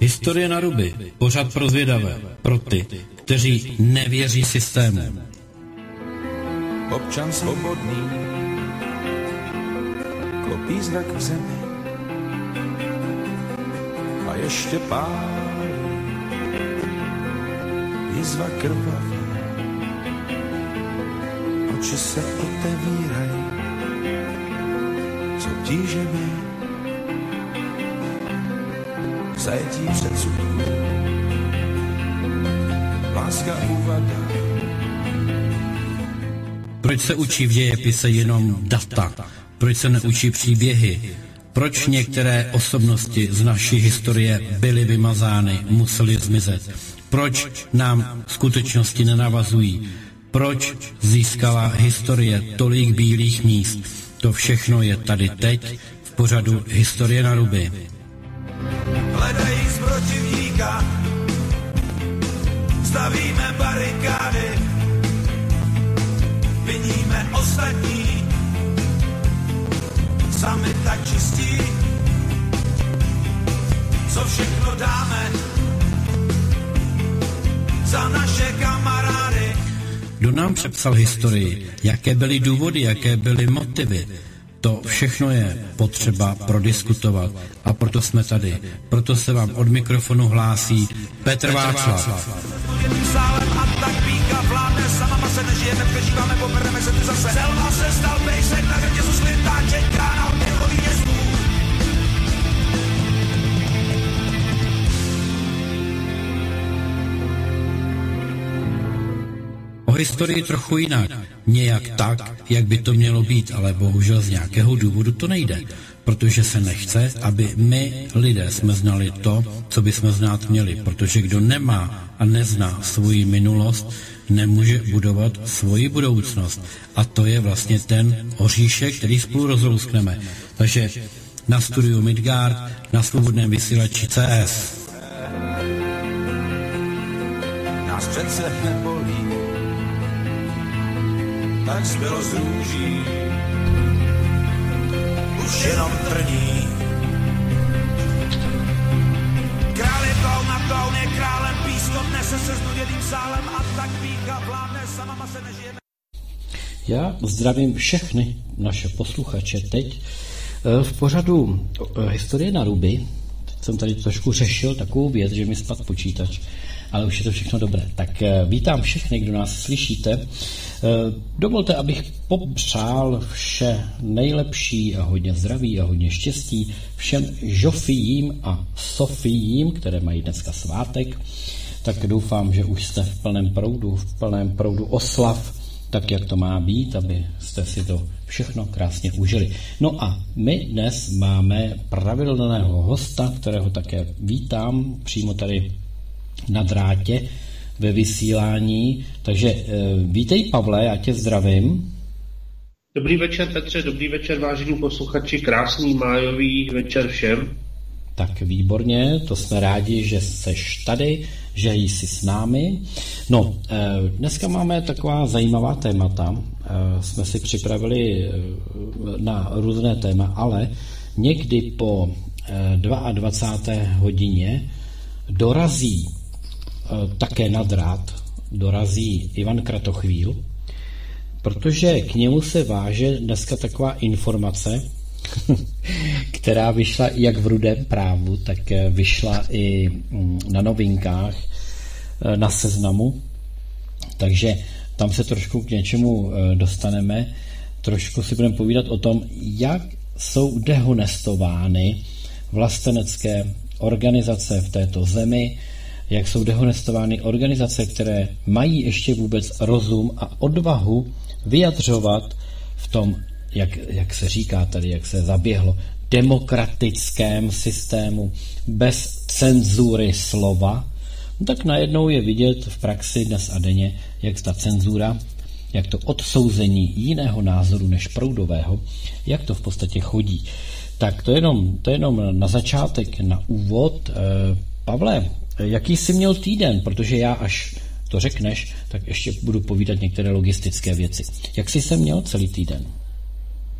Historie na ruby, pořad pro zvědavé, pro ty, kteří nevěří systému. Občan svobodný, klopí zrak v zemi a ještě pár jizva krvavé, oči se otevírají, co tíže mě. Zajetí předsudků, láska uvada. Proč se učí v dějepise jenom data? Proč se neučí příběhy? Proč některé osobnosti z naší historie byly vymazány, musely zmizet? Proč nám skutečnosti nenavazují? Proč získala historie tolik bílých míst? To všechno je tady teď v pořadu Historie na ruby. Hledají z protivníka, stavíme barikády, viníme ostatní, sami tak čistí, co všechno dáme za naše kamarády. Kdo nám přepsal historii, jaké byly důvody, jaké byly motivy? To všechno je potřeba prodiskutovat a proto jsme tady. Proto se vám od mikrofonu hlásí Petr Václav. O historii trochu jinak, nějak tak, jak by to mělo být, ale bohužel z nějakého důvodu to nejde, protože se nechce, aby my lidé jsme znali to, co by jsme znát měli, protože kdo nemá a nezná svoji minulost, nemůže budovat svoji budoucnost. A to je vlastně ten oříšek, který spolu rozlouskneme. Takže na studiu Midgard, na svobodném vysílači CS. Nás přece nebolí, tak zbylo z růží, už jenom trní. Král je klaun a klaun je králem, pískot nese se znuděným sálem a tak píka vládne, samama se nežijeme. Já zdravím všechny naše posluchače teď v pořadu Historie na ruby. Jsem tady trošku řešil takovou věc, že mi spadl počítač, ale už je to všechno dobré. Tak vítám všechny, kdo nás slyšíte. Dovolte, abych popřál vše nejlepší a hodně zdraví a hodně štěstí všem Žofijím a Sofijím, které mají dneska svátek. Tak doufám, že už jste v plném proudu oslav, tak jak to má být, abyste si to všechno krásně užili. No a my dnes máme pravidelného hosta, kterého také vítám přímo tady na drátě ve vysílání. Takže vítej, Pavle, já tě zdravím. Dobrý večer, Petře, dobrý večer, vážení posluchači, krásný májový večer všem. Tak výborně, to jsme rádi, že seš tady, že jsi s námi. No, dneska máme taková zajímavá témata. Jsme si připravili na různé téma, ale někdy po 22. hodině dorazí také na drát, dorazí Ivan Kratochvíl, protože k němu se váže dneska taková informace, která vyšla jak v Rudém právu, tak vyšla i na Novinkách, na Seznamu, takže tam se trošku k něčemu dostaneme, trošku si budeme povídat o tom, jak jsou dehonestovány vlastenecké organizace v této zemi, jak jsou dehonestovány organizace, které mají ještě vůbec rozum a odvahu vyjadřovat v tom, jak se říká tady, jak se zaběhlo, demokratickém systému bez cenzury slova, no tak najednou je vidět v praxi dnes a denně, jak ta cenzura, jak to odsouzení jiného názoru než proudového, jak to v podstatě chodí. Tak to jenom na začátek, na úvod. Pavle, jaký jsi měl týden? Protože já, až to řekneš, tak ještě budu povídat některé logistické věci. Jak jsi se měl celý týden?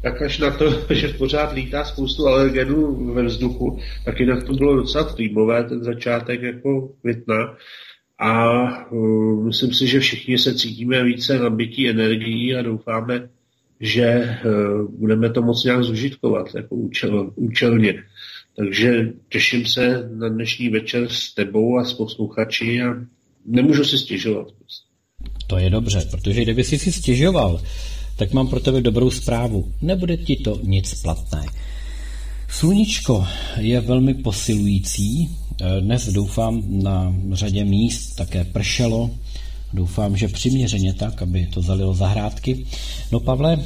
tak až na to, že pořád lítá spoustu alergenů ve vzduchu, tak jinak to bylo docela týmové, ten začátek jako května. A myslím si, že všichni se cítíme více nabití energií a doufáme, že budeme to moc nějak zužitkovat jako účelně. Takže těším se na dnešní večer s tebou a s posluchači a nemůžu si stěžovat. To je dobře, protože kdyby jsi si stěžoval, tak mám pro tebe dobrou zprávu. Nebude ti to nic platné. Sluníčko je velmi posilující. Dnes doufám na řadě míst také pršelo. Doufám, že přiměřeně tak, aby to zalilo zahrádky. No Pavle,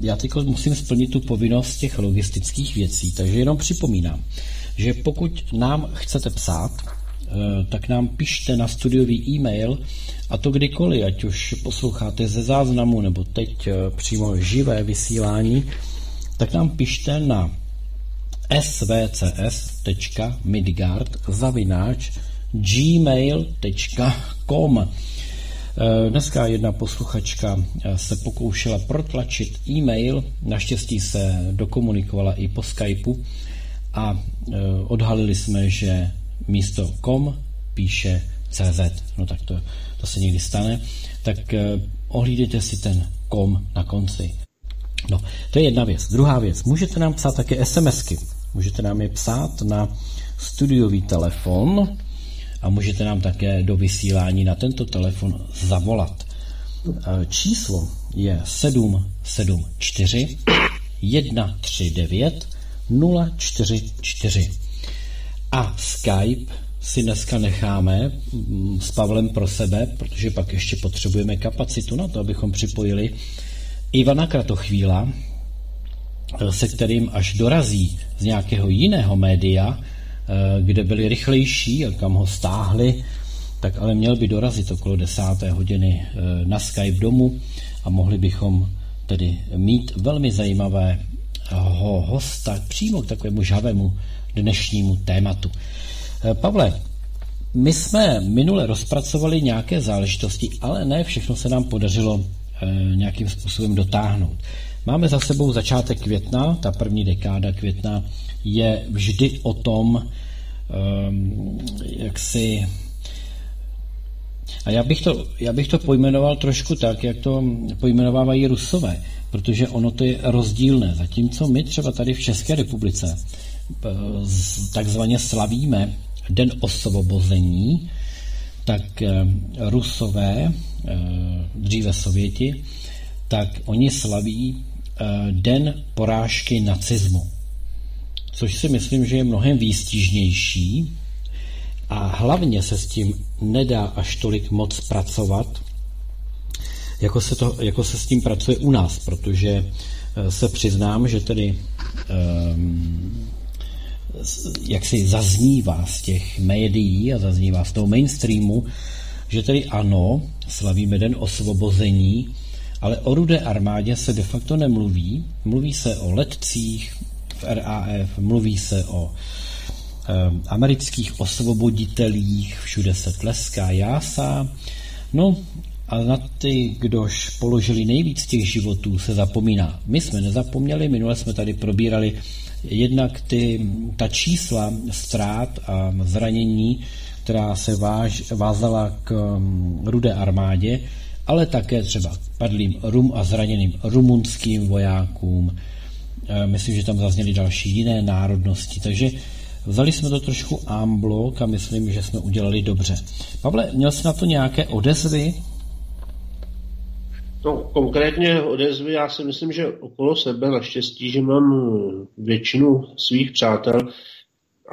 já teď musím splnit tu povinnost těch logistických věcí, takže jenom připomínám, že pokud nám chcete psát, tak nám pište na studiový e-mail a to kdykoliv, ať už posloucháte ze záznamu nebo teď přímo živé vysílání, tak nám pište na svcs.midgard@gmail.com. Dneska jedna posluchačka se pokoušela protlačit e-mail, naštěstí se dokomunikovala i po Skypeu a odhalili jsme, že místo com píše cz. No tak to se někdy stane. Tak ohlídejte si ten com na konci. No, to je jedna věc. Druhá věc, můžete nám psát také SMSky. Můžete nám je psát na studiový telefon a můžete nám také do vysílání na tento telefon zavolat. Číslo je 774 139 044. A Skype si dneska necháme s Pavlem pro sebe, protože pak ještě potřebujeme kapacitu na to, abychom připojili Ivana Kratochvíla, se kterým až dorazí z nějakého jiného média, kde byli rychlejší a kam ho stáhli, tak ale měl by dorazit okolo 10. hodiny na Skype domů a mohli bychom tedy mít velmi zajímavého hosta přímo k takovému žhavému dnešnímu tématu. Pavle, my jsme minule rozpracovali nějaké záležitosti, ale ne všechno se nám podařilo nějakým způsobem dotáhnout. Máme za sebou začátek května, ta první dekáda května je vždy o tom, jak si... A já bych to pojmenoval trošku tak, jak to pojmenovávají Rusové, protože ono to je rozdílné. Zatímco my třeba tady v České republice takzvaně slavíme Den osvobození, tak Rusové, dříve Sověti, tak oni slaví Den porážky nacismu, což si myslím, že je mnohem výstižnější a hlavně se s tím nedá až tolik moc pracovat, jako se s tím pracuje u nás, protože se přiznám, že tedy jak si zaznívá z těch médií a zaznívá z toho mainstreamu, že tedy ano, slavíme Den osvobození, ale o Rudé armádě se de facto nemluví. Mluví se o letcích v RAF, mluví se o amerických osvoboditelích, všude se tleská, jásá. No a na ty, kdož položili nejvíc těch životů, se zapomíná. My jsme nezapomněli, minule jsme tady probírali jednak ta čísla ztrát a zranění, která se vázala k Rudé armádě, ale také třeba padlým a zraněným rumunským vojákům. Myslím, že tam zazněly další jiné národnosti. Takže vzali jsme to trošku en bloc a myslím, že jsme udělali dobře. Pavle, měl jsi na to nějaké odezvy? No, konkrétně odezvy, já si myslím, že okolo sebe naštěstí, že mám většinu svých přátel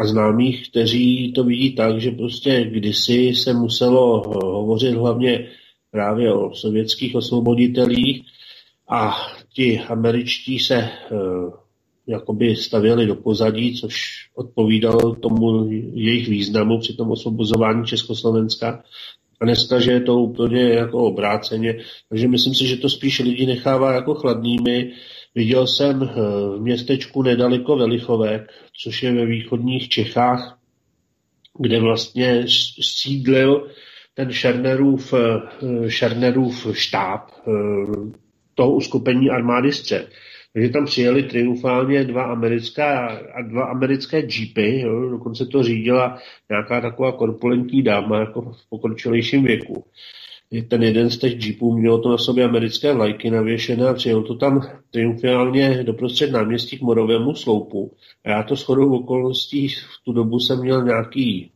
a známých, kteří to vidí tak, že prostě kdysi se muselo hovořit hlavně právě o sovětských osvoboditelích a ti američtí se jakoby stavěli do pozadí, což odpovídalo tomu jejich významu při tom osvobozování Československa. A dneska, že je to úplně jako obráceně. Takže myslím si, že to spíš lidi nechává jako chladnými. Viděl jsem v městečku nedaleko Velichovek, což je ve východních Čechách, kde vlastně sídlil ten Šarnerův štáb toho uskupení armády střed. Takže tam přijeli triumfálně dva americké džípy, jo, dokonce to řídila nějaká taková korpulentní dáma jako v pokročilejším věku. Ten jeden z těch džípů měl to na sobě americké vlajky navěšené a přijel to tam triumfálně doprostřed náměstí k Morovému sloupu. A já to shodou okolností v tu dobu jsem měl nějaký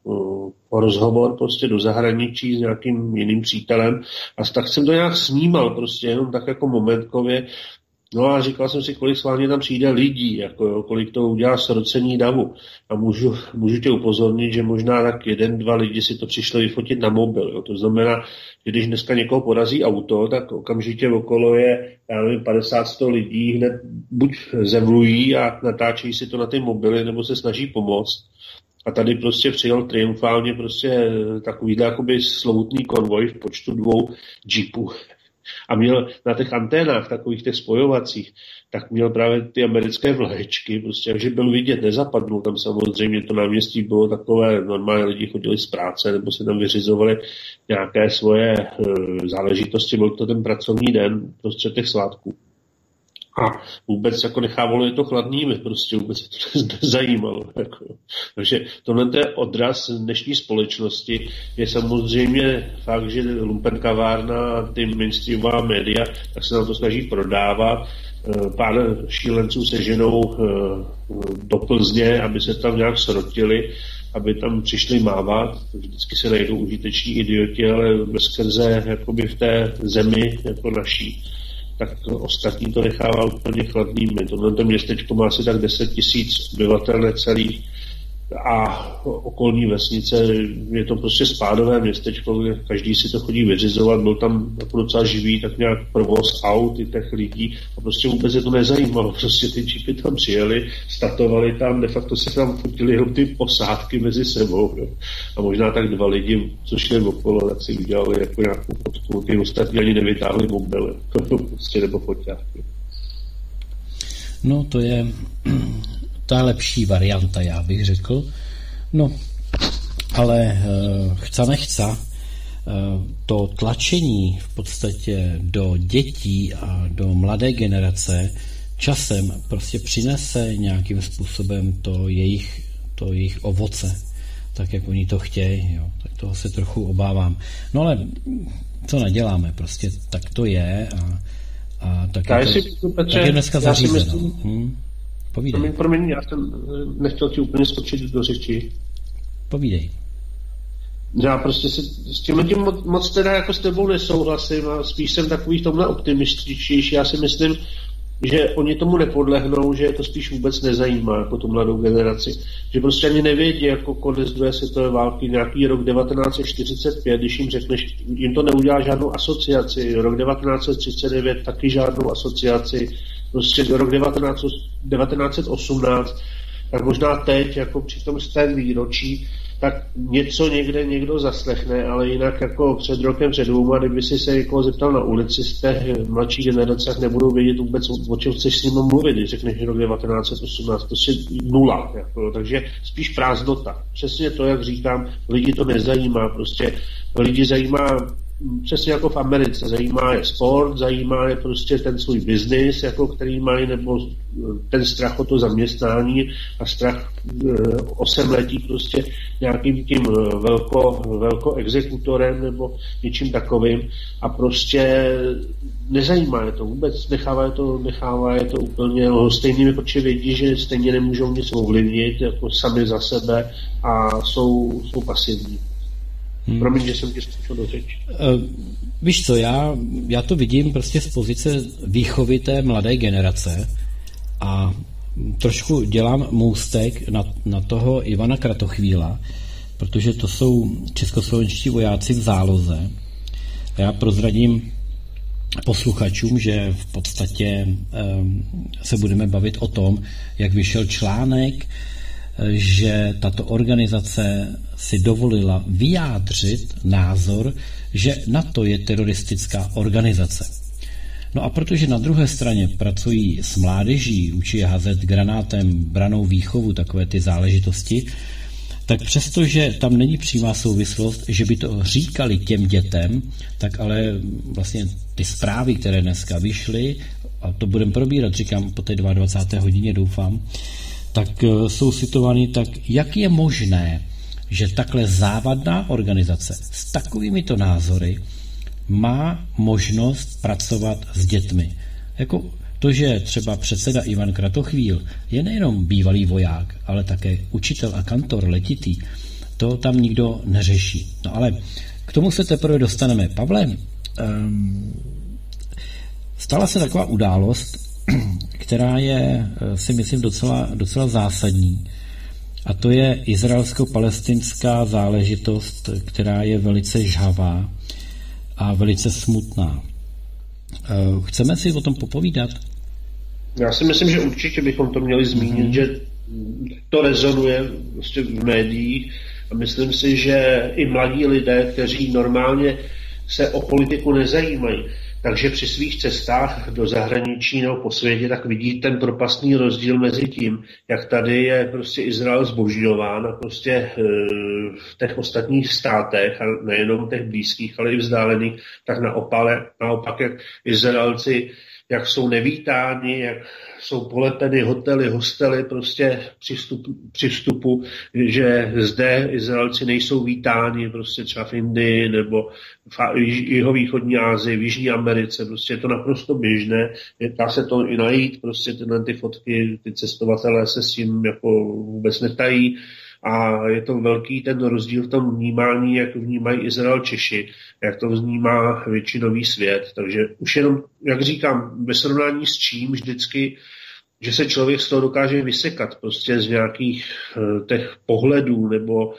rozhovor prostě do zahraničí s nějakým jiným přítelem a tak jsem to nějak snímal prostě jenom tak jako momentkově. No a říkal jsem si, kolik sválně tam přijde lidí, jako jo, kolik to udělá srocení davu. A můžu tě upozornit, že možná tak 1-2 lidi si to přišli vyfotit na mobil. Jo. To znamená, že když dneska někoho porazí auto, tak okamžitě okolo je 50-100 lidí, hned buď zevlují a natáčejí si to na ty mobily, nebo se snaží pomoct. A tady prostě přijel triumfálně prostě takovýhle jakoby slovutný konvoj v počtu 2 džipů. A měl na těch anténách, takových těch spojovacích, tak měl právě ty americké vlaječky, prostě, takže byl vidět, nezapadnul tam samozřejmě, to náměstí bylo takové, normálně lidi chodili z práce, nebo se tam vyřizovali nějaké svoje záležitosti, byl to ten pracovní den prostě těch svátků. A vůbec jako nechávalo je to chladnými, prostě vůbec je to nezajímalo. Jako. Takže tohle je odraz dnešní společnosti. Je samozřejmě fakt, že lumpenkavárna a ty mainstreamová média tak se nám to snaží prodávat. Pár šílenců se ženou do Plzně, aby se tam nějak srotili, aby tam přišli mávat. Vždycky se najdou užiteční idioti, ale bezkrze jakoby v té zemi jako naší. Tak ostatní to nechává úplně chladnými. Tohle městečko má asi tak 10 000 obyvatel necelých a okolní vesnice, je to prostě spádové městečko, kde každý si to chodí vyřizovat, byl tam docela živý, tak nějak provoz aut i těch lidí a prostě vůbec je to nezajímalo, prostě ty čipy tam přijeli, statovali tam, de facto se tam fotili jenom ty posádky mezi sebou, jo. A možná tak 2 lidi, co šli okolo, tak si udělali jako nějakou fotku, ty ostatní ani nevytáhli mobily, prostě nebo foťáky. No to je... ta lepší varianta, já bych řekl. No, ale chce nechce, to tlačení v podstatě do dětí a do mladé generace časem prostě přinese nějakým způsobem to jejich ovoce, tak jak oni to chtějí, jo. Tak toho se trochu obávám. No ale co naděláme, prostě tak to je a tak, je dneska zařízeno. Povídej. Promiň, já jsem nechtěl ti úplně skočit do řeči. Povídej. Já prostě se s tím moc teda jako s tebou nesouhlasím a spíš jsem takový v tomhle optimističtější. Já si myslím, že oni tomu nepodlehnou, že je to spíš vůbec nezajímá jako tu mladou generaci. Že prostě ani nevědí jako konec druhé světové války, nějaký rok 1945, když jim řekneš, jim to neudělá žádnou asociaci. Rok 1939 taky žádnou asociaci. Prostě rok 1918, tak možná teď, jako při tom stém výročí, tak něco někde někdo zaslechne, ale jinak jako před rokem, před 2, kdyby si se někoho zeptal na ulici, z těch mladších generacích nebudou vědět vůbec, o čem chceš s ním mluvit, když řekneš rok 1918, to je 0, jako, takže spíš prázdnota. Přesně to, jak říkám, lidi to nezajímá, prostě lidi zajímá přesně jako v Americe. Zajímá je sport, zajímá je prostě ten svůj biznis, jako který mají, nebo ten strach o to zaměstnání a strach 8letí prostě nějakým tím velko exekutorem nebo něčím takovým a prostě nezajímá je to vůbec, nechává je to úplně lhostejnými, protože vědí, že stejně nemůžou nic ovlivnit jako sami za sebe a jsou pasivní. Promiň, že jsem tě zkusil dořeč. Víš co, já to vidím prostě z pozice výchovy té mladé generace a trošku dělám můstek na toho Ivana Kratochvíla, protože to jsou českoslovenští vojáci v záloze. A já prozradím posluchačům, že v podstatě se budeme bavit o tom, jak vyšel článek, že tato organizace si dovolila vyjádřit názor, že NATO je teroristická organizace. No a protože na druhé straně pracují s mládeží, učí házet granátem, branou výchovu, takové ty záležitosti, tak přestože tam není přímá souvislost, že by to říkali těm dětem, tak ale vlastně ty zprávy, které dneska vyšly, a to budeme probírat, říkám, po té 22. hodině, doufám, tak jsou situovány tak, jak je možné, že takhle závadná organizace s takovýmito názory má možnost pracovat s dětmi. Jako to, že třeba předseda Ivan Kratochvíl je nejenom bývalý voják, ale také učitel a kantor letitý, to tam nikdo neřeší. No ale k tomu se teprve dostaneme. Pavle, stala se taková událost, která je, si myslím, docela zásadní. A to je izraelsko-palestinská záležitost, která je velice žhavá a velice smutná. Chceme si o tom popovídat? Já si myslím, že určitě bychom to měli zmínit, že to rezonuje prostě v médiích a myslím si, že i mladí lidé, kteří normálně se o politiku nezajímají, takže při svých cestách do zahraničí nebo po světě tak vidí ten propastný rozdíl mezi tím, jak tady je prostě Izrael zbožňován a prostě v těch ostatních státech, a nejenom těch blízkých, ale i vzdálených, tak naopak jak Izraelci, jak jsou nevítáni, jak jsou polepeny hotely, hostely prostě při vstupu, že zde Izraelci nejsou vítáni prostě třeba v Indii nebo v jihovýchodní Asii, v Jižní Americe, prostě je to naprosto běžné, dá se to i najít, prostě tyhle ty fotky, ty cestovatelé se s tím jako vůbec netají a je to velký ten rozdíl v tom vnímání, jak vnímají Izrael Češi, jak to vnímá většinový svět, takže už jenom, jak říkám, ve srovnání s čím vždycky, že se člověk z toho dokáže vysekat prostě z nějakých těch pohledů nebo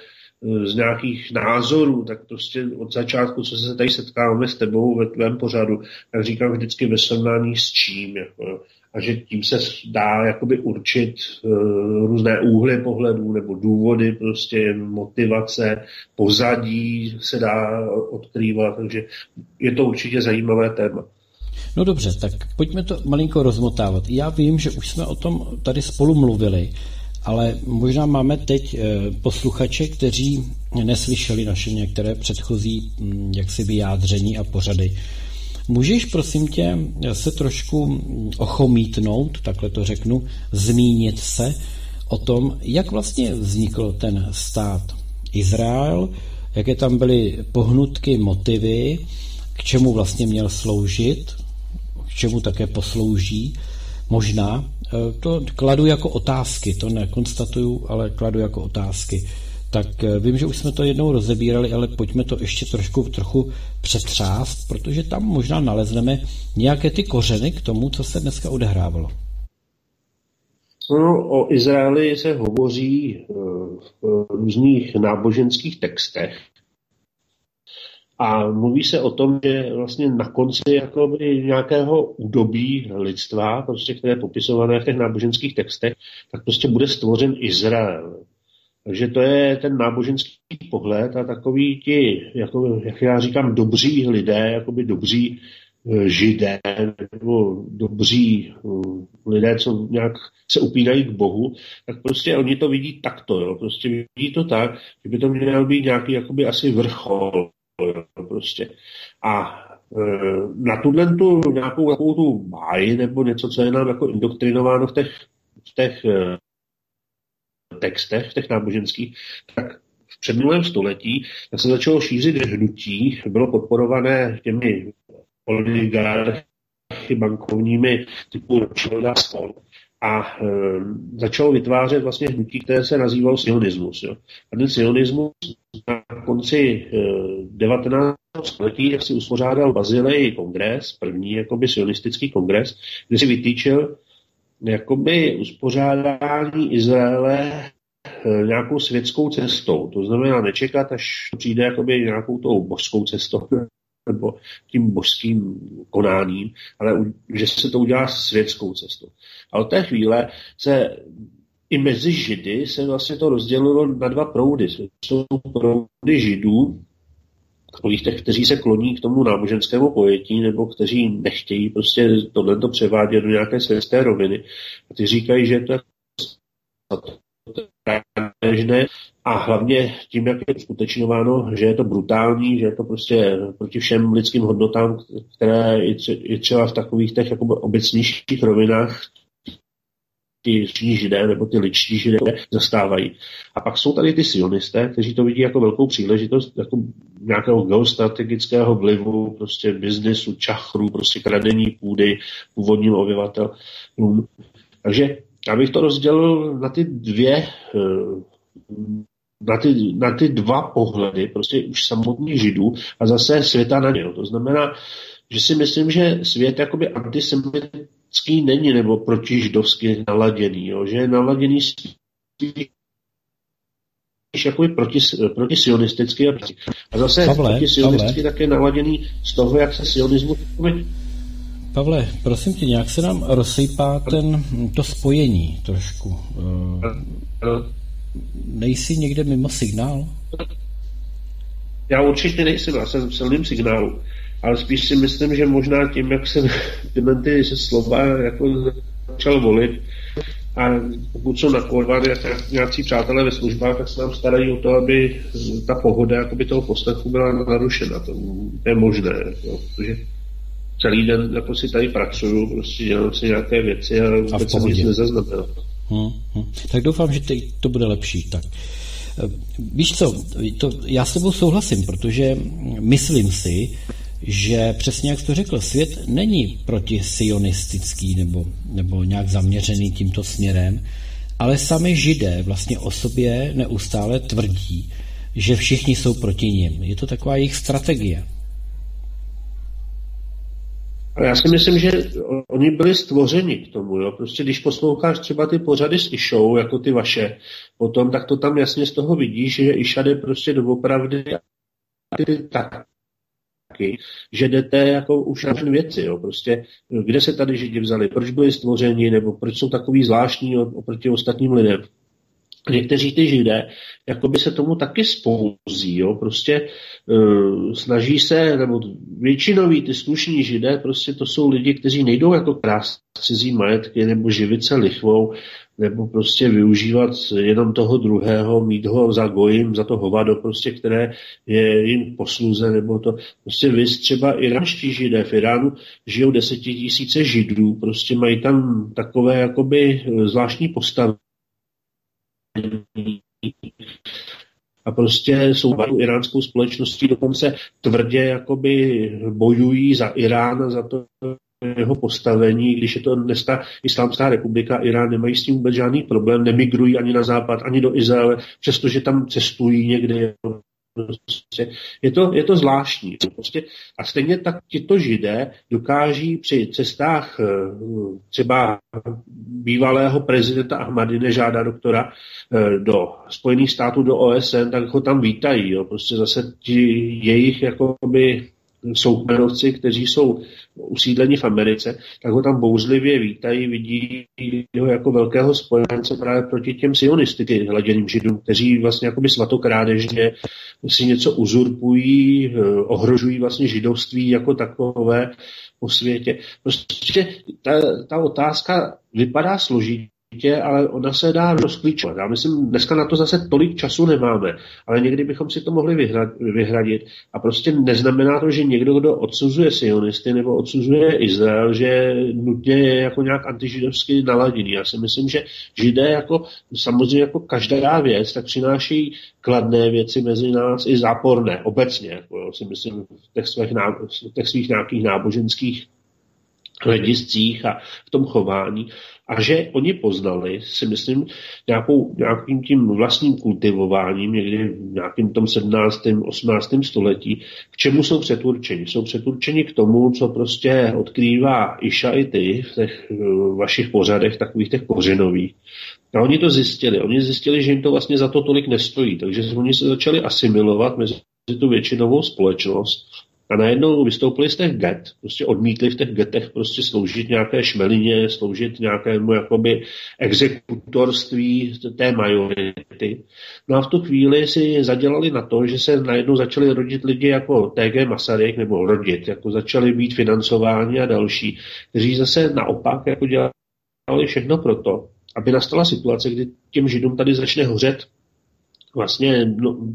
z nějakých názorů, tak prostě od začátku, co se tady setkáváme s tebou ve tvém pořadu, tak říkám vždycky ve srovnání s čím. Jako, a že tím se dá jakoby určit různé úhly pohledů nebo důvody, prostě motivace, pozadí se dá odkrývat, takže je to určitě zajímavé téma. No dobře, tak pojďme to malinko rozmotávat. Já vím, že už jsme o tom tady spolu mluvili, ale možná máme teď posluchače, kteří neslyšeli naše některé předchozí jaksi vyjádření a pořady. Můžeš, prosím tě, se trošku ochomítnout, takhle to řeknu, zmínit se o tom, jak vlastně vznikl ten stát Izrael, jaké tam byly pohnutky, motivy, k čemu vlastně měl sloužit, k čemu také poslouží, možná. To kladu jako otázky, to nekonstatuju, ale kladu jako otázky. Tak vím, že už jsme to jednou rozebírali, ale pojďme to ještě trochu přetřást, protože tam možná nalezneme nějaké ty kořeny k tomu, co se dneska odehrávalo. No, o Izraeli se hovoří v různých náboženských textech. A mluví se o tom, že vlastně na konci jakoby nějakého údobí lidstva, prostě, které je popisované v těch náboženských textech, tak prostě bude stvořen Izrael. Takže to je ten náboženský pohled a takový ti, jako, jak já říkám, dobří lidé, jakoby dobří židé nebo dobří lidé, co nějak se upínají k Bohu, tak prostě oni to vidí takto. Jo. Prostě vidí to tak, že by to měl být nějaký jakoby asi vrchol. Prostě. A na tuhle tu nějakou takovou tu báji nebo něco, co je nám jako indoktrinováno v těch textech, v těch náboženských, tak v předminulém století tak se začalo šířit hnutí, bylo podporované těmi oligarchy bankovními typu Rothschilda a začalo vytvářet vlastně hnutí, které se nazývalo sionismus. Jo. A ten sionismus na konci 19. století, jak si uspořádal Bazileji kongres, první jakoby sionistický kongres, kde si vytýčil jakoby uspořádání Izraele nějakou světskou cestou. To znamená nečekat, až přijde jakoby nějakou tou božskou cestou nebo tím božským konáním, ale že se to udělá světskou cestou. A od té chvíle se i mezi Židy se vlastně to rozdělilo na dva proudy. Jsou proudy Židů, takových těch, kteří se kloní k tomu náboženskému pojetí, nebo kteří nechtějí prostě tohleto převádět do nějaké světské roviny. A ty říkají, že to je nemožné. A hlavně tím, jak je uskutečňováno, že je to brutální, že je to prostě proti všem lidským hodnotám, které i třeba v takových těch jako obecnějších rovinách ty říční židé nebo ty lidští židé zastávají. A pak jsou tady ty sionisté, kteří to vidí jako velkou příležitost, jako nějakého geostrategického vlivu, prostě biznesu, čachru, prostě kradení půdy původním obyvatelům. Takže já bych to rozdělil na ty dvě na ty dva pohledy, prostě už samotných židů a zase světa na ně. To znamená, že si myslím, že svět jakoby antisemitický není nebo protižidovsky naladěný, jo? Že je naladěný jakoby protisionisticky a zase protisionisticky také naladěný z toho, jak se sionismu jakoby... Pavle, prosím tě, nějak se nám rozsypá to spojení trošku. Nejsi někde mimo signál? Já určitě nejsem, já jsem v silném signálu, ale spíš si myslím, že možná tím, jak jsem ty slova jako začal volit a pokud jsou nakorvány nějací přátelé ve službách, tak se nám starají o to, aby ta pohoda jakoby toho poslechu byla narušena. To je možné, jo, protože celý den jako si tady pracuju, prostě dělám si nějaké věci a vůbec jsem nic nezaznamenal. Tak doufám, že teď to bude lepší. Tak. Víš co, já s tebou souhlasím, protože myslím si, že přesně jak jsi to řekl, svět není protisionistický nebo nějak zaměřený tímto směrem, ale sami židé vlastně o sobě neustále tvrdí, že všichni jsou proti nim. Je to taková jejich strategie. A já si myslím, že oni byli stvořeni k tomu, jo. Prostě když posloucháš třeba ty pořady s Išou, jako ty vaše, potom tak to tam jasně z toho vidíš, že Iša jde prostě doopravdy taky, že jdete jako už na věci, jo. Prostě kde se tady židi vzali, proč byli stvořeni, nebo proč jsou takový zvláštní oproti ostatním lidem. Někteří ty židé jakoby se tomu taky spouzí, jo, prostě snaží se, nebo většinoví ty slušní židé, prostě to jsou lidi, kteří nejdou jako krást cizí majetky, nebo živit se lichvou, nebo prostě využívat jenom toho druhého, mít ho za gojím, za to hovado, prostě, které je jim posluze, nebo to, prostě viz třeba iránští židé, v Iránu žijou 10 000 židů, prostě mají tam takové jakoby zvláštní postavy, a prostě jsou iránskou společností, dokonce tvrdě jakoby bojují za Irán a za to jeho postavení, když je to dneska Islámská republika, Irán, nemají s tím vůbec žádný problém, nemigrují ani na západ, ani do Izraele, přestože tam cestují někde. Je to zvláštní. Prostě. A stejně tak tito židé dokáží při cestách třeba bývalého prezidenta Ahmadinežáda doktora do Spojených států, do OSN, tak ho tam vítají. Jo. Prostě zase ti jejich jakoby soukmenovci, kteří jsou usídleni v Americe, tak ho tam bouzlivě vítají, vidí ho jako velkého spojence právě proti těm sionistiky hladěným židům, kteří vlastně jakoby svatokrádežně si něco uzurpují, ohrožují vlastně židovství jako takové po světě. Prostě ta otázka vypadá složitě, ale ona se dá rozklíčovat. Já myslím, dneska na to zase tolik času nemáme, ale někdy bychom si to mohli vyhradit. A prostě neznamená to, že někdo, kdo odsuzuje sionisty nebo odsuzuje Izrael, že nutně je jako nějak antižidovsky naladěný. Já si myslím, že židé jako samozřejmě jako každá věc, tak přináší kladné věci mezi nás i záporné, obecně, jako si myslím, v těch svých nějakých náboženských hlediscích a v tom chování. A že oni poznali, si myslím, nějakým tím vlastním kultivováním, někdy v nějakým tom 17. 18. století, k čemu jsou předurčeni. Jsou předurčeni k tomu, co prostě odkrývá Iša i ty v těch vašich pořadech, takových těch kořenových. A oni to zjistili. Oni zjistili, že jim to vlastně za to tolik nestojí. Takže oni se začali asimilovat mezi tu většinovou společnost. A najednou vystoupili z těch get, prostě odmítli v těch getech prostě sloužit nějaké šmelině, sloužit nějakému jakoby exekutorství té majority. No a v tu chvíli si zadělali na to, že se najednou začali rodit lidi jako T.G. Masaryk, nebo rodit, jako začali být financováni a další, kteří zase naopak jako dělali všechno proto, aby nastala situace, kdy těm židům tady začne hořet vlastně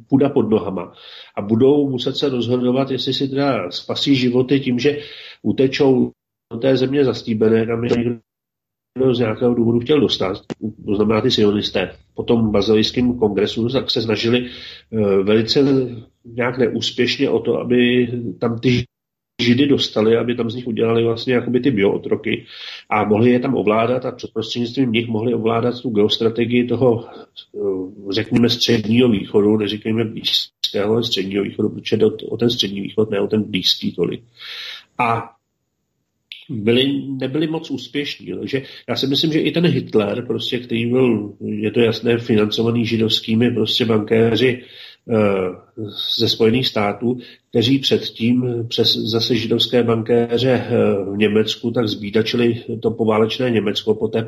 půda pod nohama a budou muset se rozhodovat, jestli si teda spasí životy tím, že utečou do té země zastíbené, kam je někdo z nějakého důvodu chtěl dostat, to znamená ty sionisté. Po tom bazilijském kongresu tak se snažili velice nějak neúspěšně o to, aby tam ty Židy dostali, aby tam z nich udělali vlastně jakoby ty biootroky a mohli je tam ovládat a prostřednictvím nich mohli ovládat tu geostrategii toho, řekněme, středního východu, neříkejme blízkého, ale středního východu, protože o ten střední východ, ne o ten blízký tolik. A nebyli moc úspěšní. Takže já si myslím, že i ten Hitler, prostě, který byl, je to jasné, financovaný židovskými prostě bankéři ze Spojených států, kteří předtím přes zase židovské bankéře v Německu tak zbídačili to poválečné Německo po té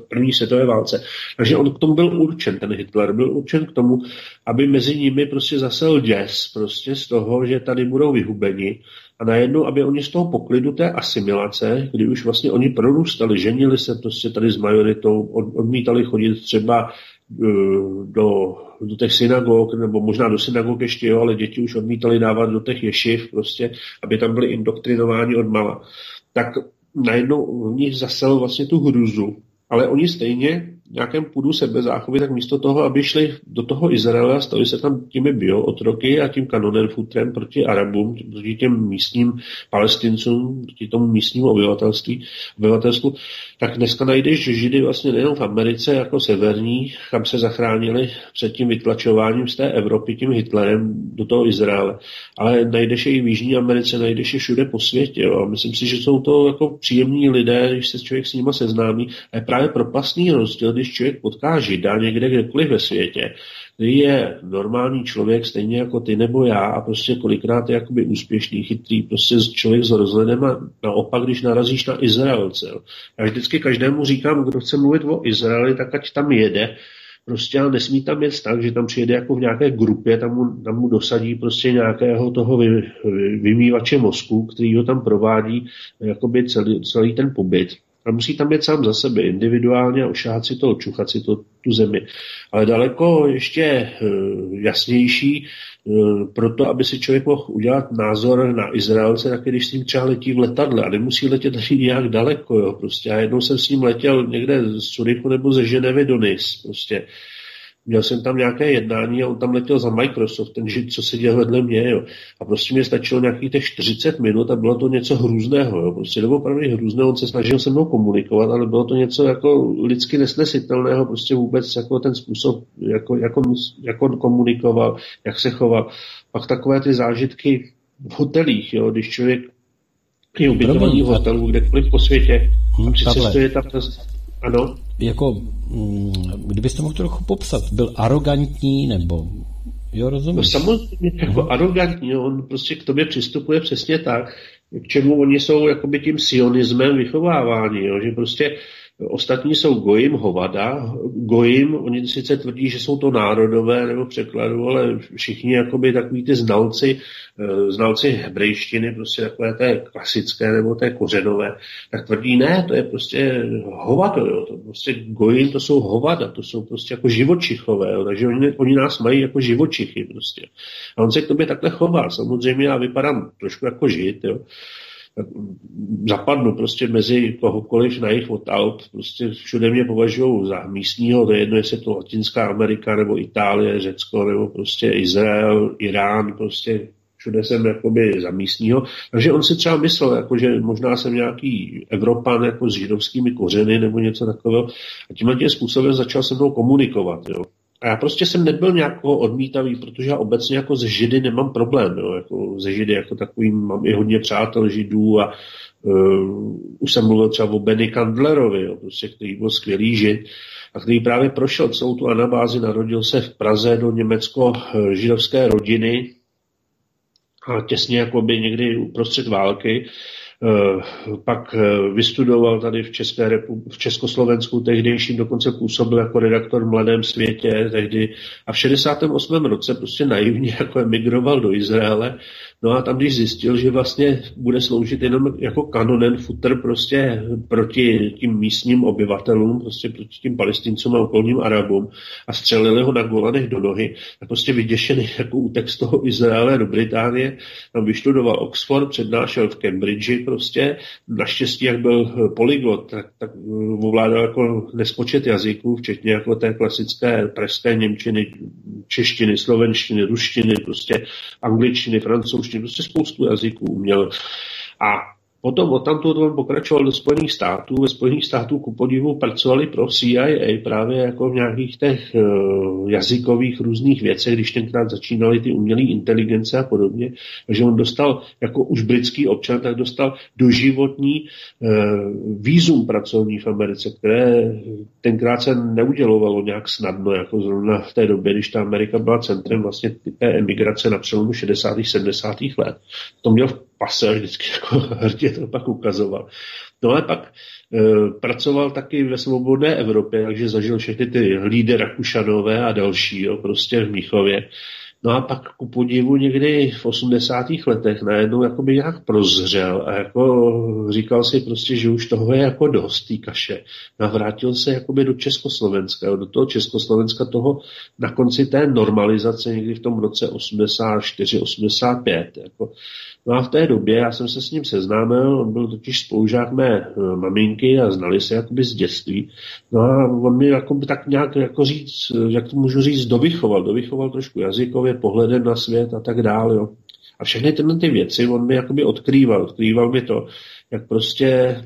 první světové válce. Takže on k tomu byl určen, ten Hitler byl určen k tomu, aby mezi nimi prostě zasel děs prostě z toho, že tady budou vyhubeni a najednou, aby oni z toho poklidu té asimilace, kdy už vlastně oni prorůstali, ženili se prostě tady s majoritou, odmítali chodit třeba do těch synagog, nebo možná do synagog ještě, jo, ale děti už odmítali dávat do těch ješiv, prostě, aby tam byli indoktrinováni odmala. Tak najednou v nich zasel vlastně tu hruzu, ale oni stejně v nějakém půdu sebezáchovy, tak místo toho, aby šli do toho Izraela, stali se tam těmi biootroky a tím kanonem futrem proti Arabům, proti těm místním Palestincům, proti tomu místnímu obyvatelstvu, tak dneska najdeš Židy vlastně nejenom v Americe, jako severní, kam se zachránili před tím vytlačováním z té Evropy, tím Hitlerem do toho Izraele, ale najdeš je i v Jižní Americe, najdeš je všude po světě. Jo. A myslím si, že jsou to jako příjemní lidé, když se člověk s nima seznámí, a je právě propastný rozdíl, když člověk potká Žida někde, kdekoliv ve světě, který je normální člověk, stejně jako ty nebo já, a prostě kolikrát je jakoby úspěšný, chytrý, prostě člověk s rozhledem, a naopak, když narazíš na Izraelce. Já vždycky každému říkám, kdo chce mluvit o Izraeli, tak ať tam jede, prostě ale nesmí tam jet tak, že tam přijede jako v nějaké grupě, tam mu dosadí prostě nějakého toho vymývače mozku, který ho tam provádí jakoby celý ten pobyt. A musí tam být sám za sebe, individuálně, ošáhat si to, očuchat si to, tu zemi. Ale daleko ještě jasnější proto, aby si člověk mohl udělat názor na Izraelce, taky když s ním třeba letí v letadle a nemusí letět ani nějak daleko. Jo, prostě. A jednou jsem s ním letěl někde z Curychu nebo ze Ženevy do Nice. Prostě. Měl jsem tam nějaké jednání a on tam letěl za Microsoft, ten Žid, co seděl vedle mě, jo. A prostě mě stačilo nějakých těch 40 minut a bylo to něco hrůzného, jo. Prostě doopravdy hrůzného, on se snažil se mnou komunikovat, ale bylo to něco jako lidsky nesnesitelného, prostě vůbec jako ten způsob, jako on komunikoval, jak se choval. Pak takové ty zážitky v hotelích, jo, když člověk je ubytovaný v hotelu, kdekoliv po světě, a přicestuje tam... Ano. Jako, kdybyste mohl trochu popsat, byl arrogantní, nebo... Jo, rozumím. No samozřejmě, jako arrogantní, jo, on prostě k tobě přistupuje přesně tak, k čemu oni jsou jakoby tím sionismem vychováváni, jo, že prostě ostatní jsou gojim hovada, gojim, oni sice tvrdí, že jsou to národové nebo překladu, ale všichni jakoby takový ty znalci hebrejštiny, prostě takové té klasické nebo té kořenové, tak tvrdí, ne, to je prostě hovado, jo, to prostě gojim, to jsou hovada, to jsou prostě jako živočichové, jo, takže oni nás mají jako živočichy prostě. A on se k tobě takhle chová, samozřejmě já vypadám trošku jako Žid, jo. Zapadnu prostě mezi kohokoliv na jich od Alp, prostě všude mě považují za místního, to je jedno, jestli je to Latinská Amerika, nebo Itálie, Řecko, nebo prostě Izrael, Irán, prostě všude jsem jakoby za místního. Takže on si třeba myslel, jako, že možná jsem nějaký Evropan jako s židovskými kořeny, nebo něco takového, a tímhle tím způsobem začal se mnou komunikovat, jo. A já prostě jsem nebyl nějakého odmítavý, protože já obecně jako ze Židy nemám problém. Jo? Jako ze Židy jako takovým mám i hodně přátel Židů a už jsem mluvil třeba o Benny Kandlerovi, jo? Prostě, který byl skvělý Žid a který právě prošel celou tu anabázi, narodil se v Praze do německo-židovské rodiny a těsně jakoby někdy uprostřed války Pak vystudoval tady v Československu, tehdejším dokonce působil jako redaktor v Mladém světě tehdy a v 68. roce prostě naivně jako emigroval do Izraele. No a tam, když zjistil, že vlastně bude sloužit jenom jako kanonen futr prostě proti tím místním obyvatelům, prostě proti tím Palestincům a okolním Arabům a střelili ho na Golanech do nohy, tak prostě vyděšený jako útek z toho Izraele do Británie, tam vyštudoval Oxford, přednášel v Cambridge prostě, naštěstí, jak byl polyglot, tak ovládal jako nespočet jazyků, včetně jako té klasické pražské němčiny, češtiny, slovenštiny, ruštiny, prostě angličtiny, francouzštiny, prostě spoustu jazyků uměl. A potom odtamtud on pokračoval do Spojených států. Ve Spojených států ku podivu pracovali pro CIA právě jako v nějakých těch jazykových různých věcech, když tenkrát začínaly ty umělé inteligence a podobně. Takže on dostal, jako už britský občan, tak dostal doživotní vízum pracovní v Americe, které tenkrát se neudělovalo nějak snadno, jako zrovna v té době, když ta Amerika byla centrem vlastně té emigrace na přelomu 60. 70. let. To měl pase vždycky jako hrdě to pak ukazoval. No ale pak pracoval taky ve Svobodné Evropě, takže zažil všechny ty lídy Rakušanové a další, jo, prostě v Míchově. No a pak ku podivu někdy v 80. letech najednou jakoby nějak prozřel a jako říkal si prostě, že už toho je jako dost té kaše. Navrátil se jakoby do Československa, jo, do toho Československa toho na konci té normalizace někdy v tom roce 84, 85. Jako. No a v té době já jsem se s ním seznámil, on byl totiž spolužák mé maminky a znali se jakoby z dětství. No a on mi jakoby tak nějak jako říct, jak to můžu říct, dovychoval trošku jazykově, pohledem na svět a tak dále. Jo. A všechny tyhle ty věci on mi jakoby odkrýval mi to, jak prostě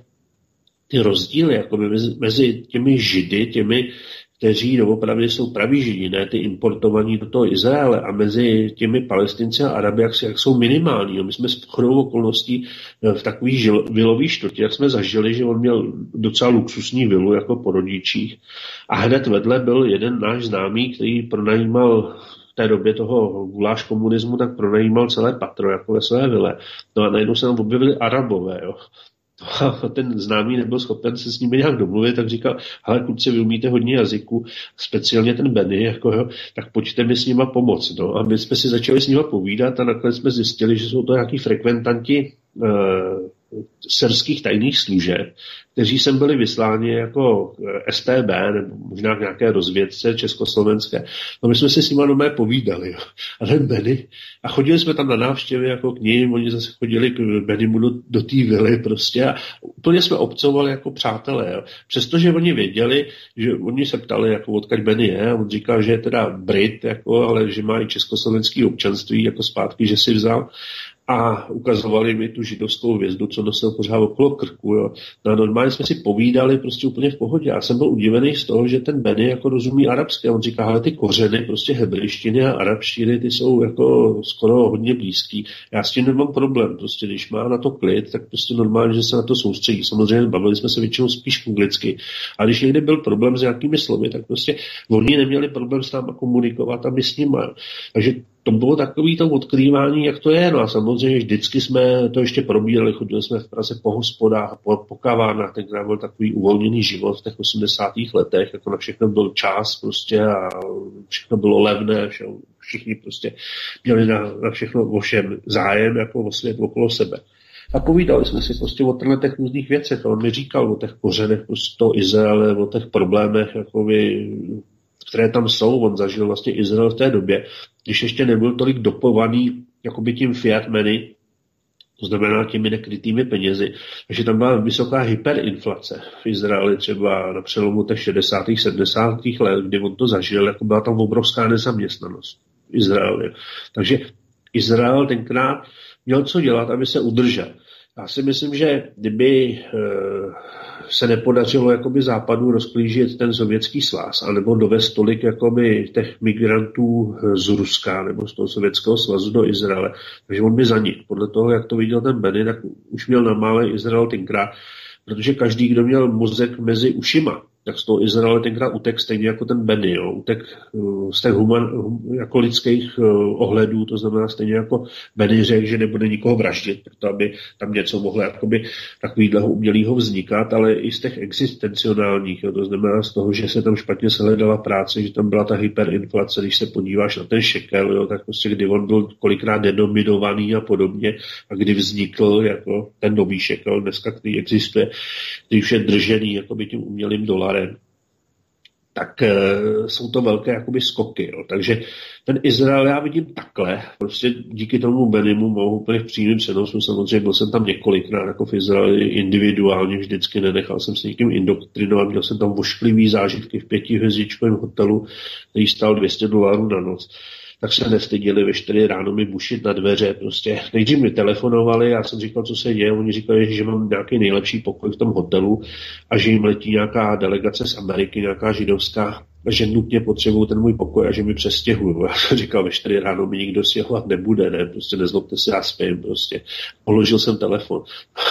ty rozdíly jakoby mezi těmi Židy, těmi, kteří doopravdy jsou praví Židi, ne ty importovaní do toho Izraele a mezi těmi Palestinci a Araby, jak jsou minimální. My jsme s chodou okolností v takový vilový čtvrti, jak jsme zažili, že on měl docela luxusní vilu jako po rodičích a hned vedle byl jeden náš známý, který pronajímal v té době toho guláš komunismu, tak pronajímal celé patro jako ve své vile. No a najednou se tam objevili Arabové, jo. A ten známý nebyl schopen se s nimi nějak domluvit, tak říkal, hele kluci, vy umíte hodně jazyků, speciálně ten Benny, jako jo, tak pojďte mi s nima pomoct. No. A my jsme si začali s nima povídat a nakonec jsme zjistili, že jsou to nějaký frekventanti syrských tajných služeb, kteří sem byli vysláni jako STB, nebo možná v nějaké rozvědce československé. No my jsme si s nimi doma povídali. Jo. A ten Benny, a chodili jsme tam na návštěvy jako k ním, oni zase chodili k Bennymu do té vily prostě a úplně jsme obcovali jako přátelé. Jo. Přestože oni věděli, že oni se ptali, jako odkud Benny je, a on říkal, že je teda Brit, jako, ale že má i československé občanství jako zpátky, že si vzal. A ukazovali mi tu židovskou hvězdu, co nosil pořád okolo krku. Jo. No normálně jsme si povídali prostě úplně v pohodě. Já jsem byl udivený z toho, že ten Benny jako rozumí arabské. On říká, ale ty kořeny prostě hebrejštiny a arabštiny, ty jsou jako skoro hodně blízký. Já s tím nemám problém. Prostě když má na to klid, tak prostě normálně, že se na to soustředí. Samozřejmě bavili jsme se většinou spíš anglicky. A když někdy byl problém s nějakými slovy, tak prostě oni neměli problém s náma komunikovat a my s nimi. Takže to bylo takové to odkrývání, jak to je. No a samozřejmě vždycky jsme to ještě probírali, chodili jsme v Praze po hospodách, po kavárnách, tenkrát byl takový uvolněný život v těch 80. letech, jako na všechno byl čas prostě a všechno bylo levné, všichni prostě měli na všechno ovšem zájem, jako o svět okolo sebe. A povídali jsme si prostě o těch různých věcech, on mi říkal o těch kořenech prostě Izraele, o těch problémech, které tam jsou, on zažil vlastně Izrael v té době, když ještě nebyl tolik dopovaný jakoby tím fiat money, to znamená těmi nekrytými penězi, takže tam byla vysoká hyperinflace v Izraeli třeba na přelomu těch 60. 70. let, kdy on to zažil, jako byla tam obrovská nezaměstnanost v Izraeli. Takže Izrael tenkrát měl co dělat, aby se udržel. Já si myslím, že kdyby se nepodařilo jakoby západu rozklížit ten sovětský svaz, anebo dovést tolik jakoby těch migrantů z Ruska nebo z toho sovětského svazu do Izraele. Takže on by zanikl. Podle toho, jak to viděl ten Benny, tak už měl na malé Izrael tenkrát, protože každý, kdo měl mozek mezi ušima, tak z toho Izraele tenkrát utek stejně jako ten Benny, jo. Utek z těch jako lidských ohledů, to znamená stejně jako Benny řekl, že nebude nikoho vraždit, proto aby tam něco mohlo jakoby takovýhleho umělýho vznikat, ale i z těch existencionálních, jo. To znamená z toho, že se tam špatně sehledala práce, že tam byla ta hyperinflace, když se podíváš na ten šekel, jo, tak prostě kdy on byl kolikrát denominovaný a podobně a kdy vznikl jako ten nový šekel, dneska který existuje, který už je držený jakoby tím umělým dolarem, tak jsou to velké jakoby skoky. Jo. Takže ten Izrael já vidím takhle. Prostě díky tomu Bennymu mám úplně v přímém přenosu. Samozřejmě byl jsem tam několikrát jako v Izraeli individuálně vždycky, nenechal jsem se někým indoktrinovat. Měl jsem tam vošklivý zážitky v 5hvězdičkovém hotelu, který stál $200 na noc. Tak se nestydili, ve 4 ráno mi bušit na dveře, prostě nejdřív mi telefonovali, já jsem říkal, co se děje, oni říkali, že mám nějaký nejlepší pokoj v tom hotelu a že jim letí nějaká delegace z Ameriky, nějaká židovská, že nutně potřebují ten můj pokoj a že mi přestěhují. Já jsem říkal, ve 4 ráno mi nikdo stěhovat nebude, ne, prostě nezlobte se, já spím, prostě. Položil jsem telefon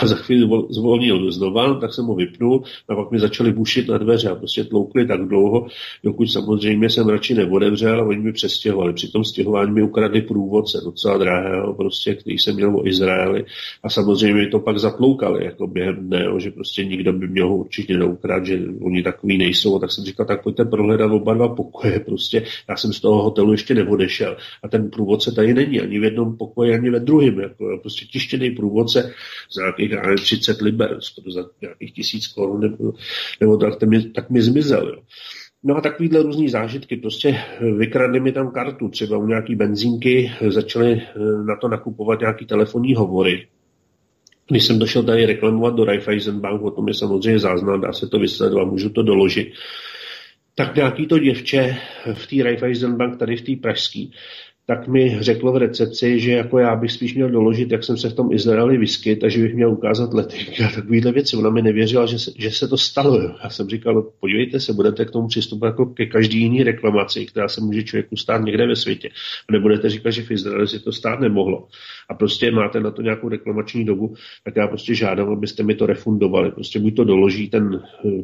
a za chvíli zvolnil znova, tak jsem ho vypnul a pak mi začali bušit na dveře a prostě tloukli tak dlouho, dokud samozřejmě jsem radši neodevřel a oni mi přestěhovali. Při tom stěhování mi ukradli průvodce docela drahého, prostě, který jsem měl o Izraeli a samozřejmě mi to pak zatloukali jako během dne, že prostě nikdo by měl ho určitě neukrát, že oni takový nejsou, tak jsem říkal, tak pojďte prohledat oba dva pokoje, prostě já jsem z toho hotelu ještě neodešel a ten průvodce tady není ani v jednom pokoji, ani ve druhém, jako prostě tištěný průvodce za nějakých 30 liber, skoro za nějakých 1000 korun, nebo tak mi zmizel, jo. No a takovýhle různý zážitky, prostě vykradli mi tam kartu, třeba u nějaký benzínky, začali na to nakupovat nějaký telefonní hovory. Když jsem došel tady reklamovat do Raiffeisenbank, o tom je samozřejmě záznam, dá se to vysledovat, můžu to doložit, tak nějaký to děvče v té Raiffeisenbank, tady v té pražský, tak mi řeklo v recepci, že jako já bych spíš měl doložit, jak jsem se v tom Izraeli vyskyt a že bych měl ukázat letenky a takovýhle věci. Ona mi nevěřila, že se to stalo. Já jsem říkal, no, podívejte se, budete k tomu přistupovat jako ke každý jiný reklamaci, která se může člověku stát někde ve světě. A nebudete říkat, že v Izraeli si to stát nemohlo. A prostě máte na to nějakou reklamační dobu, tak já prostě žádám, abyste mi to refundovali. Prostě buď to doloží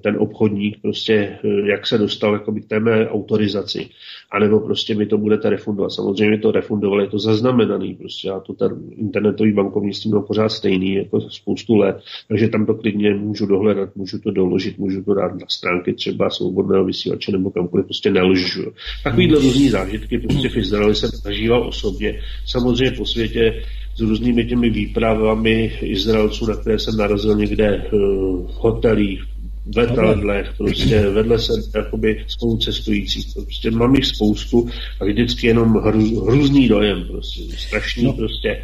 ten obchodník, prostě jak se dostal jakoby k té mé autorizaci, anebo prostě mi to budete refundovat. Samozřejmě to refundovali, je to zaznamenaný prostě a to ten internetový bankovnictví bylo pořád stejný jako spoustu let, takže tam to klidně můžu dohledat, můžu to doložit, můžu to dát na stránky třeba Svobodného vysílače nebo kamkoliv, prostě nelžu. Takovýhle různý zážitky prostě v Izraeli jsem zažíval osobně, samozřejmě po světě s různými těmi výpravami Izraelců, na které jsem narazil někde v hotelích, ve taledlech, prostě vedle se jakoby spolucestující. Prostě mám jich spoustu a vždycky jenom hrůzný dojem, prostě strašný, no. Prostě.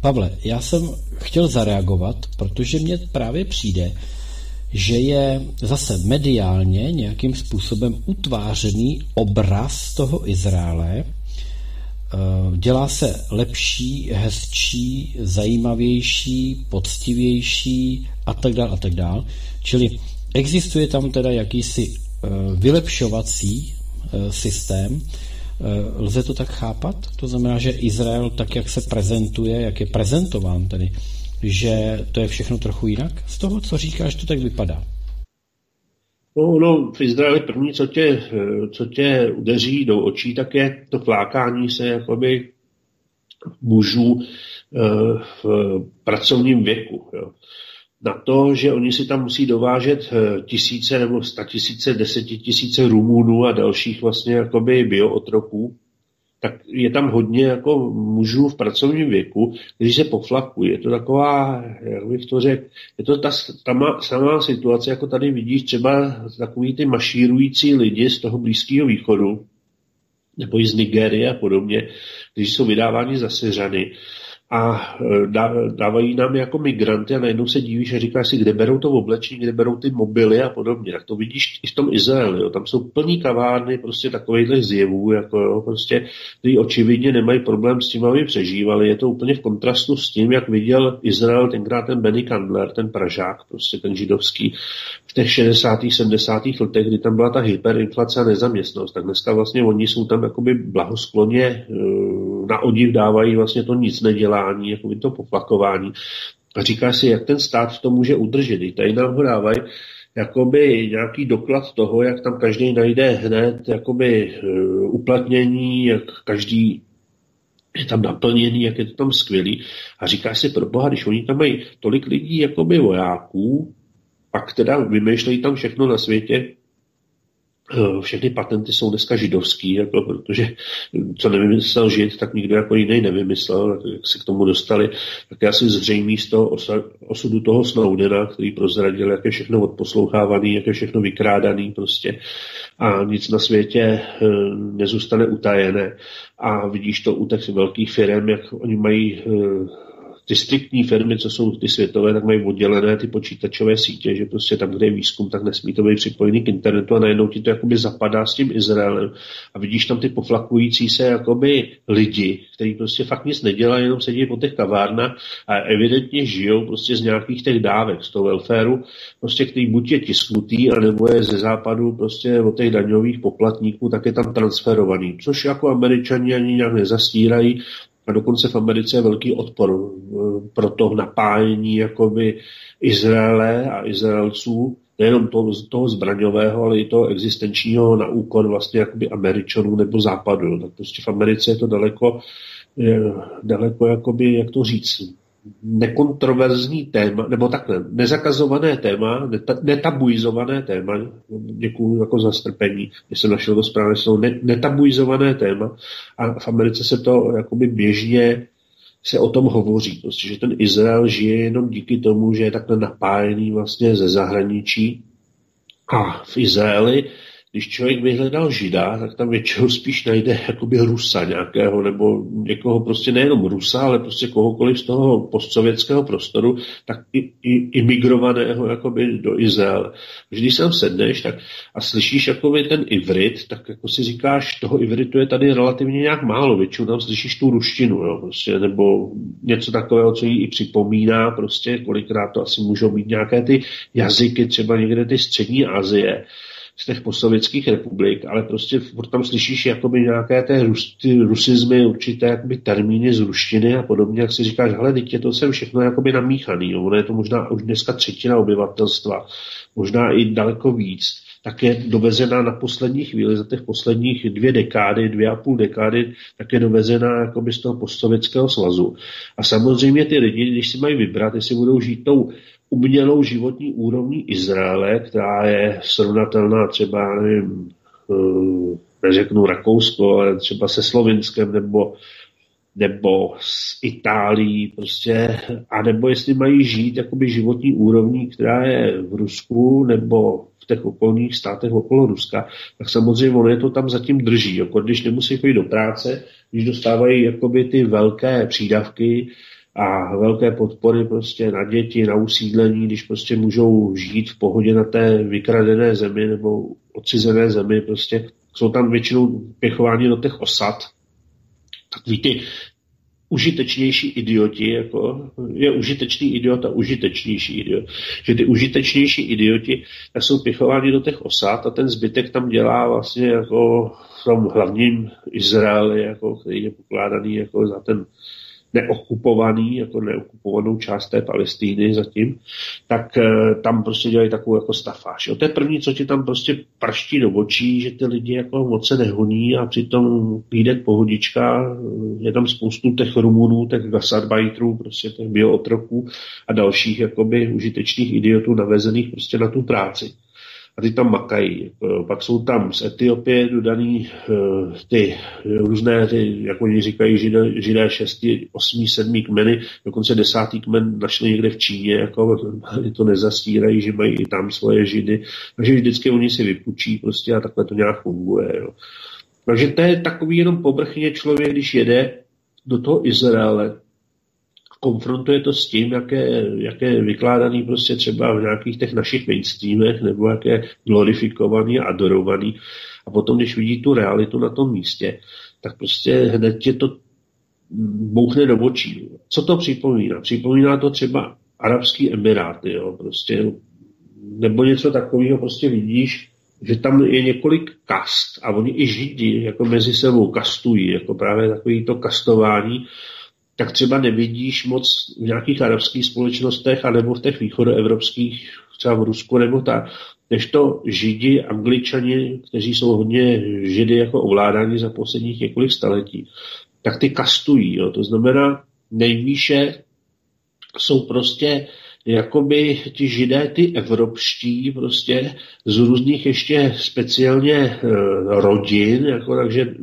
Pavle, já jsem chtěl zareagovat, protože mně právě přijde, že je zase mediálně nějakým způsobem utvářený obraz toho Izraele. Dělá se lepší, hezčí, zajímavější, poctivější a tak dál. Čili existuje tam teda jakýsi vylepšovací systém. Lze to tak chápat? To znamená, že Izrael tak, jak se prezentuje, jak je prezentován tedy, že to je všechno trochu jinak? Z toho, co říkáš, to tak vypadá. No, v Izraeli první, co tě udeří do očí, tak je to flákání se jakoby mužů v pracovním věku. Jo. Na to, že oni si tam musí dovážet 1000 nebo 100 000, 10 000 Rumunů a dalších vlastně jakoby biootroků, tak je tam hodně jako mužů v pracovním věku, kteří se poflakují. Je to taková, jak bych to řekl, je to ta samá situace, jako tady vidíš třeba takový ty mašírující lidi z toho Blízkého východu, nebo i z Nigérie a podobně, kteří jsou vydáváni za Syřany a dávají nám jako migranty a najednou se dívíš a říkáš si, kde berou to oblečení, kde berou ty mobily a podobně. Tak to vidíš i v tom Izraeli, jo. Tam jsou plní kavárny prostě takovejhle zjevů, jako jo, prostě, kteří očividně nemají problém s tím, aby přežívali. Je to úplně v kontrastu s tím, jak viděl Izrael tenkrát ten Benny Kandler, ten Pražák, prostě ten židovský, v těch 60. 70. letech, kdy tam byla ta hyperinflace a nezaměstnost. Tak dneska vlastně oni jsou tam jakoby blahoskloně na odiv dávají vlastně to nic nedělání, jakoby to poflakování. A říká si, jak ten stát to může udržet. I tady nám ho dávají jakoby nějaký doklad toho, jak tam každý najde hned jakoby uplatnění, jak každý je tam naplněný, jak je to tam skvělý. A říká si pro boha, když oni tam mají tolik lidí jakoby vojáků, pak teda vymýšlejí tam všechno na světě. Všechny patenty jsou dneska židovský, jako, protože co nevymyslel žid, tak nikdo jako jiný nevymyslel, jak se k tomu dostali. Tak já si zřejmý z toho osudu toho Snowdena, který prozradil, jak je všechno odposlouchávaný, jak je všechno vykrádaný prostě a nic na světě nezůstane utajené. A vidíš to u těch velkých firm, jak oni mají ty striktní firmy, co jsou ty světové, tak mají oddělené ty počítačové sítě, že prostě tam, kde je výzkum, tak nesmí to být připojený k internetu a najednou ti to jakoby zapadá s tím Izraelem. A vidíš tam ty poflakující se jakoby lidi, kteří prostě fakt nic nedělají, jenom sedí po těch kavárnách a evidentně žijou prostě z nějakých těch dávek, z toho welfareu, prostě který buď je tisknutý, anebo je ze západu prostě od těch daňových poplatníků, tak je tam transferovaný, což jako Američani ani nějak nezastírají. A dokonce v Americe je velký odpor pro to napájení jakoby Izraele a Izraelců, nejenom toho zbraňového, ale i toho existenčního na úkor vlastně jakoby Američanů nebo Západu. Tak prostě v Americe je to daleko jakoby, jak to říct, nekontroverzní téma, nebo takhle, nezakazované téma, netabuizované téma, děkuju jako za strpení, když jsem našel to správné slovo, netabuizované téma a v Americe se to jakoby běžně se o tom hovoří, prostě, že ten Izrael žije jenom díky tomu, že je takhle napájený vlastně ze zahraničí a v Izraeli když člověk vyhledal žida, tak tam většinou spíš najde jakoby Rusa nějakého, nebo někoho prostě nejenom Rusa, ale prostě kohokoliv z toho postsovětského prostoru, tak i imigrovaného jakoby do Izraele. Když tam sedneš tak, a slyšíš jakoby ten ivrit, tak jako si říkáš, toho ivritu je tady relativně nějak málo, většinou tam slyšíš tu ruštinu, jo, prostě, nebo něco takového, co jí i připomíná, prostě kolikrát to asi můžou být nějaké ty jazyky, třeba někde ty střední Asie, z těch postsovětských republik, ale prostě tam slyšíš jakoby nějaké ty rusizmy, určité jakoby termíny z ruštiny a podobně, jak si říkáš, hele, teď je to sem všechno jakoby namíchaný, jo? Ono je to možná už dneska třetina obyvatelstva, možná i daleko víc, tak je dovezená na poslední chvíli, za těch posledních 2 dekády, 2,5 dekády, tak je dovezená jakoby z toho postsovětského svazu. A samozřejmě ty lidi, když si mají vybrat, jestli budou žít tou umělou životní úrovní Izraele, která je srovnatelná třeba, nevím, neřeknu Rakousko, ale třeba se Slovinskem nebo s Itálií prostě, a nebo jestli mají žít jakoby životní úrovní, která je v Rusku nebo v těch okolních státech okolo Ruska, tak samozřejmě ono je to tam zatím drží. Jako když nemusí chodit do práce, když dostávají jakoby ty velké přídavky, a velké podpory prostě na děti, na usídlení, když prostě můžou žít v pohodě na té vykradené zemi nebo odcizené zemi, prostě jsou tam většinou pěchováni do těch osad. Takový ty užitečnější idioti, jako je užitečný idiot a užitečnější idiot. Že ty užitečnější idioti tak jsou pěchováni do těch osad a ten zbytek tam dělá vlastně jako v tom hlavním Izraeli, jako, který je pokládaný jako za ten neokupovaný, jako neokupovanou část té Palestíny zatím, tak tam prostě dělají takovou jako stafáž. Jo. To je první, co ti tam prostě prští do očí, že ty lidi jako moc se nehoní a přitom klídek pohodička, je tam spoustu těch Rumunů, těch gasarbajtrů, prostě těch biootroků a dalších jakoby užitečných idiotů navezených prostě na tu práci. A ty tam makají. Pak jsou tam z Etiopie dodaný ty různé, ty, jak oni říkají, židé 6., 8., 7. kmeny, dokonce 10. kmen našli někde v Číně, jako to nezastírají, že mají i tam svoje židy. Takže vždycky oni si vypučí prostě a takhle to nějak funguje. Jo. Takže to je takový jenom povrchně člověk, když jede do toho Izraele, konfrontuje to s tím, jak je vykládaný prostě třeba v nějakých těch našich mainstreamech, nebo jak je glorifikovaný a adorovaný. A potom, když vidí tu realitu na tom místě, tak prostě hned tě to bouchne do očí. Co to připomíná? Připomíná to třeba Arabský Emiráty, jo, prostě, nebo něco takového prostě vidíš, že tam je několik kast a oni i Židi jako mezi sebou kastují, jako právě takový to kastování, tak třeba nevidíš moc v nějakých arabských společnostech anebo v těch východoevropských, třeba v Rusku nebo tak, než to Židi, Angličani, kteří jsou hodně Židy jako ovládáni za posledních několik staletí, tak ty kastují. Jo. To znamená, nejvýše jsou prostě jakoby ti Židé, ty evropští prostě z různých ještě speciálně rodin, jako, takže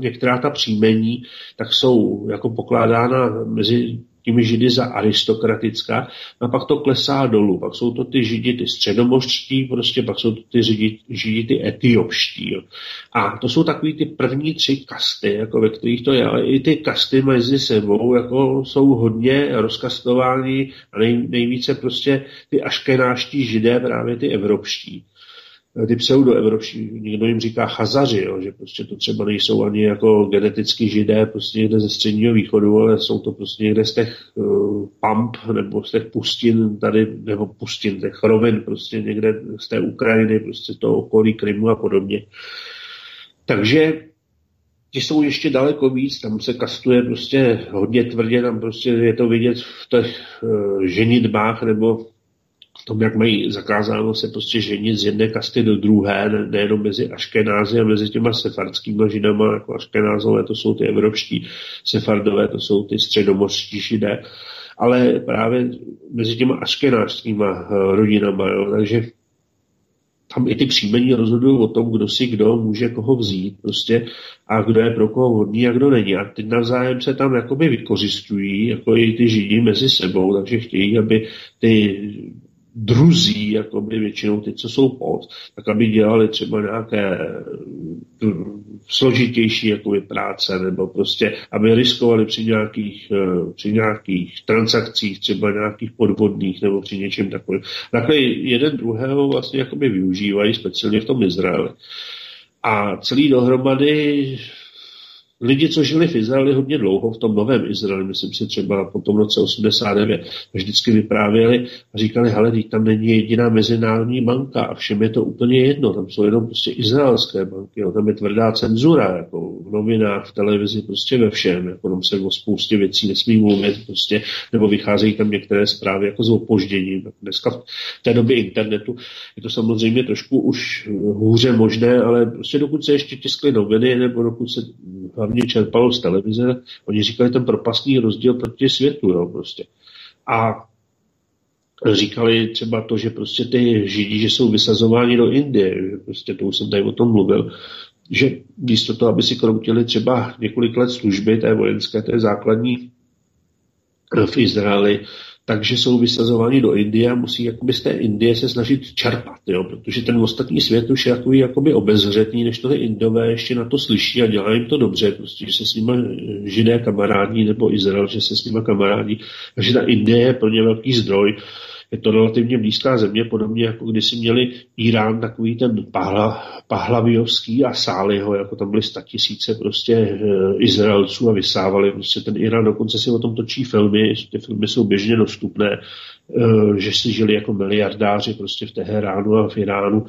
některá ta příjmení tak jsou jako pokládána mezi těmi Židy za aristokratická, a pak to klesá dolů. Pak jsou to ty Židi, ty středomořští, prostě, pak jsou to ty Židi, ty etiopští. Jo. A to jsou takový ty první tři kasty, jako ve kterých to je, ale i ty kasty mezi sebou jako jsou hodně rozkastovány a nejvíce prostě ty aškenáští Židé, právě ty evropští. Ty pseudoevropští, někdo jim říká chazaři, jo, že prostě to třeba nejsou ani jako geneticky Židé prostě někde ze středního východu, ale jsou to prostě někde z těch pamp nebo z těch pustin tady, nebo pustin, těch rovin prostě někde z té Ukrajiny, prostě to okolí Krymu a podobně. Takže ti jsou ještě daleko víc, tam se kastuje prostě hodně tvrdě, tam prostě je to vidět v těch ženitbách nebo tom, jak mají zakázáno se prostě ženit z jedné kasty do druhé, nejenom mezi Aškenázy a mezi těma sefardskýma Židama, jako Aškenázové, to jsou ty evropští, sefardové, to jsou ty středomořští Židé, ale právě mezi těma aškenářskýma rodinama, jo, takže tam i ty příjmení rozhodují o tom, kdo si kdo může koho vzít prostě a kdo je pro koho hodný a kdo není. A ty navzájem se tam jakoby vykořisťují, jako i ty Židi mezi sebou, takže chtějí, aby ty druzí, jakoby většinou ty, co jsou pod, tak aby dělali třeba nějaké složitější jakoby práce, nebo prostě, aby riskovali při nějakých transakcích, třeba nějakých podvodných, nebo při něčem takovým. Takhle jeden druhého vlastně jakoby využívají, speciálně v tom Izraeli. A celý dohromady lidi, co žili v Izraeli hodně dlouho, v tom novém Izraeli, myslím si třeba po tom roce 89, vždycky vyprávěli a říkali, hele, tam není jediná mezinárodní banka a všem je to úplně jedno, tam jsou jenom prostě izraelské banky, jo, tam je tvrdá cenzura, jako v novinách, v televizi, prostě ve všem, jako tam se o spoustě věcí nesmí mluvit, prostě, nebo vycházejí tam některé zprávy jako s opožděním. Dneska v té době internetu je to samozřejmě trošku už hůře možné, ale prostě dokud se ještě tiskly noviny, nebo dokud se hlavně čerpalo z televize, oni říkali ten propastný rozdíl proti světu, jo, prostě. A říkali třeba to, že prostě ty Židi, že jsou vysazováni do Indie, že prostě to už jsem tady o tom mluvil, že místo toho, aby si kroutili třeba několik let služby té vojenské, té základní v Izraeli, takže jsou vysazováni do Indie a musí jakoby z té Indie se snažit čerpat, jo? Protože ten ostatní svět už je takový jakoby obezřetný, než tohle Indové ještě na to slyší a dělá jim to dobře, prostě, že se s nimi Židé kamarádi, nebo Izrael, že se s nimi kamarádi, takže ta Indie je pro ně velký zdroj. Je to relativně blízká země, podobně jako když si měli Irán takový ten Pahlavijovský a Sáliho, jako tam byly statisíce prostě Izraelců a vysávali prostě ten Irán, dokonce si o tom točí filmy, ty filmy jsou běžně dostupné, že si žili jako miliardáři prostě v Teheránu a v Iránu.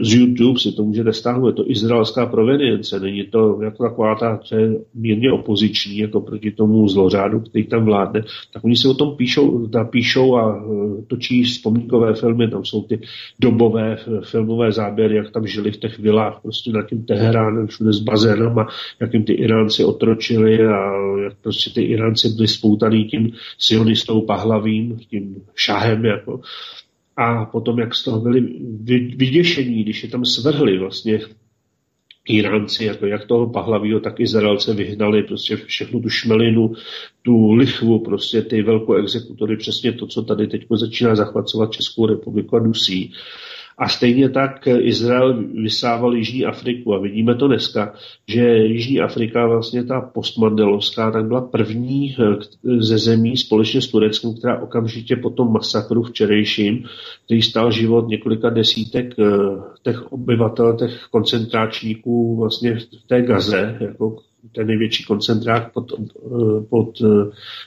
Z YouTube si to můžete stáhnout, je to izraelská provenience, není to jako taková ta, co je mírně opoziční, jako proti tomu zlořádu, který tam vládne, tak oni si o tom píšou a točí vzpomínkové filmy, tam jsou ty dobové filmové záběry, jak tam žili v těch vilách, prostě nad tím Teheránem, všude s bazénem a jak jim ty Iránci otročili a jak prostě ty Iránci byli spoutaný tím sionistou Pahlavím, tím šahem, jako. A potom, jak z toho byli vyděšení, když je tam svrhli vlastně Iránci, jako jak toho Pahlavího, tak Izraelce vyhnali prostě všechnu tu šmelinu, tu lichvu, prostě ty velkoexekutory, přesně to, co tady teď začíná zachvacovat Českou republiku a dusí. A stejně tak Izrael vysával Jižní Afriku a vidíme to dneska, že Jižní Afrika, vlastně ta postmandelovská, tak byla první ze zemí společně s Tureckem, která okamžitě po tom masakru včerejším, který stál život několika desítek těch obyvatel, těch koncentráčníků vlastně v té Gaze, jako ten největší koncentrák pod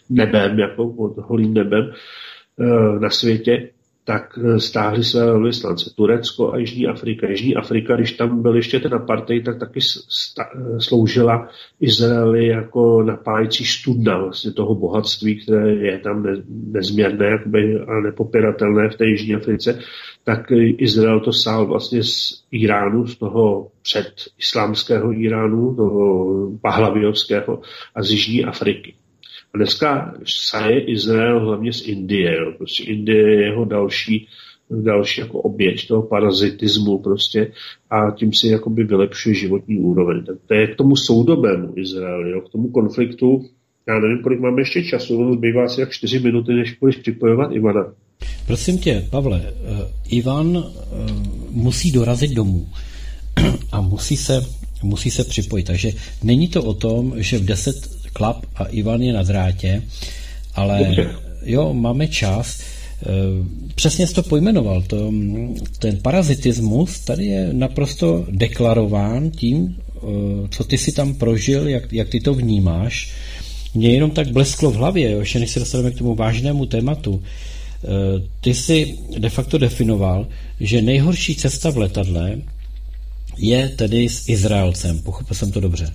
nebem, jako pod holým nebem na světě, tak stáhli své velvyslance. Turecko a Jižní Afrika. Jižní Afrika, když tam byl ještě ten apartheid, tak taky sloužila Izraeli jako napájící studna vlastně toho bohatství, které je tam nezměrné jakoby, a nepopiratelné v té Jižní Africe. Tak Izrael to sál vlastně z Iránu, z toho předislámského Iránu, toho pahlaviovského a z Jižní Afriky. A dneska saje Izrael hlavně z Indie. Jo. Prostě Indie je jeho další jako oběť toho parazitismu prostě a tím si jakoby vylepšuje životní úroveň. Tak to je k tomu soudobému Izraeli, jo, k tomu konfliktu. Já nevím, kolik máme ještě času, ono zbývá asi jak 4 minuty, než budeš připojovat Ivana. Prosím tě, Pavle, Ivan musí dorazit domů a musí se připojit. Takže není to o tom, že v 10 klap a Ivan je na drátě, ale jo, máme čas. Přesně jsi to pojmenoval. Ten parazitismus tady je naprosto deklarován tím, co ty si tam prožil, jak ty to vnímáš. Mně jenom tak blesklo v hlavě, jo, ještě než se dostaneme k tomu vážnému tématu. Ty si de facto definoval, že nejhorší cesta v letadle je tedy s Izraelcem. Pochopil jsem to dobře.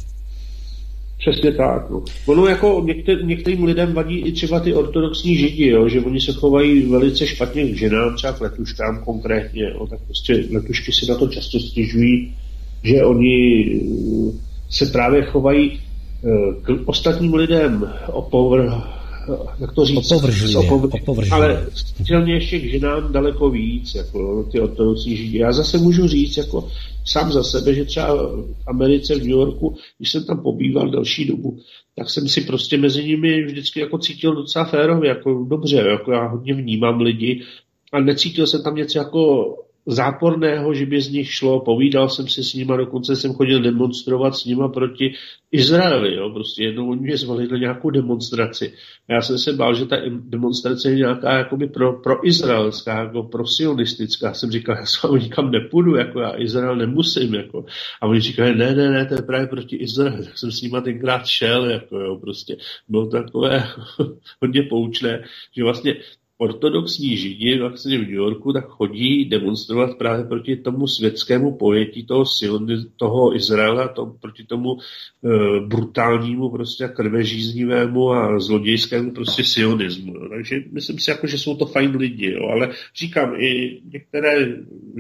Přesně tak. No. Ono jako některým lidem vadí i třeba ty ortodoxní Židi, jo, že oni se chovají velice špatně k ženám, třeba k letuškám konkrétně. Jo, tak prostě letušky si na to často stěžují, že oni se právě chovají k ostatním lidem opovržlivě. Ale střelně ještě k ženám daleko víc, jako ty ortodoxní Židi. Já zase můžu říct, jako sám za sebe, že třeba v Americe, v New Yorku, když jsem tam pobýval další dobu, tak jsem si prostě mezi nimi vždycky jako cítil docela férově, jako dobře, jako já hodně vnímám lidi a necítil jsem tam něco jako záporného, že by z nich šlo, povídal jsem si s nima, dokonce jsem chodil demonstrovat s nima proti Izraeli, jo, prostě jednou oni mě zvali na nějakou demonstraci. Já jsem se bál, že ta demonstrace je nějaká jakoby proizraelská, jako prosionistická. Jsem říkal, já s vámi nikam nepůjdu, jako já Izrael nemusím, jako. A oni říkali, ne, to je právě proti Izraeli. Tak jsem s nima tenkrát šel, jako jo, prostě. Bylo takové hodně poučné, že vlastně ortodoxní Židi vlastně v New Yorku tak chodí demonstrovat právě proti tomu světskému pojetí toho Izraela, proti tomu brutálnímu prostě krvežíznivému a zlodějskému prostě sionismu. Jo. Takže myslím si, jako, že jsou to fajn lidi, jo. Ale říkám, i některé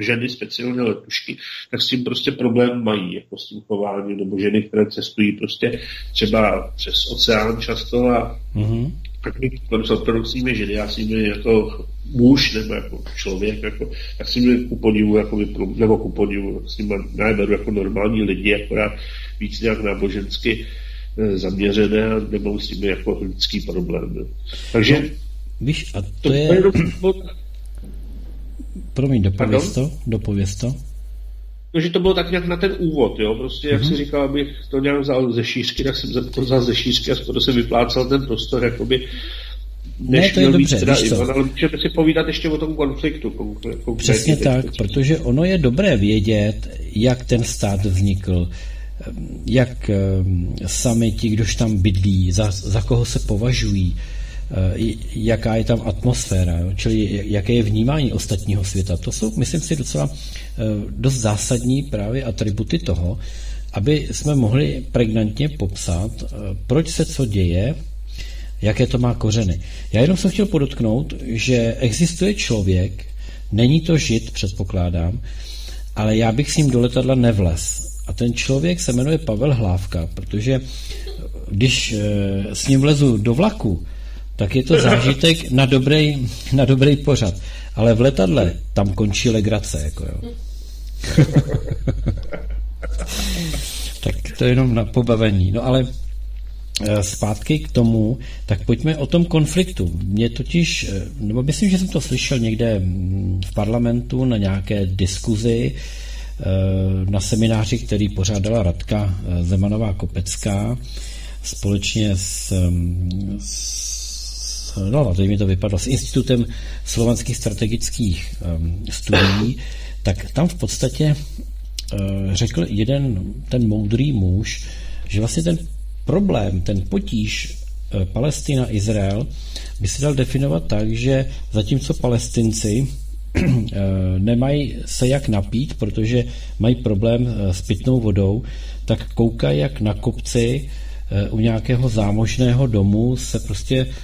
ženy, speciálně letušky, tak s tím prostě problém mají, jako s tím chováním, nebo ženy, které cestují prostě třeba přes oceán často a s ortodoxními Židy, já si mě jako muž nebo jako člověk, jako, tak si mě ku podivu s nimi najberu jako normální lidi, akorát víc nějak nábožensky zaměřené a nemám s nimi jako lidský problém. Takže no, víš, a to je... Promiň, dopověz to. No, že to bylo tak nějak na ten úvod, jo, prostě, jak si říkal, abych to nějak vzal ze šířky, tak jsem to vzal ze šířky a skoro jsem vyplácal ten prostor, jakoby, než měl víc teda Ivan, ale můžeme si povídat ještě o tom konfliktu. Přesně tak, protože ono je dobré vědět, jak ten stát vznikl, jak sami ti, kdož tam bydlí, za koho se považují, jaká je tam atmosféra, jo? Čili jaké je vnímání ostatního světa. To jsou, myslím si, docela dost zásadní právě atributy toho, aby jsme mohli pregnantně popsat, proč se co děje, jaké to má kořeny. Já jenom jsem chtěl podotknout, že existuje člověk, není to Žid, předpokládám, ale já bych s ním do letadla nevlez. A ten člověk se jmenuje Pavel Hlávka, protože když s ním vlezu do vlaku, tak je to zážitek na dobrý pořad. Ale v letadle tam končí legrace. Jako jo. Tak to je jenom na pobavení. No ale zpátky k tomu, tak pojďme o tom konfliktu. Mě totiž, nebo myslím, že jsem to slyšel někde v parlamentu na nějaké diskuzi, na semináři, který pořádala Radka Zemanová-Kopecká společně teď mi to vypadlo, s Institutem slovanských strategických studií, tak tam v podstatě řekl jeden ten moudrý muž, že vlastně ten problém, ten potíž Palestina, Izrael by se dal definovat tak, že zatímco Palestinci nemají se jak napít, protože mají problém s pitnou vodou, tak koukají jak na kopci u nějakého zámožného domu se prostě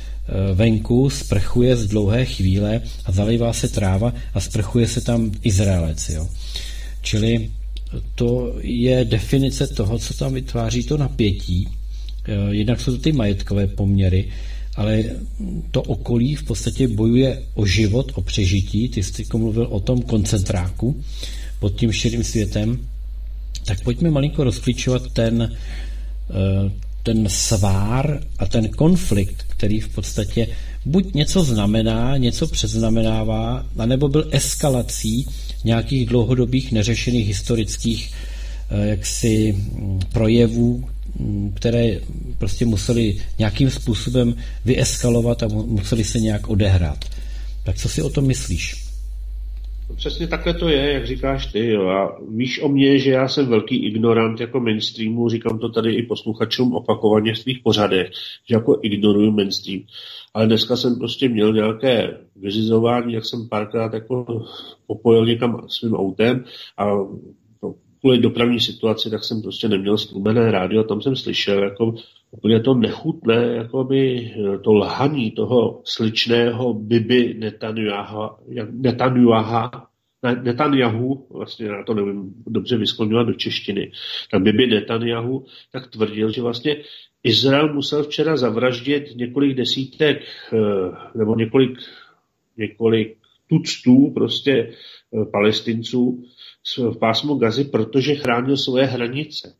venku sprchuje z dlouhé chvíle a zalejvá se tráva a sprchuje se tam Izraelec. Jo. Čili to je definice toho, co tam vytváří to napětí. Jednak jsou to ty majetkové poměry, ale to okolí v podstatě bojuje o život, o přežití. Ty jsi mluvil o tom koncentráku pod tím širým světem. Tak pojďme malinko rozklíčovat ten svár a ten konflikt, který v podstatě buď něco znamená, něco předznamenává, anebo byl eskalací nějakých dlouhodobých neřešených historických jaksi projevů, které prostě museli nějakým způsobem vyeskalovat a museli se nějak odehrát. Tak co si o tom myslíš? Přesně takhle to je, jak říkáš ty. Jo. A víš o mně, že já jsem velký ignorant jako mainstreamu, říkám to tady i posluchačům opakovaně v svých pořadech, že jako ignoruju mainstream. Ale dneska jsem prostě měl nějaké vyřizování, jak jsem párkrát jako popojil někam svým autem a kvůli dopravní situaci, tak jsem prostě neměl stlumené rádio, tam jsem slyšel jako úplně to nechutné, jako by to lhaní toho sličného bibi Netanyahu, vlastně já to nevím dobře vyskloňovat do češtiny, tak bibi Netanyahu tak tvrdil, že vlastně Izrael musel včera zavraždit několik desítek nebo několik tuctů prostě Palestinců v pásmu Gazy, protože chránil svoje hranice.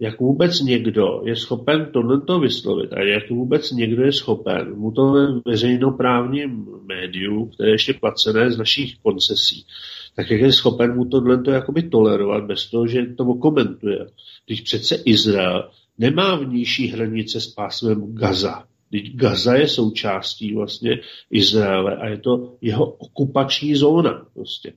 Jak vůbec někdo je schopen tohleto vyslovit a jak vůbec někdo je schopen mu to veřejnoprávním médiu, které je ještě placené z našich koncesí, tak jak je schopen mu tohleto jakoby tolerovat bez toho, že to komentuje. Když přece Izrael nemá vnější hranice s pásmem Gaza. Teď Gaza je součástí vlastně Izraele a je to jeho okupační zóna prostě.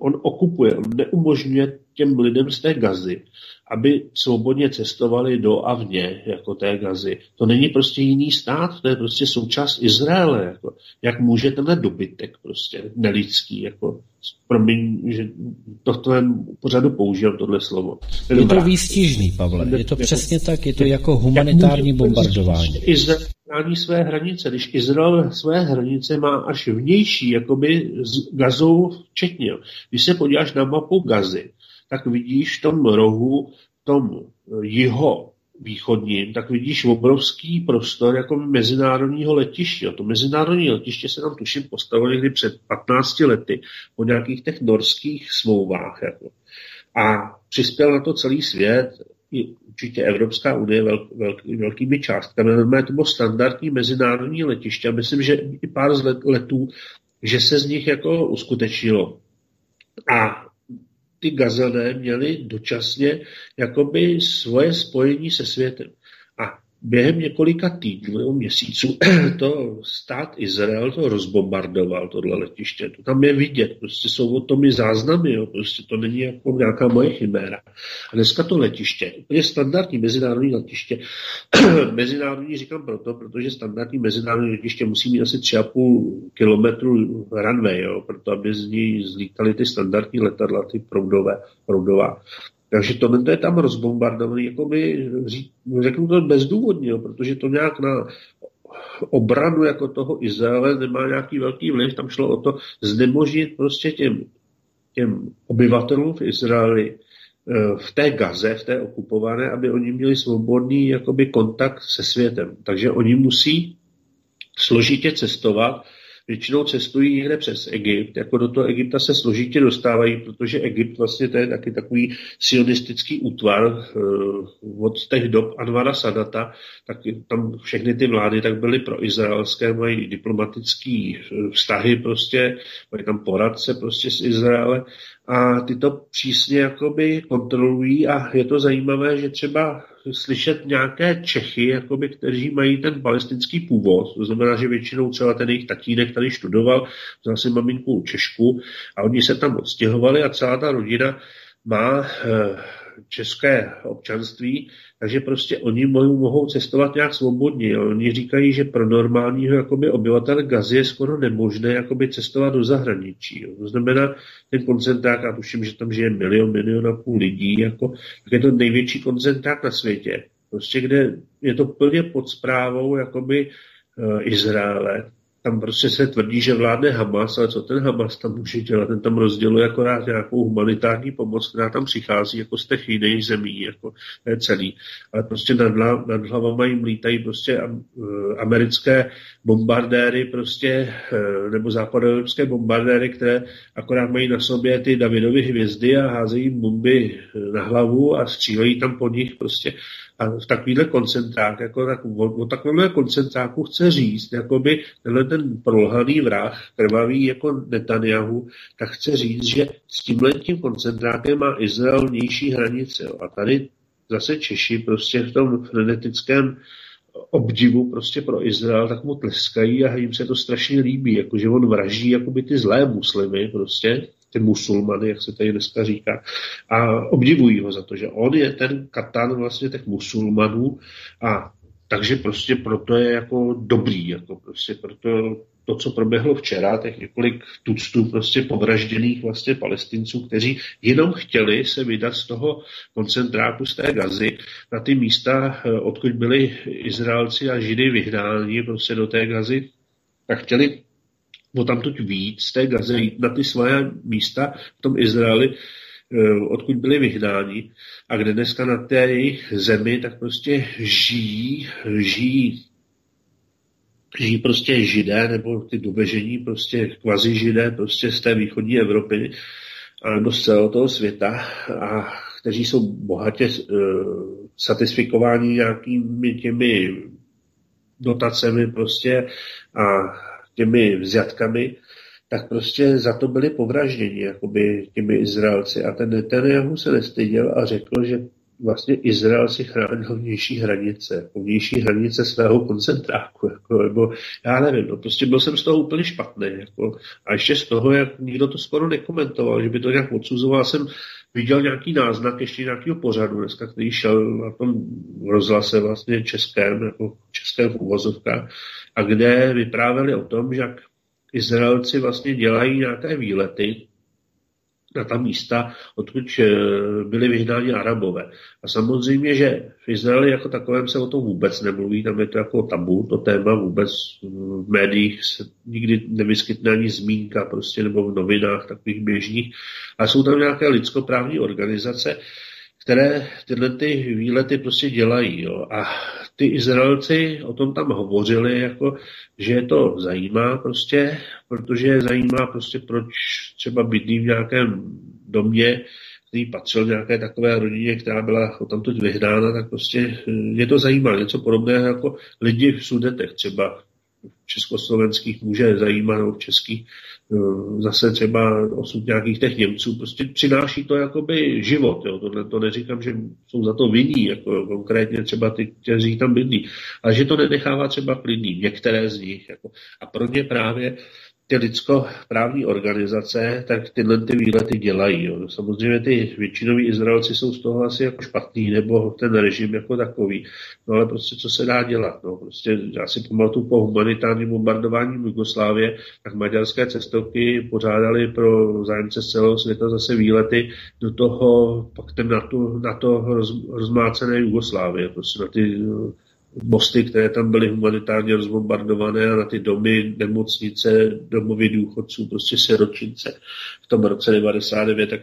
On okupuje, on neumožňuje těm lidem z té Gazy, aby svobodně cestovali do a vně jako té Gazy. To není prostě jiný stát, to je prostě součást Izraele. Jako. Jak může tenhle dobytek prostě nelidský, jako, promiň, že tohle pořadu používám tohle slovo. Je to výstižný, Pavle, je to přesně tak, je to jako humanitární bombardování. Izrael chrání své hranice, když Izrael své hranice má až vnější, jakoby s Gazou včetně. Když se podíváš na mapu Gazy, tak vidíš v tom rohu, v tom jihovýchodním, tak vidíš obrovský prostor jako mezinárodního letiště. To mezinárodní letiště se tam tuším postavilo někdy před 15 lety po nějakých těch norských smlouvách. Jako. A přispěl na to celý svět, i určitě Evropská unie velkými částkami. Normálně to bylo standardní mezinárodní letiště a myslím, že i pár z letů, že se z nich jako uskutečnilo. A ty Gazané měli dočasně jakoby svoje spojení se světem. A během několika týdnů nebo měsíců to stát Izrael to rozbombardoval, tohle letiště. To tam je vidět, prostě jsou o tom i záznamy, jo. Prostě to není jako nějaká moje chiméra. A dneska to letiště, úplně standardní mezinárodní letiště, mezinárodní říkám proto, protože standardní mezinárodní letiště musí mít asi 3,5 kilometru runway, jo, proto aby z ní zlítaly ty standardní letadla, ty proudová. Takže to je tam rozbombardovaný, jakoby, řeknu to bezdůvodně, protože to nějak na obranu jako toho Izraele nemá nějaký velký vliv. Tam šlo o to znemožnit prostě těm obyvatelům v Izraeli v té Gaze, v té okupované, aby oni měli svobodný jakoby kontakt se světem. Takže oni musí složitě cestovat. Většinou cestují někde přes Egypt, jako do toho Egypta se složitě dostávají, protože Egypt vlastně to je taky takový sionistický útvar od těch dob Anwara Sadata, tak tam všechny ty vlády tak byly proizraelské, mají diplomatický vztahy prostě, mají tam poradce prostě z Izraele a ty to přísně jakoby kontrolují a je to zajímavé, že třeba slyšet nějaké Čechy, jakoby, kteří mají ten palestinský původ. To znamená, že většinou třeba ten jejich tatínek tady študoval, vzal si maminku Češku a oni se tam odstěhovali a celá ta rodina má české občanství, takže prostě oni mohou cestovat nějak svobodně. Oni říkají, že pro normálního jakoby obyvatel Gazy je skoro nemožné jakoby cestovat do zahraničí. To znamená, ten koncentrák, a tuším, že tam žije milion a půl lidí, jako, tak je to největší koncentrák na světě. Prostě kde je to plně pod správou jakoby Izraele. Tam prostě se tvrdí, že vládne Hamas, ale co ten Hamas tam může dělat? Ten tam rozděluje akorát nějakou humanitární pomoc, která tam přichází jako z těch jiných zemí, jako celý. Ale prostě nad hlavama jim lítají prostě americké bombardéry prostě, nebo západoevropské bombardéry, které akorát mají na sobě ty Davidovy hvězdy a házejí bomby na hlavu a střílejí tam po nich prostě. A v takovýhle koncentráku, jako o takovémhle koncentráku chce říct, jakoby tenhle ten prolhaný vrah, krvavý jako Netanyahu, tak chce říct, že s tímhletím koncentrákem má Izrael vnější hranice. A tady zase Češi prostě v tom frenetickém obdivu prostě pro Izrael, tak mu tleskají a jim se to strašně líbí, jakože on vraží jakoby ty zlé muslimy prostě, ty musulmany, jak se tady dneska říká, a obdivují ho za to, že on je ten katán vlastně těch musulmanů, a takže prostě proto je jako dobrý, jako prostě proto to, co proběhlo včera, těch několik tuctů prostě povražděných vlastně Palestinců, kteří jenom chtěli se vydat z toho koncentráku, z té Gazy, na ty místa, odkud byli Izraelci a Židy vyhnáni prostě do té Gazy, tak chtěli odtamtud víc z té Gazy jít na ty své místa v tom Izraeli, odkud byli vyhnáni, a kde dneska na té jejich zemi tak prostě žijí prostě Židé, nebo ty dobežení prostě kvazi Židé prostě z té východní Evropy nebo z celého toho světa, a kteří jsou bohatě satisfikováni nějakými těmi dotacemi prostě a těmi vzjatkami, tak prostě za to byli povražděni jakoby těmi Izraelci. A ten Netanyahu se nestyděl a řekl, že vlastně Izrael si chránil vnější hranice svého koncentráku. Jako, nebo já nevím, no, prostě byl jsem z toho úplně špatný. Jako, a ještě z toho, jak nikdo to skoro nekomentoval, že by to nějak odsuzoval. Jsem viděl nějaký náznak ještě nějakého pořadu dneska, který šel na tom rozhlase vlastně českém, jako českém uvozovka, a kde vyprávěli o tom, že jak Izraelci vlastně dělají nějaké výlety na ta místa, odkud byli vyhnáni Arabové. A samozřejmě, že v Izraeli jako takovém se o tom vůbec nemluví, tam je to jako tabu, to téma vůbec v médiích se nikdy nevyskytne ani zmínka prostě, nebo v novinách takových běžných. A jsou tam nějaké lidskoprávní organizace, které tyhle ty výlety prostě dělají. Jo. A ty Izraelci o tom tam hovořili, jako, že je to zajímá prostě, protože je zajímá prostě, proč třeba bydlí v nějakém domě, který patřil nějaké takové rodině, která byla odtamtud vyhnána, tak prostě je to zajímá. Něco podobného jako lidi v Sudetech třeba, československých může zajímat, v českých zase třeba osud nějakých těch Němců, prostě přináší to jakoby život, jo. Tohle to neříkám, že jsou za to vinní, jako konkrétně třeba ty, kteří tam bydlí, ale že to nenechává třeba klidný, některé z nich, jako. A pro ně právě ty lidskoprávní organizace, tak tyhle ty výlety dělají. Jo. Samozřejmě ty většinoví Izraelci jsou z toho asi jako špatný, nebo ten režim jako takový. No ale prostě co se dá dělat? No. Prostě já si pamatuju po humanitárním bombardování v Jugoslávie, tak maďarské cestovky pořádaly pro zájemce z celého světa zase výlety do toho, pak ten na to rozmácené Jugoslávie, prostě na ty mosty, které tam byly humanitárně rozbombardované, a na ty domy, nemocnice, domovy důchodců, prostě sirotčince v tom roce 1999, tak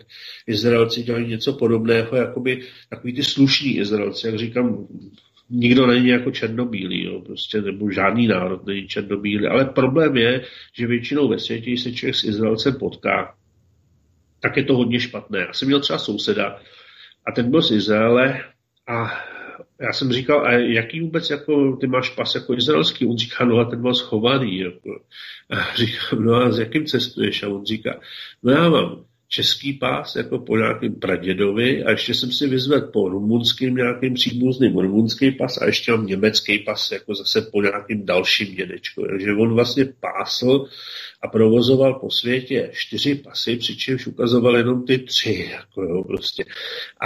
Izraelci dělají něco podobného, jakoby takový ty slušní Izraelci, jak říkám, nikdo není jako černobílý, jo, prostě, nebo žádný národ není černobílý, ale problém je, že většinou ve světě, když se člověk s Izraelcem potká, tak je to hodně špatné. Já jsem měl třeba souseda a ten byl z Izraele a já jsem říkal, a jaký vůbec, jako, ty máš pas jako izraelský? On říká, no a ten byl schovaný. Jako. A říkám, no a s jakým cestuješ? A on říká, no já mám český pás jako po nějakém pradědovi a ještě jsem si vyzvedl po rumunským nějakým příbuzným rumunský pas a ještě mám německý pas jako zase po nějakým dalším dědečku. Takže on vlastně pásl a provozoval po světě 4 pasy, přičemž ukazoval jenom ty 3. Jako jo, prostě.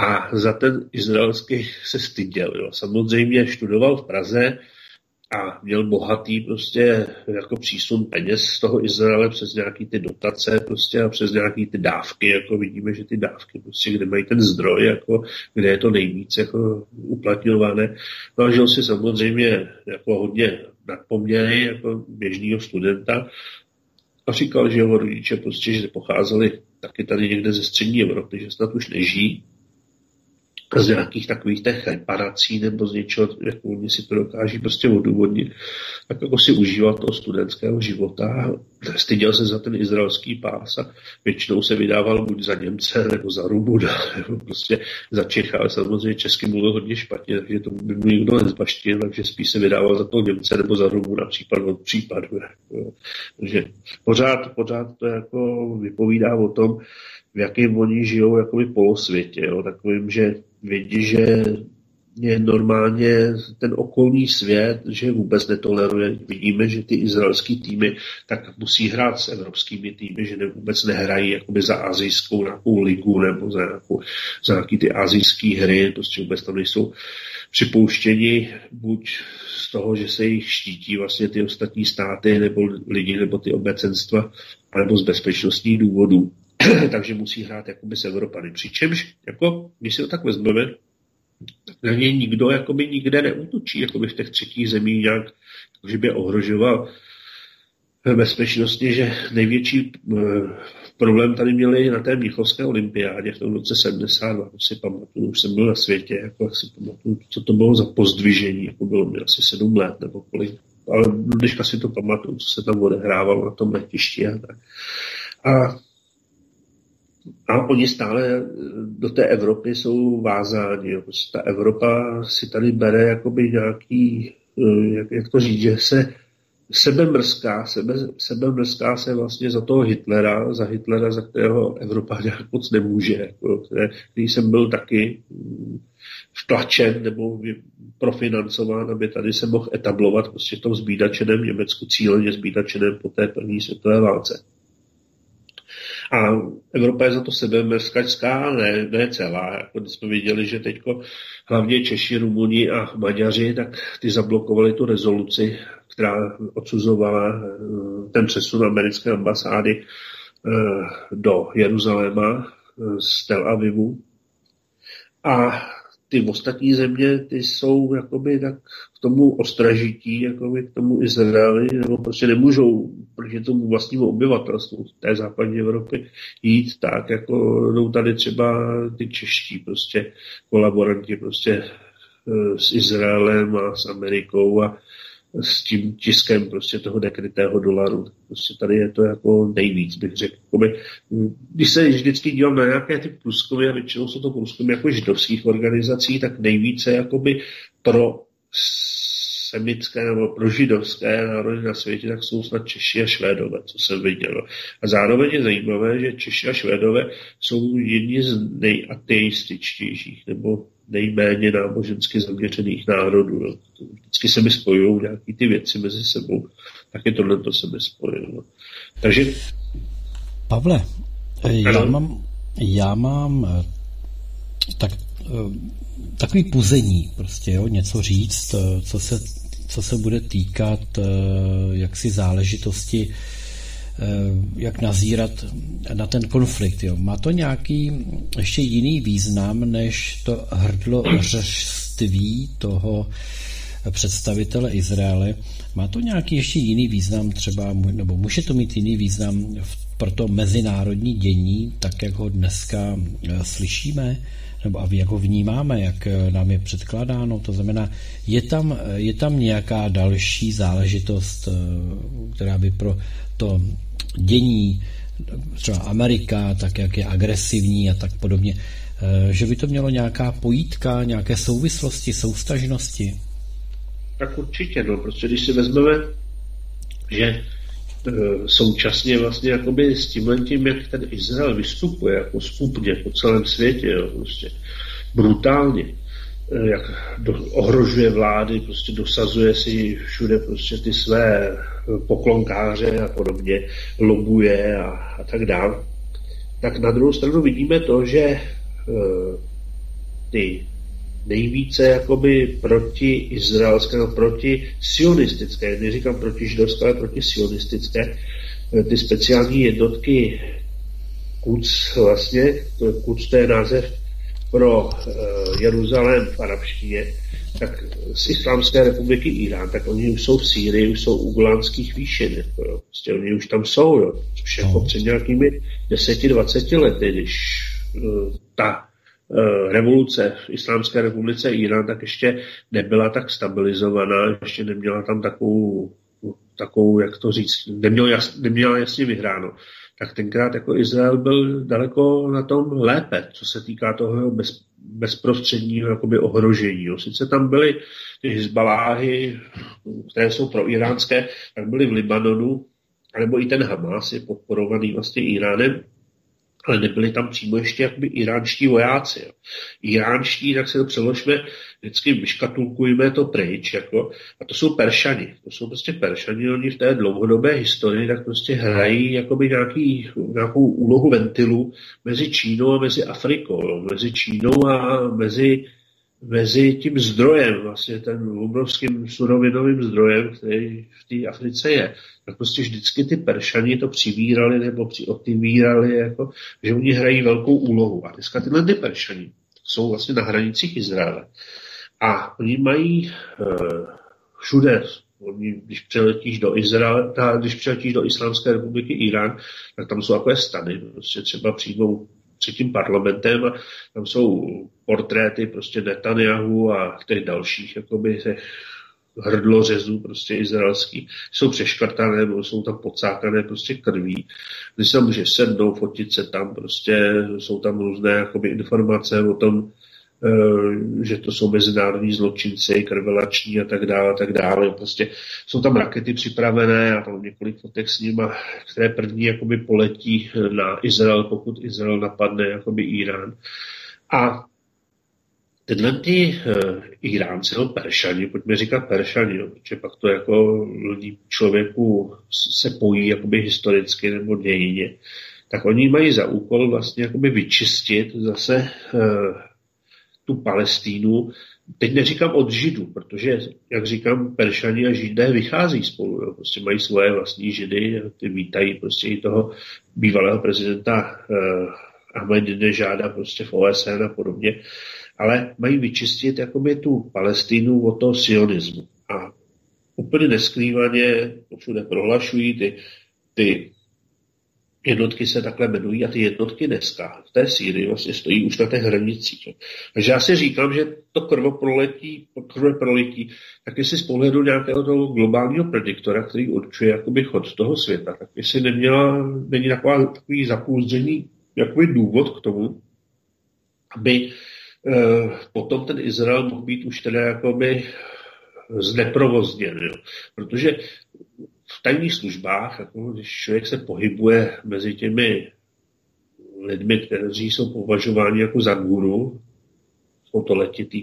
A za ten izraelský se styděl. Jo. Samozřejmě studoval v Praze a měl bohatý prostě jako přísun peněz z toho Izraele přes nějaký ty dotace prostě a přes nějaký ty dávky, jako vidíme, že ty dávky prostě, kde mají ten zdroj, jako kde je to nejvíc jako uplatňované. No a žil si samozřejmě jako hodně nadpoměry jako běžného studenta a říkal, že jeho rodiče prostě, že pocházeli taky tady někde ze střední Evropy, že snad už nežijí. Z nějakých takových těch reparací nebo z něčeho, jak oni si to dokáží prostě odůvodnit, tak jako si užíval toho studentského života. Styděl se za ten izraelský pás a většinou se vydával buď za Němce, nebo za Rumuna, nebo prostě za Čecha, ale samozřejmě česky mluvil hodně špatně, takže to by mu nikdo nezbaštil, takže spíš se vydával za toho Němce nebo za Rumuna, případ od případu. Jo. Takže pořád to jako vypovídá o tom, v jakém oni žijou jakoby polosvětě, jo, takovým, že vědí, že je normálně ten okolní svět, že vůbec netoleruje. Vidíme, že ty izraelský týmy tak musí hrát s evropskými týmy, že vůbec nehrají jakoby za asijskou nějakou ligu nebo za nějaký ty asijský hry, prostě vůbec tam nejsou připouštěni buď z toho, že se jich štítí vlastně ty ostatní státy nebo lidi nebo ty obecenstva, nebo z bezpečnostních důvodů. Takže musí hrát jakoby s Evropany. Přičemž, jako, když si to tak vezmeme, na něj nikdo jakoby nikde neútočí, jakoby v těch třetích zemích nějak, že by ohrožoval bezpečnostně, že největší problém tady měli na té mnichovské olympiádě v tom roce 72, to si pamatuju, už jsem byl na světě, jako jak si pamatuju, co to bylo za pozdvižení, jako bylo mi asi 7 let nebo kolik, ale dneška si to pamatuju, co se tam odehrávalo na tom letišti a tak. A oni stále do té Evropy jsou vázáni. Ta Evropa si tady bere jakoby nějaký, jak to říct, že se sebemrská se vlastně za toho Hitlera, za kterého Evropa nějak moc nemůže. Když jsem byl taky vtlačen nebo profinancován, aby tady se mohl etablovat prostě v tom zbídačeném Německu, cíleně zbídačeném po té první světové válce. A Evropa je za to sebemrskačská, ne celá. Jako když jsme viděli, že teď hlavně Češi, Rumuni a Maďaři, tak ty zablokovali tu rezoluci, která odsuzovala ten přesun americké ambasády do Jeruzaléma z Tel Avivu. A ty ostatní země, ty jsou jakoby tak k tomu ostražití, jakoby k tomu Izraeli, nebo prostě nemůžou proti tomu vlastnímu obyvatelstvu té západní Evropy jít tak, jako jdou tady třeba ty čeští prostě kolaboranti prostě s Izraelem a s Amerikou a s tím tiskem prostě toho nekrytého dolaru. Prostě tady je to jako nejvíc, bych řekl. Když se vždycky dívám na nějaké ty průzkumy, a většinou jsou to průzkumy jako židovských organizací, tak nejvíce jakoby pro semitské nebo pro židovské národy na světě, tak jsou snad Češi a Švédové, co jsem viděl. A zároveň je zajímavé, že Češi a Švédové jsou jedni z nejateističtějších nebo nejméně nábožensky zaměřených národů. No. Vždycky se mi spojují nějaké ty věci mezi sebou, taky tohle se mi spojilo. No. Takže... Pavle, já mám tak, takový puzení, prostě jo, něco říct, co se bude týkat jaksi záležitosti, jak nazírat na ten konflikt. Jo. Má to nějaký ještě jiný význam, než to hrdlořešství toho představitele Izraele. Má to nějaký ještě jiný význam třeba, nebo může to mít jiný význam pro to mezinárodní dění, tak jak ho dneska slyšíme, nebo jak ho vnímáme, jak nám je předkládáno. To znamená, je tam nějaká další záležitost, která by pro to dění, třeba Amerika, tak jak je agresivní a tak podobně, že by to mělo nějaká pojítka, nějaké souvislosti, soustažnosti. Tak určitě, no, protože když si vezmeme, že současně vlastně jakoby s tímhletím, jak ten Izrael vystupuje jako skupně po celém světě, jo, prostě brutálně, jak ohrožuje vlády, prostě dosazuje si všude prostě ty své poklonkáře a podobně, lobuje a tak dále. Tak na druhou stranu vidíme to, že ty nejvíce jakoby proti izraelské, no proti sionistické, neříkám proti židovské, ale proti sionistické, ty speciální jednotky Kuc vlastně, Kuc to je název pro Jeruzalém v arabštině, tak z Islámské republiky Irán, tak oni už jsou v Sýrii, už jsou u Golánských výšin, jako, jo. Prostě oni už tam jsou, jo. Což jako před nějakými 10-20 lety, když ta revoluce v Islámské republice Irán tak ještě nebyla tak stabilizovaná, ještě neměla tam takovou jak to říct, neměla jasně vyhráno. Tak tenkrát jako Izrael byl daleko na tom lépe, co se týká toho bezprostředního jakoby ohrožení. Sice tam byly ty Hizbaláhy, které jsou proiránské, tak byly v Libanonu, nebo i ten Hamas je podporovaný vlastně Iránem, ale nebyli tam přímo ještě jakoby iránští vojáci. Jo. Iránští, tak se to přeložme, vždycky vyškatulkujeme to pryč, jako, a to jsou Peršani. To jsou prostě Peršani, oni v té dlouhodobé historii tak prostě hrají jakoby nějakou úlohu ventilu mezi Čínou a mezi Afrikou, jo. Mezi Čínou a mezi tím zdrojem, vlastně ten obrovským surovinovým zdrojem, který v té Africe je. Tak prostě vždycky ty Peršani to přivírali nebo přiotevírali, jako, že oni hrají velkou úlohu. A dneska tyhle ty Peršani jsou vlastně na hranicích Izraele. A oni mají všude, když přiletíš do Izraele, když přiletíš do Islámské republiky Irán, tak tam jsou takové stany, prostě třeba přijdou před tím parlamentem a tam jsou portréty prostě Netanyahu a těch dalších jakoby hrdlořezů prostě izraelský. Jsou přeškrtané, jsou tam pocákané prostě krví. Když se může sednout, fotit se tam prostě, jsou tam různé jakoby informace o tom, že to jsou mezinárodní zločinci, krvelační a tak dále, Prostě jsou tam rakety připravené a tam několik fotek s nima, které první jakoby poletí na Izrael, pokud Izrael napadne jakoby Irán. A tyhle ty Iránci, no Peršani, pojďme říkat Peršani, no, protože pak to jako lidí člověku se pojí jakoby historicky nebo dějině, tak oni mají za úkol vlastně jakoby vyčistit zase tu Palestínu, teď neříkám od Židů, protože, jak říkám, Peršani a Židé vychází spolu, jo, prostě mají svoje vlastní Židy, ty vítají prostě i toho bývalého prezidenta Ahmadinežáda prostě v OSN a podobně, ale mají vyčistit jakoby tu Palestínu od toho sionismu. A úplně neskrývaně všude prohlašují ty jednotky se takhle jmenují a ty jednotky dneska v té Sýrii vlastně stojí už na těch hranicích. Takže já si říkám, že to krveprolití, tak jestli z pohledu nějakého toho globálního prediktora, který určuje jakoby chod toho světa, tak jestli není takový zapouzdřený jakoby důvod k tomu, aby potom ten Izrael mohl být už teda jakoby zneprovozněn. Jo. Protože v tajných službách, jako když člověk se pohybuje mezi těmi lidmi, kteří jsou považováni jako za guru, jsou to letitý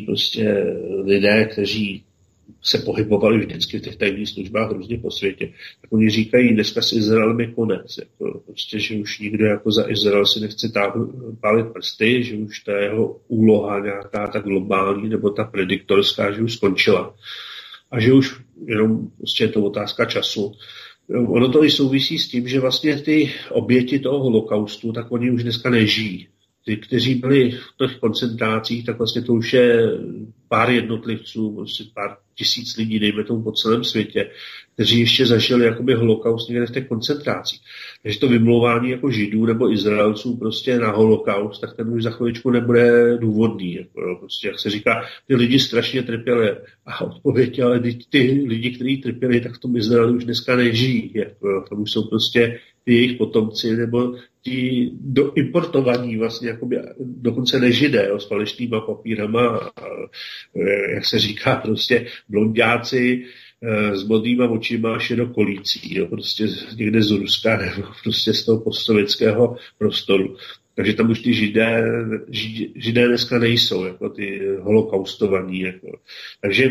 prostě lidé, kteří se pohybovali vždycky v těch tajných službách různě po světě, tak oni říkají, dneska s Izraelem je konec. Jako, prostě, že už nikdo jako za Izrael si nechce pálit prsty, že už ta jeho úloha nějaká ta globální nebo ta prediktorská, že už skončila. A že už jenom prostě je to otázka času. Ono to i souvisí s tím, že vlastně ty oběti toho holokaustu, tak oni už dneska nežijí. Ty, kteří byli v těch koncentrácích, tak vlastně to už je pár jednotlivců, vlastně pár tisíc lidí, dejme tomu po celém světě, kteří ještě zažili jakoby holokaust někde v těch koncentrácích. Takže to vymlouvání jako Židů nebo Izraelců prostě na holokaust, tak ten už za chviličku nebude důvodný. Jako, no, prostě, jak se říká, ty lidi strašně trpěli. A odpověď, ale ty lidi, kteří trpěli, tak v tom Izraeli už dneska nežijí. Jako, no, tam už jsou prostě ty jejich potomci nebo ti importovaní vlastně jakoby dokonce nežidé, jo, s falešnýma papírama, jak se říká prostě blondiáci, s modlýma očima šedokolící, jo, prostě někde z Ruska nebo prostě z toho postsovětského prostoru. Takže tam už ty židé dneska nejsou, jako ty holokaustovaní. Jako. Takže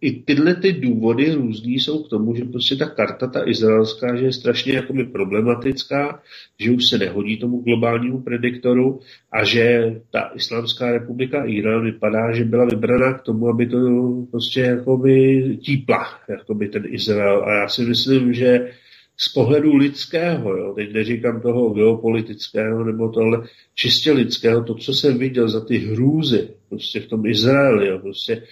i tyhle ty důvody různý jsou k tomu, že prostě ta karta, ta izraelská, že je strašně jakoby problematická, že už se nehodí tomu globálnímu prediktoru a že ta Islámská republika Írán vypadá, že byla vybraná k tomu, aby to prostě jakoby típla, jakoby ten Izrael. A já si myslím, že z pohledu lidského, jo, teď neříkám toho geopolitického nebo tohle, čistě lidského, to, co jsem viděl za ty hrůzy prostě v tom Izraeli, jo, prostě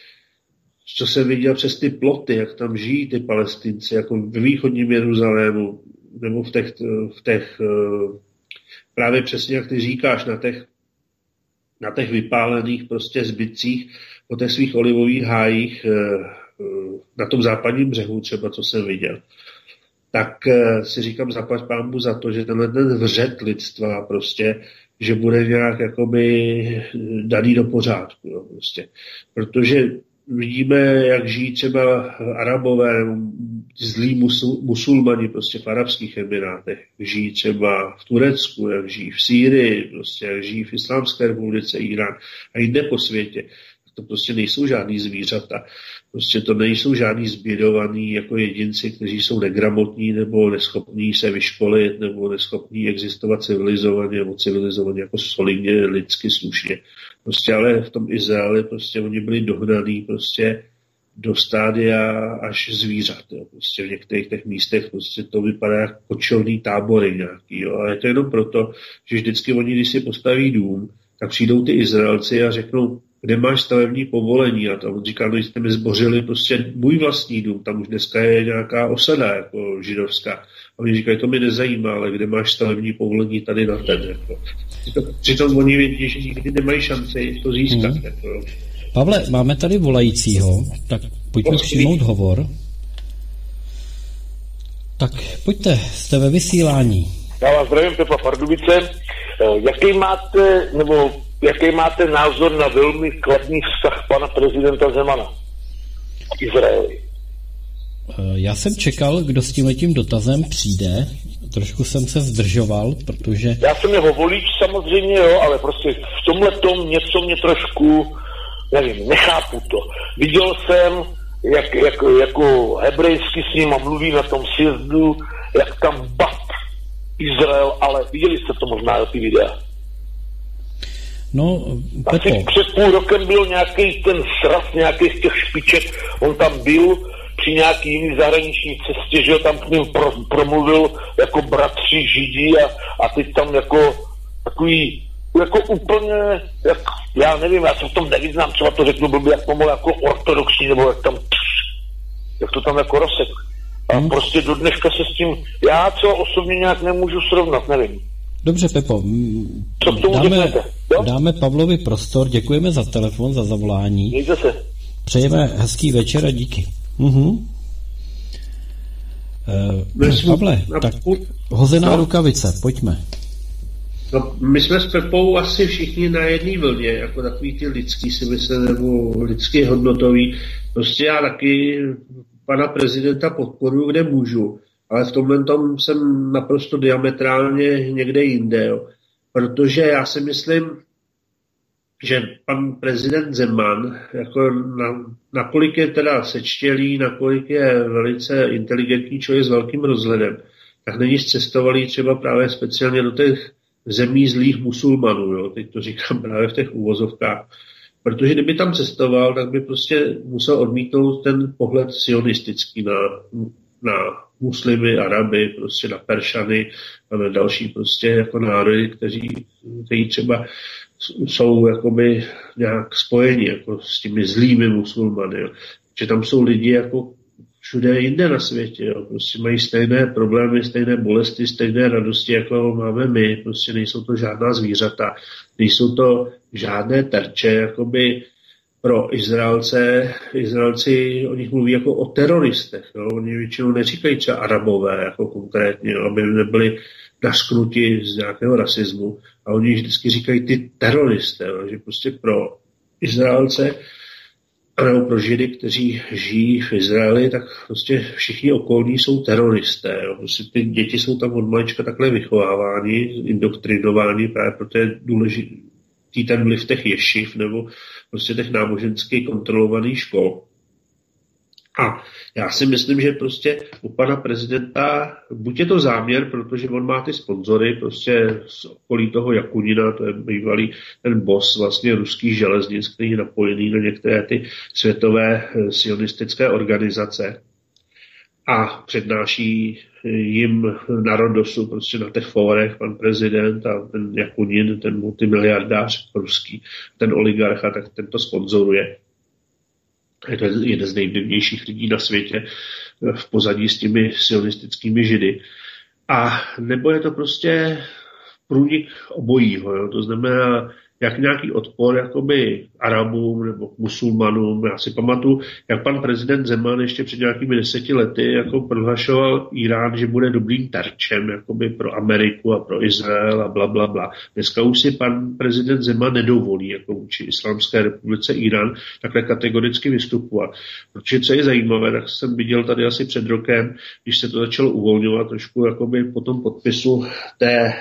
co jsem viděl přes ty ploty, jak tam žijí ty Palestinci, jako v východním Jeruzalému, nebo v těch právě přesně, jak ty říkáš, na těch vypálených prostě zbytcích, po těch svých olivových hájích, na tom západním břehu třeba, co jsem viděl. Tak si říkám zaplať pánbu za to, že tenhle ten vřet lidstva prostě, že bude nějak jakoby daný do pořádku. No, prostě. Protože vidíme, jak žijí třeba Arabové, zlí musulmani prostě v Arabských emirátech, žijí třeba v Turecku, jak žijí v Sýrii, prostě, jak žijí v Islámské republice Irán a jinde po světě. To prostě nejsou žádný zvířata. Prostě to nejsou žádný zbědovaný jako jedinci, kteří jsou negramotní nebo neschopní se vyškolit nebo neschopní existovat civilizovaně nebo civilizovaně jako solidně, lidsky, slušně. Prostě ale v tom Izraeli prostě oni byli dohnaný prostě do stádia až zvířat. Jo. Prostě v některých těch místech prostě to vypadá jako kočovný tábory nějaký. Jo. Ale je to jenom proto, že vždycky oni, když si postaví dům, tak přijdou ty Izraelci a řeknou, kde máš stavební povolení. A tam on říká, no jste mi zbořili prostě můj vlastní dům, tam už dneska je nějaká osada jako židovská. A oni říkají, to mi nezajímá, ale kde máš stavební povolení tady na ten. Jako. Přitom oni vědí, že nikdy nemají šanci to získat. Jako. Pavle, máme tady volajícího, tak pojďme přijmout hovor. Tak pojďte, jste ve vysílání. Já vás zdravím, Pepa Pardubice. Jaký máte názor na velmi kladný vztah pana prezidenta Zemana v Izraeli? Já jsem čekal, kdo s tímhletím dotazem přijde. Trošku jsem se zdržoval, protože... Já jsem jeho volič samozřejmě, jo, ale prostě v tomhletom něco mě trošku, nevím, nechápu to. Viděl jsem, jako hebrejsky s ním mluví na tom sjezdu, jak tam bat Izrael, ale viděli jste to možná ty videa. No, Pepo. Asi před půl rokem byl nějaký ten sraz, nějaký z těch špiček, on tam byl při nějaký jiný zahraniční cestě, že tam k ním promluvil jako bratři židi a teď tam jako takový, jako úplně, jak, já nevím, já se v tom nevyznám, třeba to řeknu blbě, jak pomalu jako ortodoxní, nebo jak tam, jak to tam jako rosek. A prostě do dneška se s tím, já co osobně nějak nemůžu srovnat, nevím. Dobře, Pepo, dáme Pavlovi prostor, děkujeme za telefon, za zavolání. Mějte se. Přejeme hezký večer a díky. Pavle, tak hozená rukavice, pojďme. No, my jsme s Pepou asi všichni na jedné vlně, jako takový ty lidský, si myslím, nebo lidský hodnotový. Prostě já taky pana prezidenta podporuji, kde můžu. Ale v tomhle tom jsem naprosto diametrálně někde jinde, jo. Protože já si myslím, že pan prezident Zeman, jako nakolik je teda sečtělý, nakolik je velice inteligentní člověk s velkým rozhledem, tak není zcestovalý třeba právě speciálně do těch zemí zlých musulmanů, jo. Teď to říkám právě v těch úvozovkách. Protože kdyby tam cestoval, tak by prostě musel odmítnout ten pohled sionistický na muslimy, Araby, prostě na Peršany a na další prostě jako národy, kteří třeba jsou jakoby nějak spojeni jako s těmi zlými musulmany. Jo. Že tam jsou lidi jako všude jinde na světě. Jo. Prostě mají stejné problémy, stejné bolesti, stejné radosti, jako máme my. Prostě nejsou to žádná zvířata, nejsou to žádné terče, jakoby pro Izraelce. Izraelci o nich mluví jako o teroristech. Jo. Oni většinou neříkají třeba Arabové jako konkrétně, jo, aby nebyli nasknuti z nějakého rasismu. A oni vždycky říkají ty teroristé, jo, že prostě pro Izraelce nebo pro Židy, kteří žijí v Izraeli, tak prostě všichni okolní jsou teroristé. Jo. Prostě ty děti jsou tam od malička takhle vychováváni, indoktrinováni, právě proto je důležitý ten vliv těch ješiv nebo prostě těch nábožensky kontrolovaných škol. A já si myslím, že prostě u pana prezidenta buď je to záměr, protože on má ty sponzory prostě z okolí toho Jakunina, to je bývalý ten boss vlastně ruských železnic, který je napojený na některé ty světové sionistické organizace a přednáší jim narodosu prostě na těch fórech pan prezident a ten Jakunin, ten multimiliardář ruský, ten oligarcha, tak ten to sponzoruje. Je to jeden z nejvlivnějších lidí na světě v pozadí s těmi sionistickými Židy. A nebo je to prostě průnik obojího. Jo? To znamená, jak nějaký odpor jakoby Arabům nebo k musulmanům. Já si pamatuju, jak pan prezident Zeman ještě před nějakými 10 lety jako prohlašoval Irán, že bude dobrým terčem jakoby pro Ameriku a pro Izrael a blablabla. Bla, bla. Dneska už si pan prezident Zeman nedovolí jako vůči Islámské republice Irán takhle kategoricky vystupovat. Protože co je zajímavé, tak jsem viděl tady asi před rokem, když se to začalo uvolňovat trošku jakoby po tom podpisu té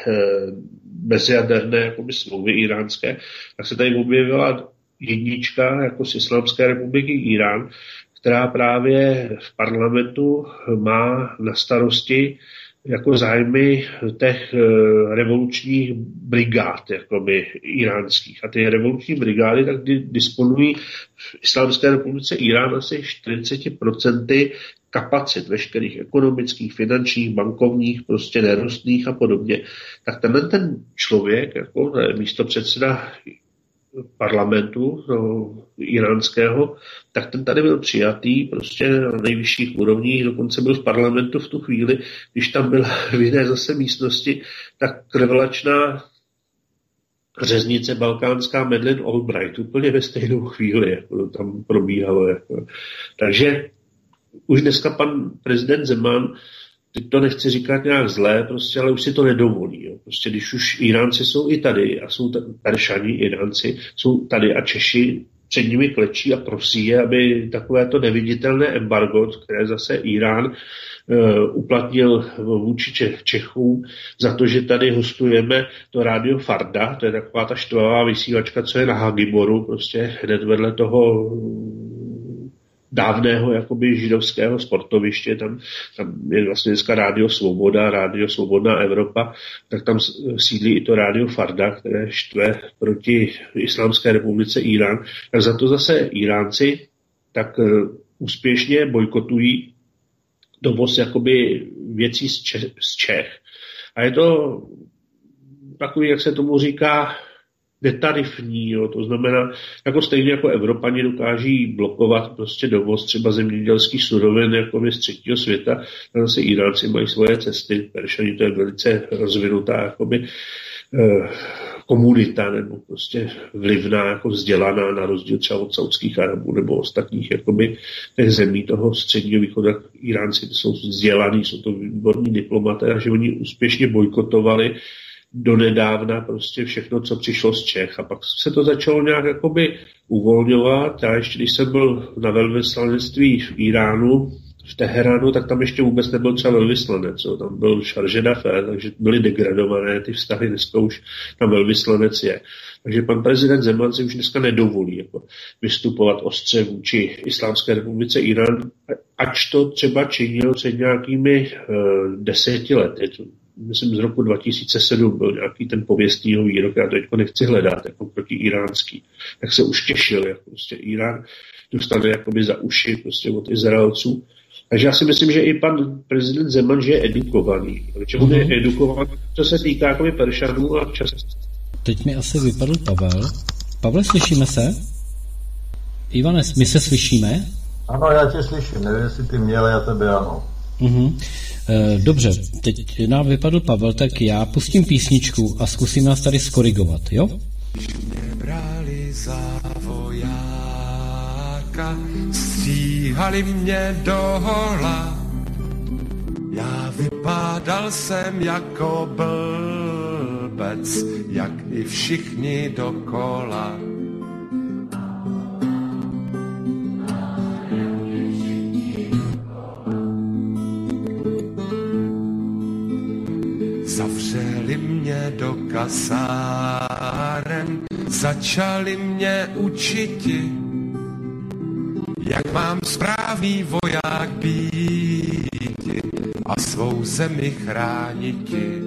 bezjaderné jakoby smlouvy iránské, tak se tady objevila jednička jako z Islámské republiky Irán, která právě v parlamentu má na starosti jako zájmy těch revolučních brigád jakoby iránských. A ty revoluční brigády tak disponují v Islámské republice Irán asi 40% kapacit veškerých ekonomických, finančních, bankovních, prostě nerostných a podobně. Tak tenhle ten člověk, jako místopředseda parlamentu iránského, tak ten tady byl přijatý prostě na nejvyšších úrovních, dokonce byl v parlamentu v tu chvíli, když tam byla v jiné zase místnosti, tak krvelačná řeznice balkánská Madeleine Albright úplně ve stejnou chvíli jako tam probíhalo. Jako. Takže už dneska pan prezident Zeman, teď to nechci říkat nějak zlé, prostě, ale už si to nedovolí. Jo. Prostě když už Iránci jsou i tady a jsou Peršani, Iránci jsou tady a Češi před nimi klečí a prosí je, aby takovéto neviditelné embargo, které zase Irán uplatnil vůči Čechům za to, že tady hostujeme to rádio Farda, to je taková ta štvavá vysílačka, co je na Hagiboru, prostě hned vedle toho dávného jakoby židovského sportoviště, tam je vlastně dneska Rádio Svoboda, Rádio Svobodná Evropa, tak tam sídlí i to Rádio Farda, které štve proti Islámské republice Irán. Tak za to zase Iránci tak úspěšně bojkotují dovoz jakoby věcí z Čech. A je to takový, jak se tomu říká, netarifní, jo. To znamená, jako stejně jako Evropani dokáží blokovat prostě dovoz třeba zemědělských surovin jako z třetího světa, tam se Iránci mají svoje cesty, Peršani to je velice rozvinutá jakoby komunita nebo prostě vlivná, jako vzdělaná na rozdíl třeba od saudských Arabů nebo ostatních jakoby těch zemí toho středního východu. Iránci jsou vzdělaní, jsou to výborní diplomaté, takže oni úspěšně bojkotovali donedávna prostě všechno, co přišlo z Čech. A pak se to začalo nějak jakoby uvolňovat. Já ještě, když jsem byl na velvyslanectví v Iránu, v Teheránu, tak tam ještě vůbec nebyl třeba velvyslanec. Jo. Tam byl Charge d'affaires, takže byly degradované ty vztahy. Dneska už tam velvyslanec je. Takže pan prezident Zeman si už dneska nedovolí jako vystupovat ostře vůči Islámské republice Irán, ač to třeba činil před nějakými 10 lety. Myslím, z roku 2007 byl nějaký ten pověstnýho výrok, já to teďko nechci hledat, jako proti iránský, tak se už těšil, jak prostě Irán dostane jakoby za uši prostě od Izraelců. Takže já si myslím, že i pan prezident Zeman, že je edukovaný. Takže on je edukovaný, co se týká jakoby Peršanů a čas. Teď mi asi vypadl Pavel. Pavle, slyšíme se? Ivane, my se slyšíme? Ano, já tě slyším, nevím, jestli ty měl, já tebe ano. Dobře, teď nám vypadl Pavel, tak já pustím písničku a zkusím nás tady skorigovat, jo? Brali za vojáka, stříhali mě do hola. Já vypadal jsem jako blbec, jak i všichni dokola. do kasáren, začali mě učiti, jak mám správný voják býti a svou zemi chrániti.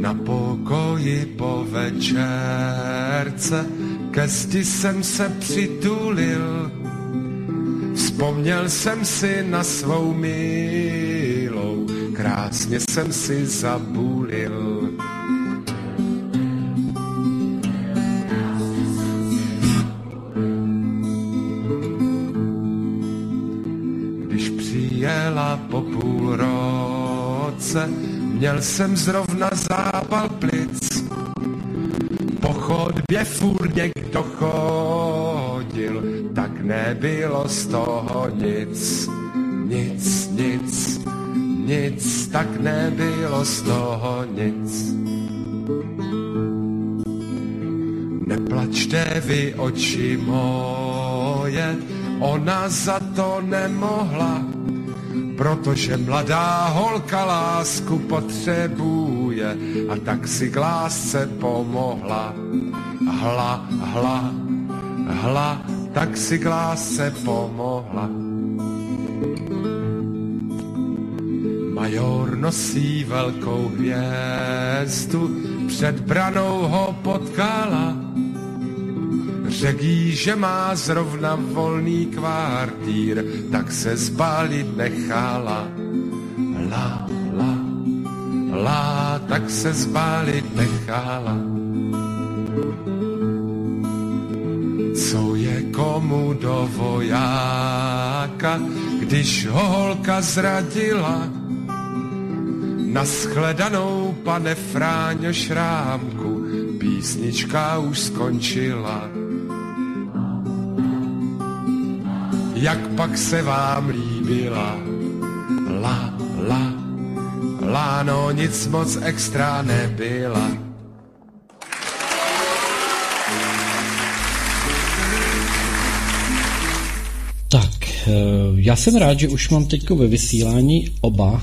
Na pokoji po večerce ke zdi jsem se přitulil, vzpomněl jsem si na svou milou, krásně jsem si zabulil. Když přijela po půl roce, měl jsem zrovna zápal plic, po chodbě furt někdo chodil, tak nebylo z toho nic, nic, nic, nic, tak nebylo z toho nic. Neplačte vy oči moje, ona za to nemohla, protože mladá holka lásku potřebuje a tak si k lásce pomohla. Hla, hla, hla, tak si k lásce pomohla. Major nosí velkou hvězdu, před branou ho potkala. Řekl jí, že má zrovna volný kvartír, tak se zbalit nechala. La, la, la, tak se zbalit nechala. Co je komu do vojáka, když ho holka zradila? Naschledanou, pane Fráňo Šrámku, písnička už skončila. Jak pak se vám líbila? La, la, la, no nic moc extra nebyla. Tak, já jsem rád, že už mám teďko ve vysílání oba,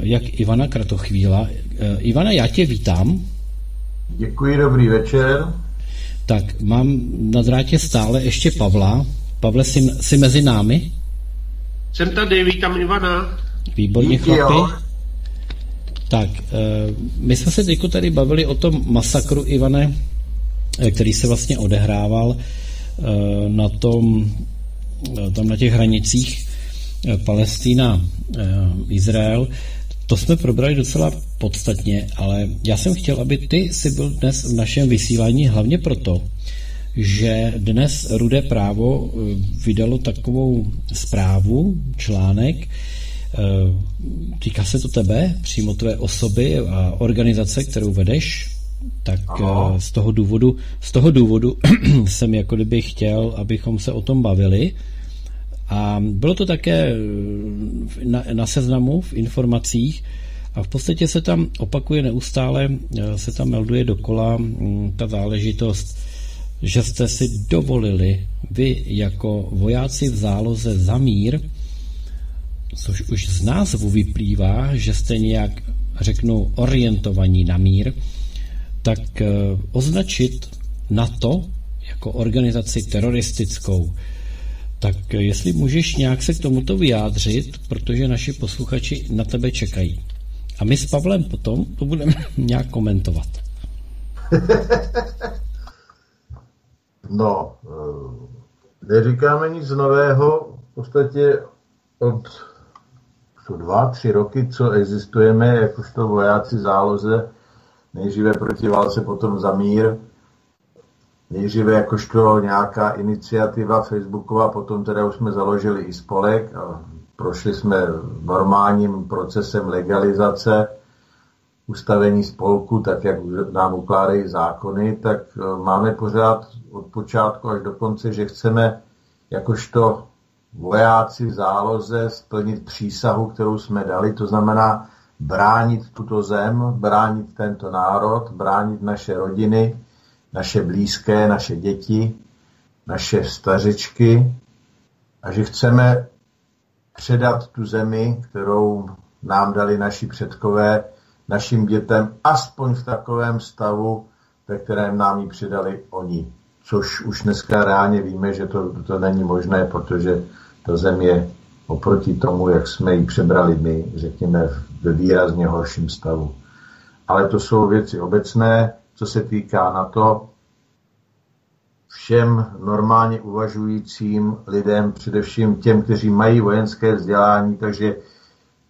jak Ivana Kratochvíla. Ivana, já tě vítám. Děkuji, dobrý večer. Tak, mám na drátě stále ještě Pavla. Pavle, jsi mezi námi? Jsem tady, vítám Ivana. Výborně, chlapi. Tak, my jsme se teďko tady bavili o tom masakru, Ivane, který se vlastně odehrával na tom, tam na těch hranicích Palestina, Izrael. To jsme probrali docela podstatně, ale já jsem chtěl, aby ty jsi byl dnes v našem vysílání hlavně proto, že dnes Rudé právo vydalo takovou zprávu, článek, týká se to tebe, přímo tvé osoby a organizace, kterou vedeš, tak z toho důvodu jsem jako kdyby chtěl, abychom se o tom bavili. A bylo to také na seznamu, v informacích, a v podstatě se tam opakuje neustále, se tam melduje dokola ta záležitost, že jste si dovolili vy jako vojáci v záloze za mír, což už z názvu vyplývá, že jste nějak, řeknu, orientovaní na mír, tak označit NATO jako organizaci teroristickou. Tak jestli můžeš nějak se k tomuto vyjádřit, protože naši posluchači na tebe čekají. A my s Pavlem potom to budeme nějak komentovat. No, neříkáme nic nového. V podstatě od 2-3 roky, co existujeme, jakožto vojáci záloze, nejdříve proti válce, potom za mír, nejdříve jakožto nějaká iniciativa facebooková, potom teda už jsme založili i spolek a prošli jsme normálním procesem legalizace, ustavení spolku, tak jak nám ukládají zákony, tak máme pořád od počátku až do konce, že chceme jakožto vojáci v záloze splnit přísahu, kterou jsme dali, to znamená bránit tuto zem, bránit tento národ, bránit naše rodiny, naše blízké, naše děti, naše stařečky a že chceme předat tu zemi, kterou nám dali naši předkové, našim dětem, aspoň v takovém stavu, ve kterém nám ji předali oni. Což už dneska reálně víme, že to není možné, protože ta země oproti tomu, jak jsme ji přebrali my, řekněme, ve výrazně horším stavu. Ale to jsou věci obecné, co se týká NATO. Všem normálně uvažujícím lidem, především těm, kteří mají vojenské vzdělání, takže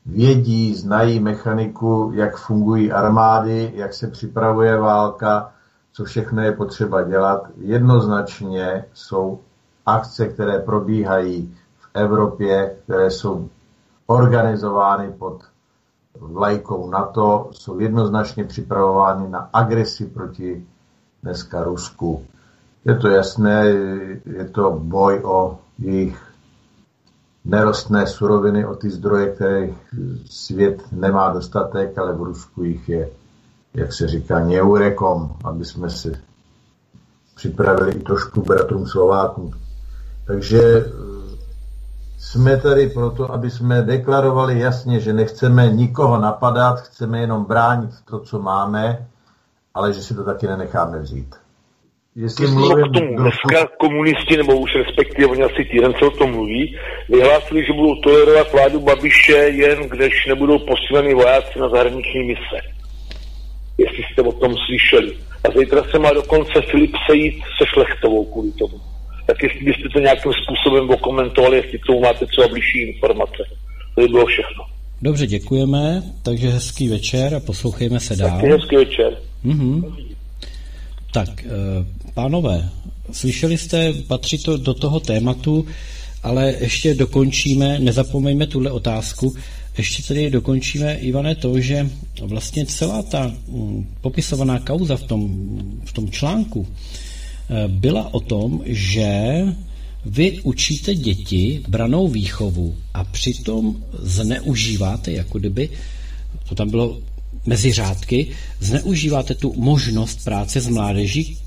vědí, znají mechaniku, jak fungují armády, jak se připravuje válka, co všechno je potřeba dělat. Jednoznačně jsou akce, které probíhají v Evropě, které jsou organizovány pod vlajkou NATO, jsou jednoznačně připravovány na agresi proti dneska Rusku. Je to jasné, je to boj o jejich nerostné suroviny, o ty zdroje, které svět nemá dostatek, ale v Rusku jich je, jak se říká, neurekom, aby jsme si připravili i trošku bratrům Slovákům. Takže jsme tady proto, aby jsme deklarovali jasně, že nechceme nikoho napadat, chceme jenom bránit to, co máme, ale že si to taky nenecháme vzít. Jestli k tomu dneska komunisti, nebo už respektive oni asi týden, co o tom mluví, vyhlásili, že budou tolerovat vládu Babiše jen, když nebudou posíleni vojáci na zahraniční mise. Jestli jste o tom slyšeli. A zítra se má dokonce Filip sejít se Šlechtovou kvůli tomu. Tak jestli byste to nějakým způsobem okomentovali, jestli k tomu máte třeba blížší informace. To by bylo všechno. Dobře, děkujeme, takže hezký večer a poslouchejme se dál. Taky hezký večer. Mhm. Tak, pánové, slyšeli jste, patří to do toho tématu, ale ještě dokončíme, nezapomeňme tuhle otázku, ještě tedy dokončíme, Ivane, to, že vlastně celá ta popisovaná kauza v tom článku byla o tom, že vy učíte děti brannou výchovu a přitom zneužíváte, jako kdyby, to tam bylo mezi řádky, zneužíváte tu možnost práce s mládeží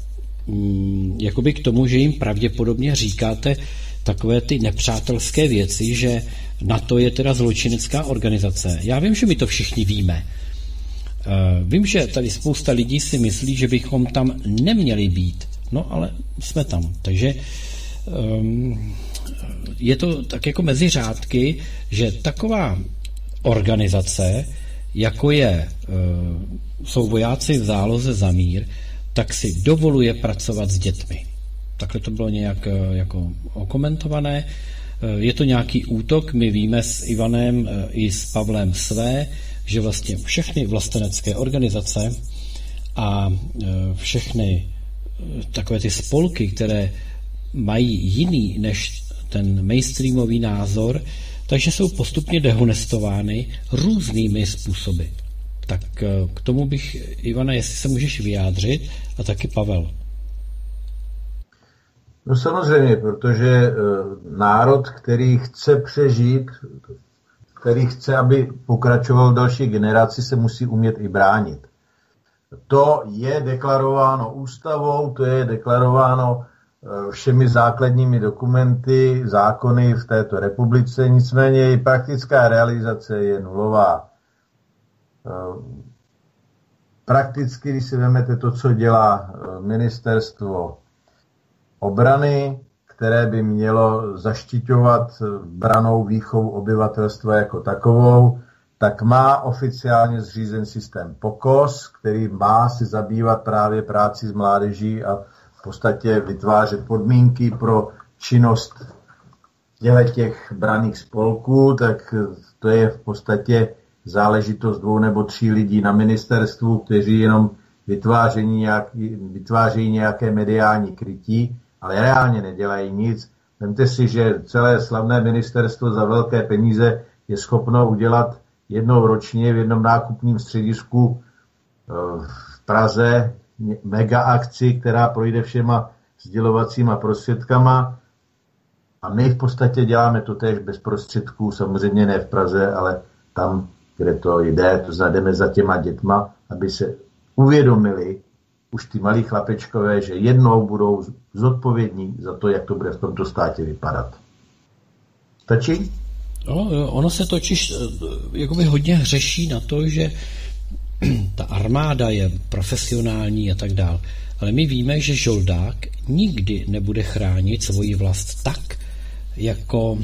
jakoby k tomu, že jim pravděpodobně říkáte takové ty nepřátelské věci, že NATO je teda zločinecká organizace. Já vím, že my to všichni víme. Vím, že tady spousta lidí si myslí, že bychom tam neměli být. No, ale jsme tam. Takže je to tak jako mezi řádky, že taková organizace, jako jsou vojáci v záloze za mír, tak si dovoluje pracovat s dětmi. Takhle to bylo nějak jako okomentované. Je to nějaký útok, my víme s Ivanem i s Pavlem své, že vlastně všechny vlastenecké organizace a všechny takové ty spolky, které mají jiný než ten mainstreamový názor, takže jsou postupně dehonestovány různými způsoby. Tak k tomu bych, Ivana, jestli se můžeš vyjádřit, a taky Pavel. No samozřejmě, protože národ, který chce přežít, který chce, aby pokračoval v další generaci, se musí umět i bránit. To je deklarováno ústavou, to je deklarováno všemi základními dokumenty, zákony v této republice, nicméně i praktická realizace je nulová. Prakticky, když si vezmete to, co dělá ministerstvo obrany, které by mělo zaštiťovat branou výchovu obyvatelstva jako takovou, tak má oficiálně zřízen systém POKOS, který má se zabývat právě práci s mládeží a v podstatě vytvářet podmínky pro činnost těch branných spolků, tak to je v podstatě záležitost 2 nebo 3 lidí na ministerstvu, kteří jenom vytvářejí nějaké mediální krytí, ale reálně nedělají nic. Vemte si, že celé slavné ministerstvo za velké peníze je schopno udělat jednou ročně v jednom nákupním středisku v Praze mega akci, která projde všema sdělovacíma prostředkama, a my v podstatě děláme to též bez prostředků, samozřejmě ne v Praze, ale tam, kde to jde, to znamená, jdeme za těma dětma, aby se uvědomili, už ty malí chlapečkové, že jednou budou zodpovědní za to, jak to bude v tomto státě vypadat. Stačí? No, ono se totiž jakoby hodně hřeší na to, že ta armáda je profesionální a tak dál. Ale my víme, že žoldák nikdy nebude chránit svoji vlast tak, jako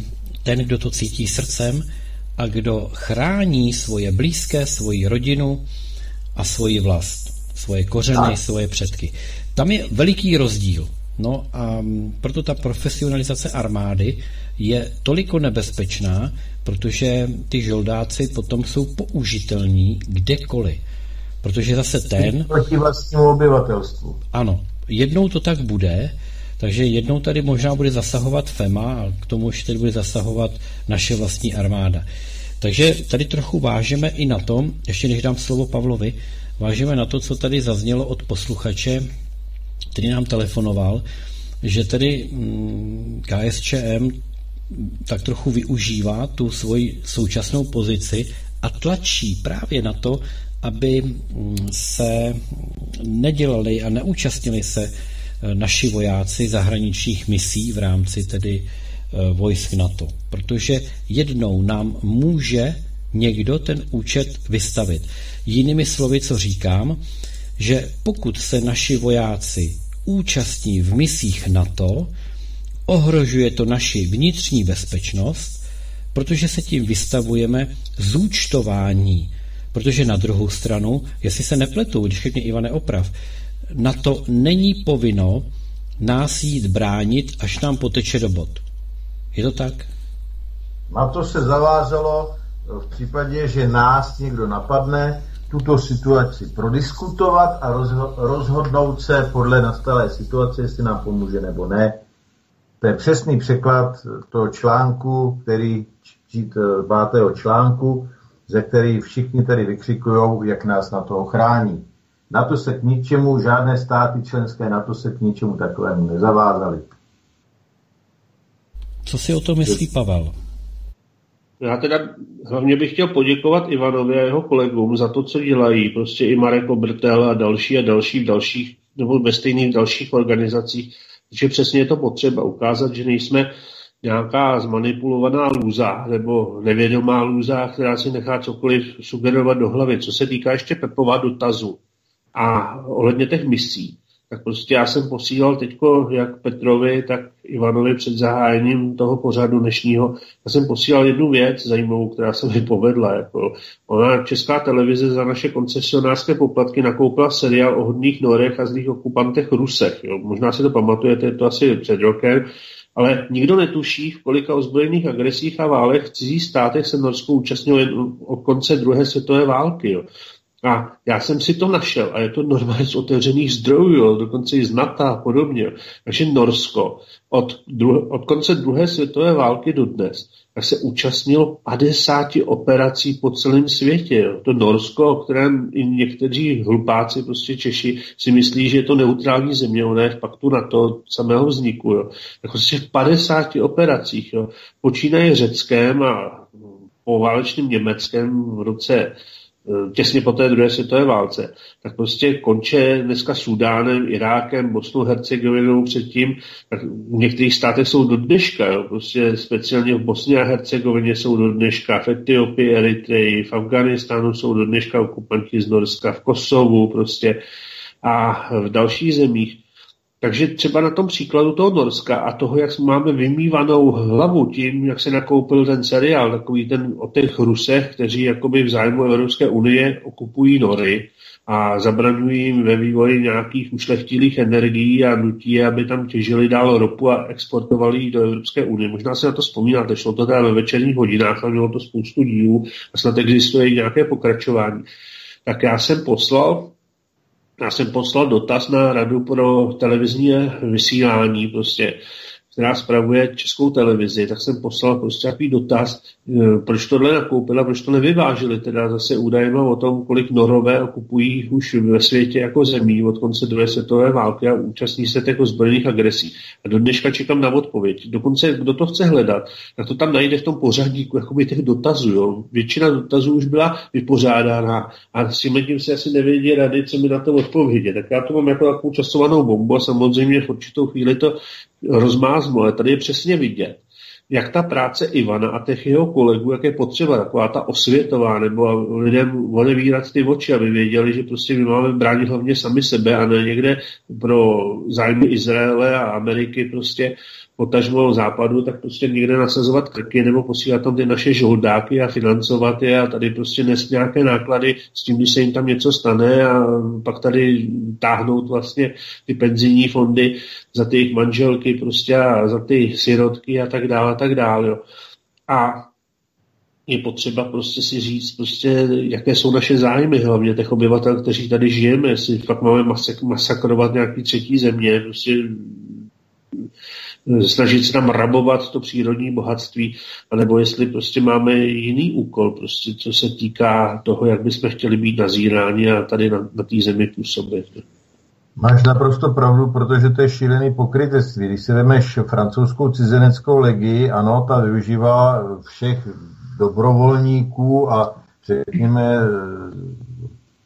ten, kdo to cítí srdcem a kdo chrání svoje blízké, svoji rodinu a svoji vlast, svoje kořeny, svoje předky. Tam je veliký rozdíl. No a proto ta profesionalizace armády je toliko nebezpečná, protože ty žoldáci potom jsou použitelní kdekoliv. Protože zase ten... Proti vlastnímu obyvatelstvu. Ano. Jednou to tak bude, takže jednou tady možná bude zasahovat FEMA a k tomu už tady bude zasahovat naše vlastní armáda. Takže tady trochu vážeme i na tom, ještě než dám slovo Pavlovi, vážeme na to, co tady zaznělo od posluchače, který nám telefonoval, že tedy KSČM tak trochu využívá tu svoji současnou pozici a tlačí právě na to, aby se nedělali a neúčastnili se naši vojáci zahraničních misí v rámci tedy vojsk NATO. Protože jednou nám může někdo ten účet vystavit. Jinými slovy, co říkám, že pokud se naši vojáci účastní v misích NATO, ohrožuje to naši vnitřní bezpečnost, protože se tím vystavujeme zúčtování. Protože na druhou stranu, jestli se nepletu, když mě Ivane oprav, NATO není povinno nás jít bránit, až nám poteče do bot. Je to tak? NATO se zavázalo v případě, že nás někdo napadne, tuto situaci prodiskutovat a rozhodnout se podle nastalé situace, jestli nám pomůže nebo ne. To je přesný překlad toho článku, který čít 5. článku, ze který všichni tady vykřikujou, jak nás NATO ochrání. NATO se k ničemu, žádné státy členské NATO se k ničemu takovému nezavázaly. Co si o to myslí Pavel? Já teda hlavně bych chtěl poděkovat Ivanovi a jeho kolegům za to, co dělají. Prostě i Marek Obrtel a další v dalších, nebo ve stejných dalších organizacích. Takže přesně je to potřeba ukázat, že nejsme nějaká zmanipulovaná lůza nebo nevědomá lůza, která si nechá cokoliv sugerovat do hlavy. Co se týká ještě Pepova dotazu a ohledně těch misí, tak prostě já jsem posílal teďko jak Petrovi, tak Ivanovi před zahájením toho pořadu dnešního, já jsem posílal jednu věc zajímavou, která se mi povedla. Jako ona Česká televize za naše koncesionářské poplatky nakoupila seriál o hodných norech a zlých okupantech Rusech. Jo. Možná si to pamatujete, je to asi před rokem, ale nikdo netuší, v kolika ozbrojených agresích a válech v cizích státech se Norsko účastnilo od konce druhé světové války. Jo. A já jsem si to našel a je to normálně z otevřených zdrojů, jo, dokonce i z NATO a podobně. Takže Norsko od konce druhé světové války do dnes tak se účastnilo 50 operací po celém světě. Jo. To Norsko, o kterém i někteří hlupáci, prostě Češi, si myslí, že je to neutrální země, ona je v paktu NATO od samého vzniku. Jo. Tak prostě v 50 operacích, jo, počínaje Řeckém a poválečným Německém v roce těsně po té druhé světové válce, tak prostě konče dneska Súdánem, Irákem, Bosnou, Hercegovinou předtím, tak v některých státech jsou do dneška, jo, prostě speciálně v Bosně a Hercegovině jsou do dneška, v Etiopii, Eritreji, v Afganistánu jsou do dneška okupanti z Norska, v Kosovu prostě a v dalších zemích. Takže třeba na tom příkladu toho Norska a toho, jak máme vymývanou hlavu tím, jak se nakoupil ten seriál, takový ten o těch Rusech, kteří jakoby v zájmu Evropské unie okupují nory a zabraňují jim ve vývoji nějakých ušlechtilých energií a nutí, aby tam těžili dál ropu a exportovali ji do Evropské unie. Možná se na to vzpomínáte, šlo to teda ve večerních hodinách a mělo to spoustu dílů a snad existuje i nějaké pokračování. Tak já jsem poslal dotaz na Radu pro televizní vysílání prostě která spravuje Českou televizi, tak jsem poslal prostě takový dotaz, proč tohle nakoupila, proč to nevyvážili, teda zase údajně o tom, kolik Norové okupují už ve světě jako zemí od konce druhé světové války a účastní se těch ozbrojených agresí. A do dneška čekám na odpověď. Dokonce, kdo to chce hledat, tak to tam najde v tom pořadníku jakoby těch dotazů. Jo. Většina dotazů už byla vypořádána a s tím se asi nevědí rady, co mi na to odpovědět. Tak já to mám jako takovou časovanou bombu a samozřejmě v určitou chvíli to rozmáznu, ale tady je přesně vidět, jak ta práce Ivana a těch jeho kolegů, jak je potřeba, taková ta osvětová, nebo lidem otevírat ty oči, aby věděli, že prostě my máme bránit hlavně sami sebe a ne někde pro zájmy Izraele a Ameriky prostě potažmo západu, tak prostě někde nasazovat krky nebo posílat tam ty naše žoldáky a financovat je a tady prostě nést nějaké náklady s tím, když se jim tam něco stane a pak tady táhnout vlastně ty penzijní fondy za ty jejich manželky prostě a za ty sirotky a tak dále, jo. A je potřeba prostě si říct, prostě, jaké jsou naše zájmy, hlavně těch obyvatel, kteří tady žijeme, jestli fakt máme masakrovat nějaký třetí země, prostě snažit se tam rabovat to přírodní bohatství, anebo jestli prostě máme jiný úkol, prostě co se týká toho, jak bychom chtěli být nazíráni a tady na té zemi působit. Máš naprosto pravdu, protože to je šílený pokrytectví. Když si vemeš francouzskou cizineckou legii, ano, ta využívá všech dobrovolníků a řekněme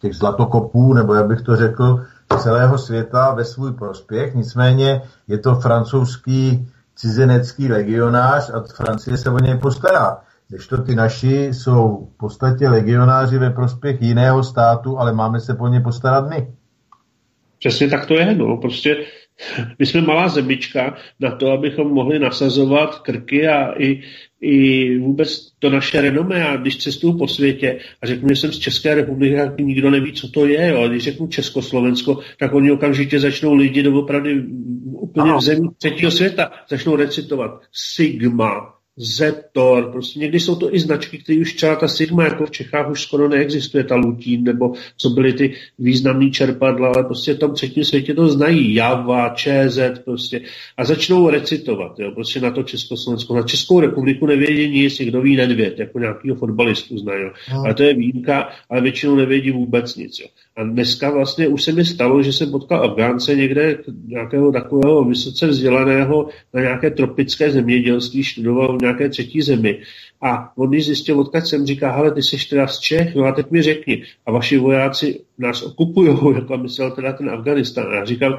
těch zlatokopů, nebo jak bych to řekl, celého světa ve svůj prospěch, nicméně je to francouzský cizinecký legionář a Francie se o něj postará. Kdežto ty naši jsou v podstatě legionáři ve prospěch jiného státu, ale máme se po ně postarat my. Přesně tak to je, no, prostě my jsme malá zemička na to, abychom mohli nasazovat krky a i vůbec to naše renomé. A když cestuju po světě a řeknu, že jsem z České republiky, tak nikdo neví, co to je. Jo. Když řeknu Československo, tak oni okamžitě začnou lidi doopravdy úplně v zemí třetího světa začnou recitovat Sigma, Zetor, prostě někdy jsou to i značky, které už třeba ta Sigma, jako v Čechách už skoro neexistuje, ta Lutín, nebo co byly ty významný čerpadla, ale prostě v tom třetím světě to znají, Java, ČZ prostě, a začnou recitovat, jo, prostě na to Československo, na Českou republiku nevědění, jestli kdo ví Nedvěd, jako nějakýho fotbalistu znají, ale to je výjimka, ale většinou nevědí vůbec nic, jo. A dneska vlastně už se mi stalo, že jsem potkal Afgánce někde nějakého takového vysoce vzdělaného na nějaké tropické zemědělství, studoval v nějaké třetí zemi. A on ji zjistil, odkud jsem, říká, hele, ty jsi teda z Čech, no a teď mi řekni, a vaši vojáci nás okupujou, jako myslel teda ten Afganistán. A já říkám,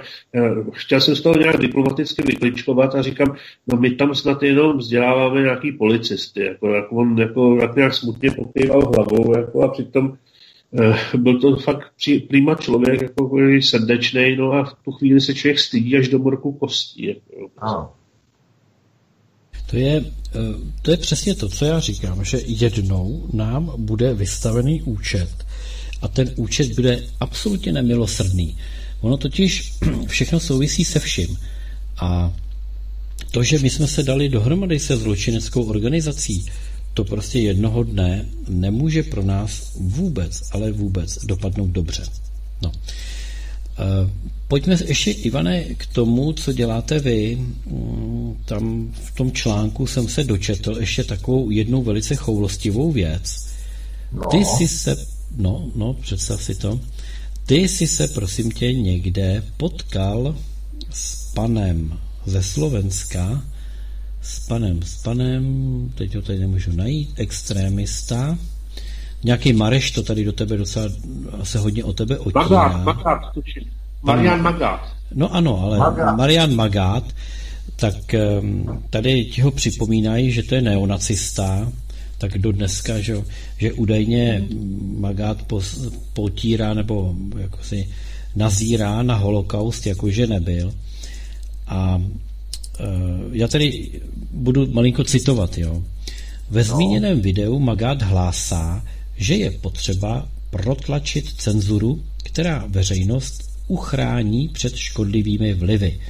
chtěl jsem z toho nějak diplomaticky vykličkovat a říkám, no my tam snad jenom vzděláváme nějaký policisty, jako on jako nějak smutně popíval hlavou, jako a přitom byl to fakt prýma člověk, jako srdečnej, no a v tu chvíli se člověk stydí až do morku kostí. Jako. To je přesně to, co já říkám, že jednou nám bude vystavený účet a ten účet bude absolutně nemilosrdný. Ono totiž všechno souvisí se vším. A to, že my jsme se dali dohromady se zločineckou organizací, to prostě jednoho dne nemůže pro nás vůbec, ale vůbec dopadnout dobře. No. Pojďme ještě, Ivane, k tomu, co děláte vy. Tam v tom článku jsem se dočetl ještě takovou jednu velice choulostivou věc. Představ si to. Ty jsi se, prosím tě, někde potkal s panem ze Slovenska, s panem, teď ho tady nemůžu najít, extrémista. Nějaký Mareš, to tady do tebe docela se hodně o tebe otírá. Magát, tuším. Marian Magát. No ano, ale Magát. Marian Magát, tak tady ti ho připomínají, že to je neonacista, tak do dneska, že údajně Magát potírá nebo jako si nazírá na holokaust, jakože nebyl. A já tady budu malinko citovat, jo. Ve zmíněném videu Magát hlásá, že je potřeba protlačit cenzuru, která veřejnost uchrání před škodlivými vlivy.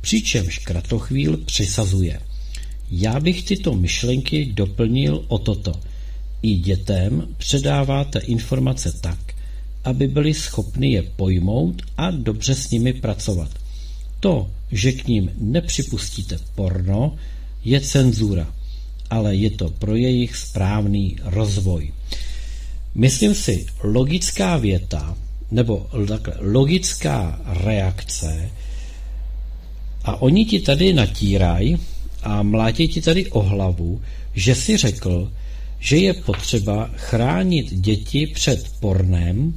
Přičemž Kratochvíl přisazuje. Já bych tyto myšlenky doplnil o toto. I dětem předáváte informace tak, aby byli schopni je pojmout a dobře s nimi pracovat. To, že k ním nepřipustíte porno, je cenzura, ale je to pro jejich správný rozvoj. Myslím si, logická věta, nebo takhle, logická reakce, a oni ti tady natírají a mlátí ti tady o hlavu, že si řekl, že je potřeba chránit děti před pornem,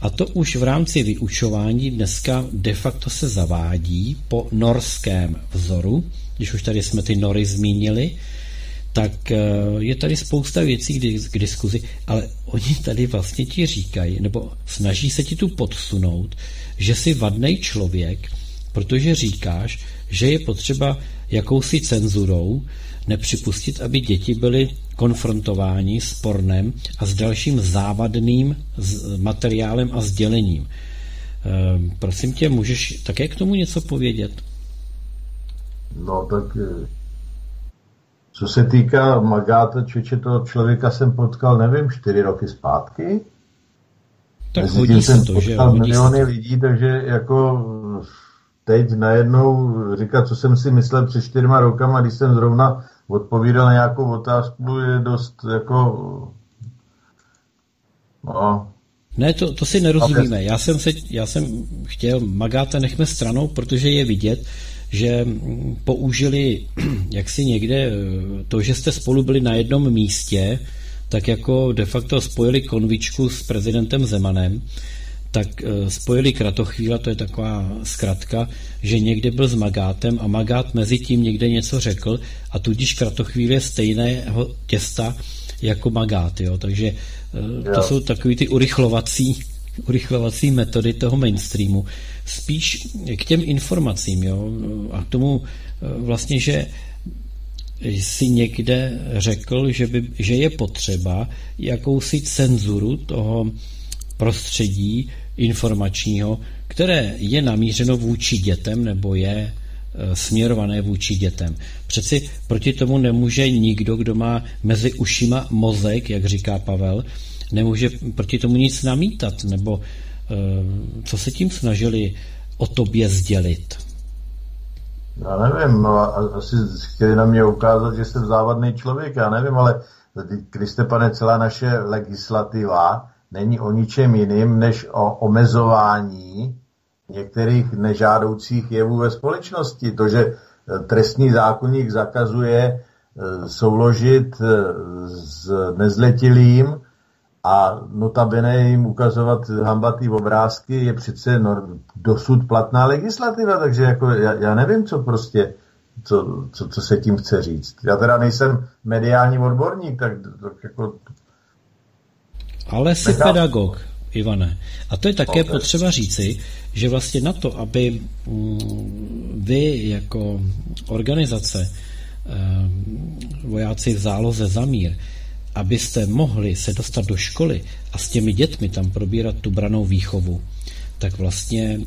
a to už v rámci vyučování dneska de facto se zavádí po norském vzoru, když už tady jsme ty Nory zmínili, tak je tady spousta věcí k diskuzi, ale oni tady vlastně ti říkají, nebo snaží se ti tu podsunout, že jsi vadnej člověk, protože říkáš, že je potřeba jakousi cenzurou nepřipustit, aby děti byly konfrontováni s pornem a s dalším závadným materiálem a sdělením. Prosím tě, můžeš také k tomu něco povědět? No tak, co se týká Magáta, čiče, toho člověka jsem potkal, nevím, 4 roky zpátky. Tak hodí se to, že? Miliony lidí, takže jako teď najednou říkat, co jsem si myslel před 4 rokama, když jsem zrovna odpovídal na nějakou otázku, je dost jako... No. Ne, to si nerozumíme. Já jsem chtěl, Magáta nechme stranou, protože je vidět, že použili jaksi někde to, že jste spolu byli na jednom místě, tak jako de facto spojili konvičku s prezidentem Zemanem, tak spojili Kratochvíla, to je taková zkratka, že někde byl s Magátem a Magát mezi tím někde něco řekl a tudíž Kratochvíl je stejného těsta jako Magát, jo? Takže to jsou takový ty urychlovací metody toho mainstreamu. Spíš k těm informacím, jo? A k tomu vlastně, že si někde řekl, že je potřeba jakousi cenzuru toho prostředí informačního, které je namířeno vůči dětem nebo je směrované vůči dětem. Přeci proti tomu nemůže nikdo, kdo má mezi ušima mozek, jak říká Pavel, nemůže proti tomu nic namítat, nebo co se tím snažili o tobě sdělit? Já nevím, no, asi chtěli na mě ukázat, že jsem závadný člověk, já nevím, ale když jste, pane, celá naše legislativa není o ničem jiným, než o omezování některých nežádoucích jevů ve společnosti. To, že trestní zákoník zakazuje souložit s nezletilým a notabene jim ukazovat hanbatý obrázky, je přece dosud platná legislativa, takže jako já nevím, co prostě, co se tím chce říct. Já teda nejsem mediální odborník, tak jako... Ale jsi pedagog, Ivane. A to je také potřeba říci, že vlastně na to, aby vy jako organizace Vojáci v záloze za mír, abyste mohli se dostat do školy a s těmi dětmi tam probírat tu brannou výchovu, tak vlastně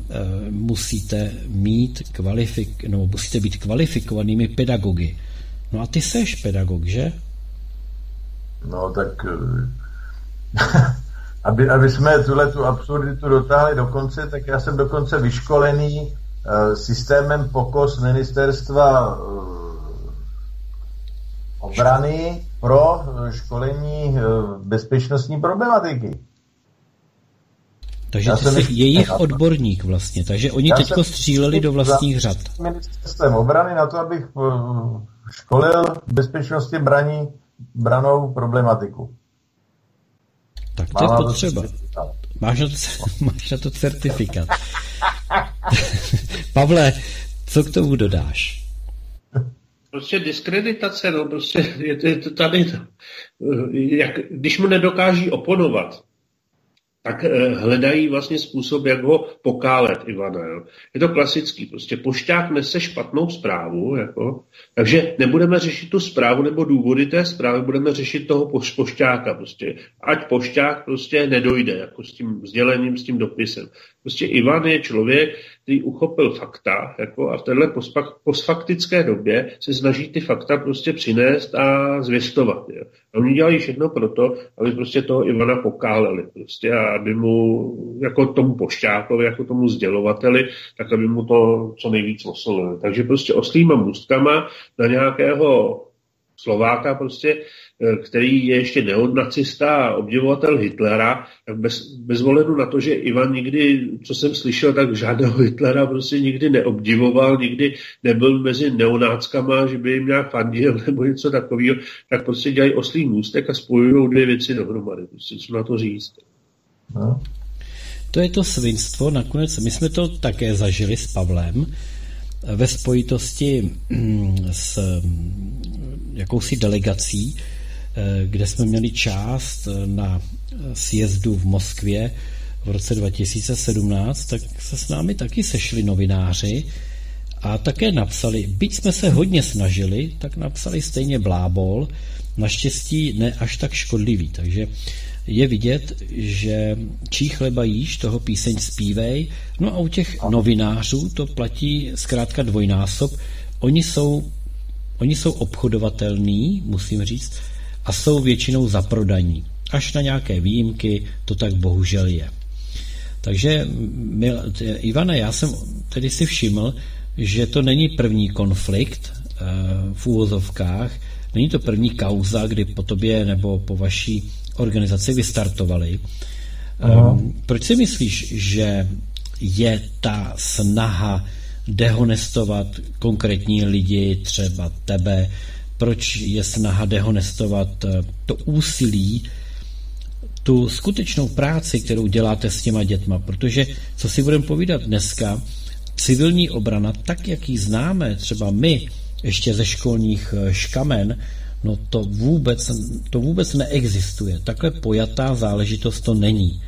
musíte mít musíte být kvalifikovanými pedagogy. No a ty seš pedagog, že? No tak... Aby jsme tuhle tu absurditu dotáhli do konce, tak já jsem dokonce vyškolený systémem POKOS ministerstva obrany pro školení bezpečnostní problematiky. Takže já ty jsi jejich odborník vlastně, takže oni teďko stříleli do vlastních řad. Ministerstvem obrany na to, abych školil bezpečnostně branou problematiku. Tak to je potřeba. Máš na to certifikát. Pavle, co k tomu dodáš? Prostě diskreditace, no prostě je to tady, když mu nedokáží oponovat, tak hledají vlastně způsob, jak ho pokálet, Ivana. Jo. Je to klasický, prostě pošťák nese špatnou zprávu, jako, takže nebudeme řešit tu zprávu nebo důvody té zprávy, budeme řešit toho pošťáka, prostě. Ať pošťák prostě nedojde, jako s tím sdělením, s tím dopisem. Prostě Ivan je člověk, který uchopil fakta, jako, a v téhle postfaktické době se snaží ty fakta prostě přinést a zvěstovat. Jo. A oni dělají všechno proto, aby prostě toho Ivana pokáleli, prostě a aby mu, jako tomu pošťákovi, jako tomu sdělovateli, tak aby mu to co nejvíc osolili. Takže prostě oslýma můstkama na nějakého Slováka prostě, který je ještě neodnacista a obdivovatel Hitlera, tak bez ohledu na to, že Ivan nikdy, co jsem slyšel, tak žádného Hitlera prostě nikdy neobdivoval, nikdy nebyl mezi neonáckama, že by jim nějak fandil nebo něco takového, tak prostě dělají oslý můstek a spojují dvě věci dohromady. Prostě co na to říct. No. To je to svinstvo. Nakonec my jsme to také zažili s Pavlem ve spojitosti s jakousi delegací, kde jsme měli část na sjezdu v Moskvě v roce 2017, tak se s námi taky sešli novináři a také napsali, byť jsme se hodně snažili, tak napsali stejně blábol, naštěstí ne až tak škodlivý. Takže je vidět, že čí chleba jíš, toho píseň zpívej. No a u těch novinářů to platí zkrátka dvojnásob. Oni jsou obchodovatelní, musím říct, a jsou většinou zaprodaní. Až na nějaké výjimky to tak bohužel je. Takže, Ivane, já jsem tedy si všiml, že to není první konflikt v úvozovkách, není to první kauza, kdy po tobě nebo po vaší organizaci vystartovali. Proč si myslíš, že je ta snaha dehonestovat konkrétní lidi, třeba tebe, proč je snaha dehonestovat to úsilí, tu skutečnou práci, kterou děláte s těma dětma, protože, co si budeme povídat dneska, civilní obrana, tak jak ji známe, třeba my, ještě ze školních škamen, no to vůbec neexistuje. Takhle pojatá záležitost to není.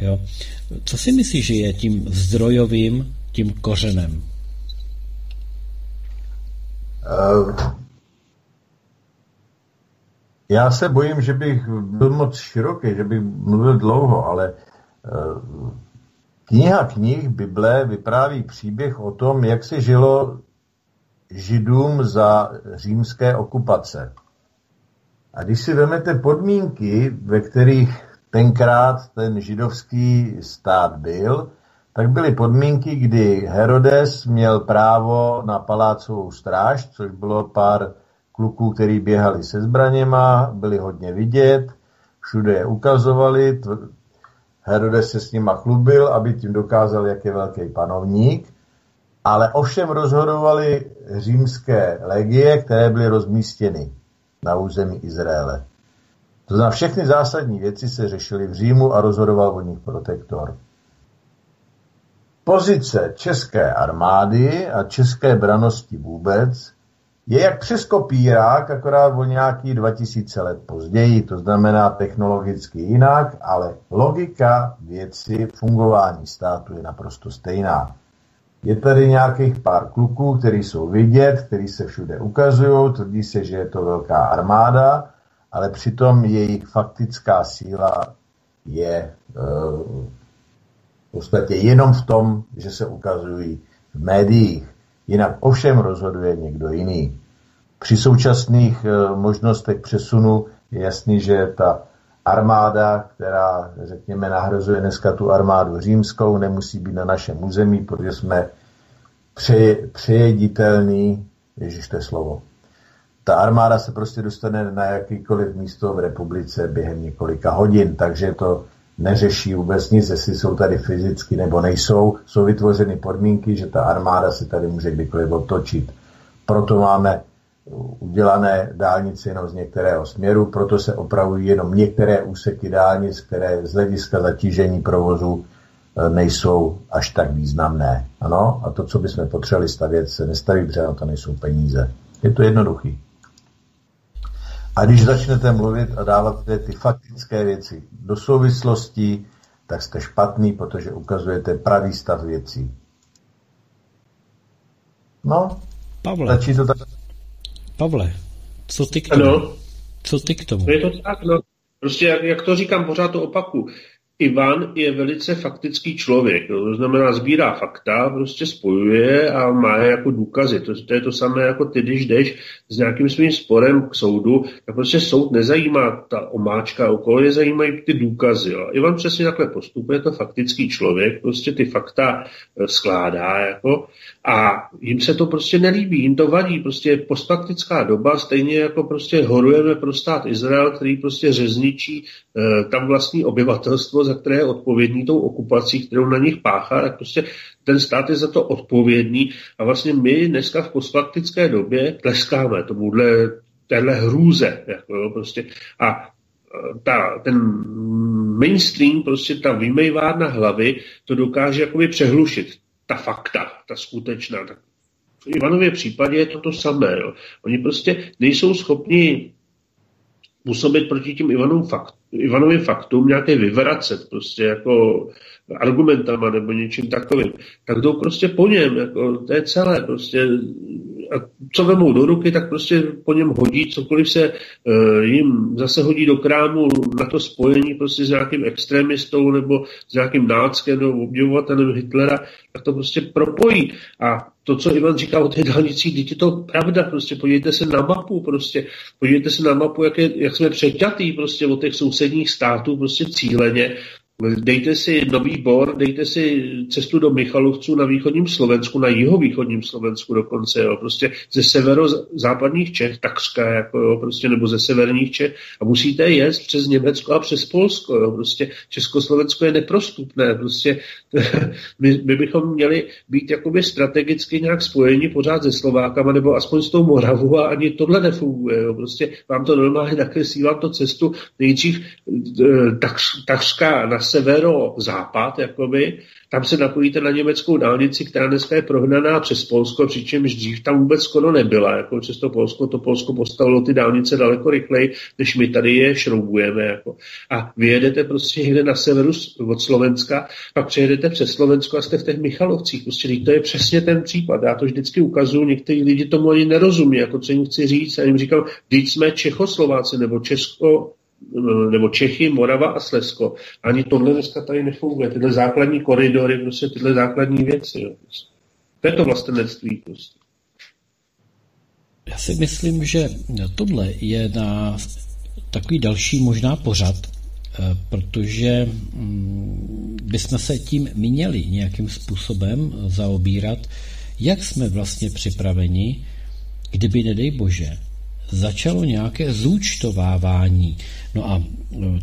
Jo? Co si myslíš, že je tím zdrojovým, tím kořenem? Já se bojím, že bych byl moc široký, že bych mluvil dlouho, ale kniha knih Bible vypráví příběh o tom, jak se žilo Židům za římské okupace. A když si vezmete podmínky, ve kterých tenkrát ten židovský stát byl, tak byly podmínky, kdy Herodes měl právo na palácovou stráž, což bylo pár kluků, který běhali se zbraněma, byli hodně vidět, všude je ukazovali, Herodes se s nima chlubil, aby tím dokázal, jak je velký panovník, ale ovšem rozhodovali římské legie, které byly rozmístěny na území Izraele. To znamená, všechny zásadní věci se řešily v Římu a rozhodoval o nich protektor. Pozice české armády a české brannosti vůbec je jak přes kopírák, akorát o nějaký 2000 let později, to znamená technologicky jinak, ale logika věci fungování státu je naprosto stejná. Je tady nějakých pár kluků, který jsou vidět, který se všude ukazují, tvrdí se, že je to velká armáda, ale přitom jejich faktická síla je v podstatě jenom v tom, že se ukazují v médiích. Jinak ovšem rozhoduje někdo jiný. Při současných možnostech přesunu je jasný, že ta armáda, která, řekněme, nahrazuje dneska tu armádu římskou, nemusí být na našem území, protože jsme přejeditelní, ježište slovo. Ta armáda se prostě dostane na jakýkoliv místo v republice během několika hodin, takže to neřeší vůbec nic, jestli jsou tady fyzicky nebo nejsou. Jsou vytvořeny podmínky, že ta armáda se tady může kdykoliv otočit. Proto máme udělané dálnice jenom z některého směru, proto se opravují jenom některé úseky dálnic, které z hlediska zatížení provozu nejsou až tak významné. Ano? A to, co bychom potřebovali stavět, se nestaví, protože na to nejsou peníze. Je to jednoduchý. A když začnete mluvit a dávat ty faktické věci do souvislostí, tak jste špatný, protože ukazujete pravý stav věcí. No, Pavle. Začí to tak. Pavle, co ty k tomu? Co ty k tomu? Je to tak, no. Prostě, jak to říkám, pořád to opaku. Ivan je velice faktický člověk, to znamená sbírá fakta, prostě spojuje a má jako důkazy. To je to samé jako ty, když jdeš s nějakým svým sporem k soudu, tak prostě soud nezajímá ta omáčka okolo, je zajímají ty důkazy. A Ivan přesně takhle postupuje, je to faktický člověk, prostě ty fakta skládá jako, a jim se to prostě nelíbí, jim to vadí, prostě postfaktická doba, stejně jako prostě horujeme pro stát Izrael, který prostě řezničí tam vlastní obyvatelstvo, za které je odpovědný tou okupací, kterou na nich páchá, tak prostě ten stát je za to odpovědný a vlastně my dneska v postfaktické době tleskáme tomuhle, téhle hrůze. Jako, prostě. A ten mainstream, prostě ta vymejvárna hlavy, to dokáže jakoby přehlušit. Ta fakta, ta skutečná. V Ivanově případě je to samé. Jo. Oni prostě nejsou schopni působit proti tím Ivanovým faktům, nějaké vyvracet prostě jako argumentama nebo něčím takovým. Tak jdou prostě po něm, jako, to je celé. Prostě, a co vemou do ruky, tak prostě po něm hodí, cokoliv se jim zase hodí do krámu na to spojení prostě s nějakým extremistou nebo s nějakým náckem nebo obdivovatelem Hitlera, tak to prostě propojí. A to, co Ivan říká o té dálnici, je to pravda, prostě podívejte se na mapu, prostě podívejte se na mapu, jak jsme přeťatý prostě od těch sousedních států prostě cíleně. Dejte si Nový Bor, dejte si cestu do Michalovců na východním Slovensku, na jihovýchodním Slovensku dokonce, jo, prostě ze severozápadních Čech, takřka, jako, jo, prostě, nebo ze severních Čech a musíte jet přes Německo a přes Polsko, jo, prostě Československo je neprostupné, prostě my bychom měli být jakoby strategicky nějak spojeni pořád se Slovákama, nebo aspoň s tou Moravou a ani tohle nefunguje, jo, prostě vám to normálně nakreslí, vám to cestu nejdřív takřka na severozápad, jakoby, tam se napojíte na německou dálnici, která dneska je prohnaná přes Polsko, přičemž dřív tam vůbec skoro nebyla, jako přes to Polsko postavilo ty dálnice daleko rychleji, než my tady je šroubujeme, jako. A vyjedete prostě někde na severu od Slovenska, pak přejedete přes Slovensko a jste v těch Michalovcích, prostě to je přesně ten případ, já to vždycky ukazuju, někteří lidi tomu ani nerozumí, jako co jim chci říct, a jim říkám, vždyť jsme Čechoslováci nebo Čechy, Morava a Slezsko. Ani tohle dneska tady nefunguje. Tyhle základní koridory, prostě tyhle základní věci. Jo. To je to vlastenectví. Prostě. Já si myslím, že tohle je na takový další možná pořad, protože bychom se tím měli nějakým způsobem zaobírat, jak jsme vlastně připraveni, kdyby, nedej bože, začalo nějaké zúčtovávání. No a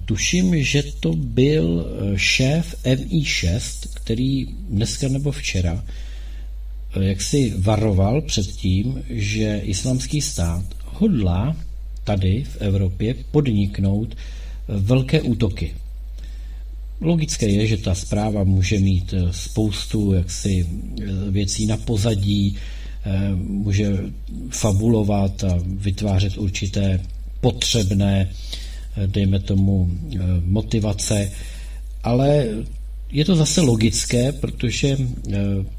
tuším, že to byl šéf MI6, který dneska nebo včera jaksi varoval před tím, že Islámský stát hodlá tady v Evropě podniknout velké útoky. Logické je, že ta zpráva může mít spoustu jaksi věcí na pozadí, může fabulovat a vytvářet určité potřebné, dejme tomu, motivace, ale je to zase logické, protože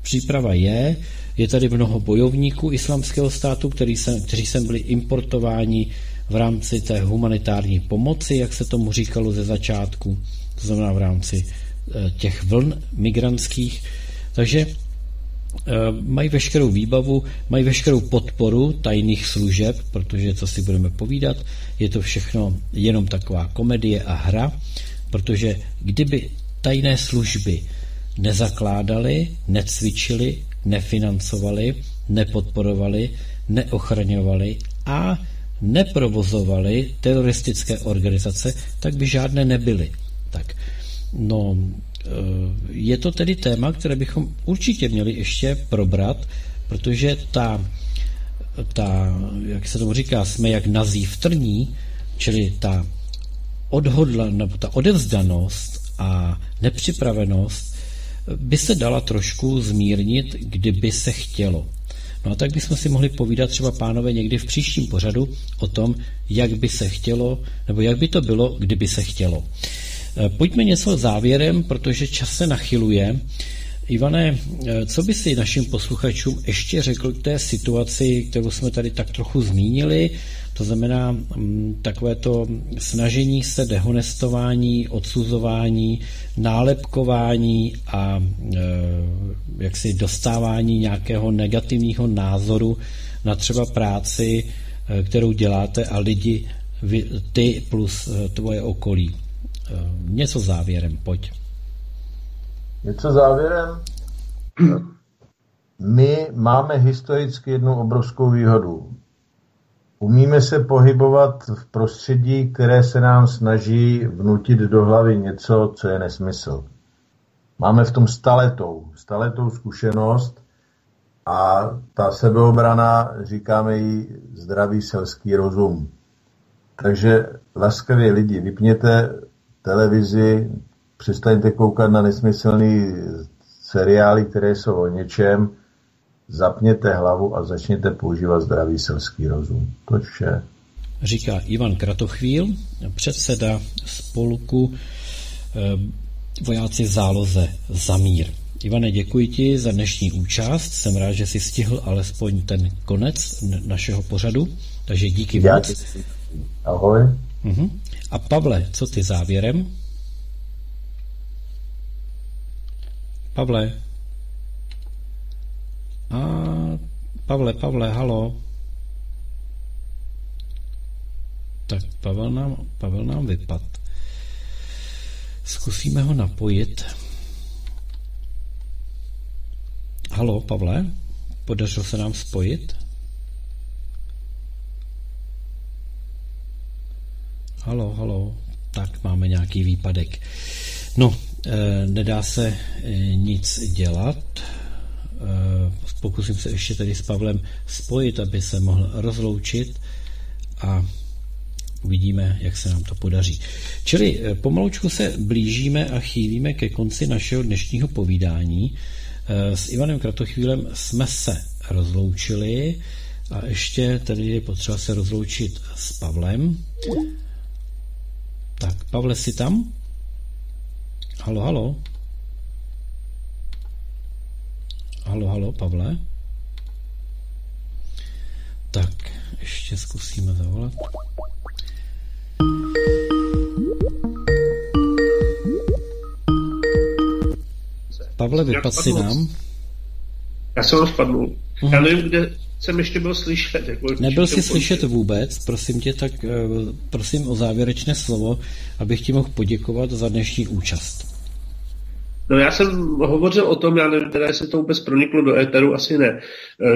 příprava je tady mnoho bojovníků Islámského státu, kteří sem byli importováni v rámci té humanitární pomoci, jak se tomu říkalo ze začátku, to znamená v rámci těch vln migrantských, takže mají veškerou výbavu, mají veškerou podporu tajných služeb, protože, co si budeme povídat, je to všechno jenom taková komedie a hra, protože kdyby tajné služby nezakládaly, necvičily, nefinancovaly, nepodporovaly, neochraňovaly a neprovozovaly teroristické organizace, tak by žádné nebyly. Tak, no, je to tedy téma, které bychom určitě měli ještě probrat, protože ta jak se tomu říká, jsme jak nazí v trní, čili ta odhodlanost nebo ta odevzdanost a nepřipravenost by se dala trošku zmírnit, kdyby se chtělo. No a tak bychom si mohli povídat třeba, pánové, někdy v příštím pořadu o tom, jak by se chtělo, nebo jak by to bylo, kdyby se chtělo. Pojďme něco závěrem, protože čas se nachyluje. Ivane, co by si našim posluchačům ještě řekl k té situaci, kterou jsme tady tak trochu zmínili, to znamená takovéto snažení se, dehonestování, odsuzování, nálepkování a jaksi dostávání nějakého negativního názoru na třeba práci, kterou děláte a lidi, ty plus tvoje okolí. Něco závěrem, pojď. Něco závěrem? My máme historicky jednu obrovskou výhodu. Umíme se pohybovat v prostředí, které se nám snaží vnutit do hlavy něco, co je nesmysl. Máme v tom staletou zkušenost a ta sebeobrana, říkáme jí zdravý selský rozum. Takže laskavě lidi, vypněte televizi, přestaňte koukat na nesmyslný seriály, které jsou o něčem, zapněte hlavu a začněte používat zdravý selský rozum. To vše. Říká Ivan Kratochvíl, předseda spolku Vojáci v záloze za mír. Ivane, děkuji ti za dnešní účast. Jsem rád, že jsi stihl alespoň ten konec našeho pořadu. Takže díky moc. Ahoj. A Pavle, co ty závěrem? Pavle, halo. Tak Pavel nám vypad. Zkusíme ho napojit. Halo, Pavle, podařilo se nám spojit? Halo, tak máme nějaký výpadek. No, nedá se nic dělat. Pokusím se ještě tedy s Pavlem spojit, aby se mohl rozloučit a uvidíme, jak se nám to podaří. Čili pomalučku se blížíme a chýlíme ke konci našeho dnešního povídání. S Ivanem Kratochvílem jsme se rozloučili a ještě tedy je potřeba se rozloučit s Pavlem. Tak, Pavle, jsi tam? Halo. Halo, Pavle. Tak, ještě zkusíme zavolat. Pavle, vypadl si nám. Já jsem rozpadl. Já nevím, kde jsem ještě byl slyšet. Nebyl jsi slyšet vůbec, prosím tě, tak prosím o závěrečné slovo, abych ti mohl poděkovat za dnešní účast. No, já jsem hovořil o tom, já nevím, teda jestli to vůbec proniklo do éteru, asi ne,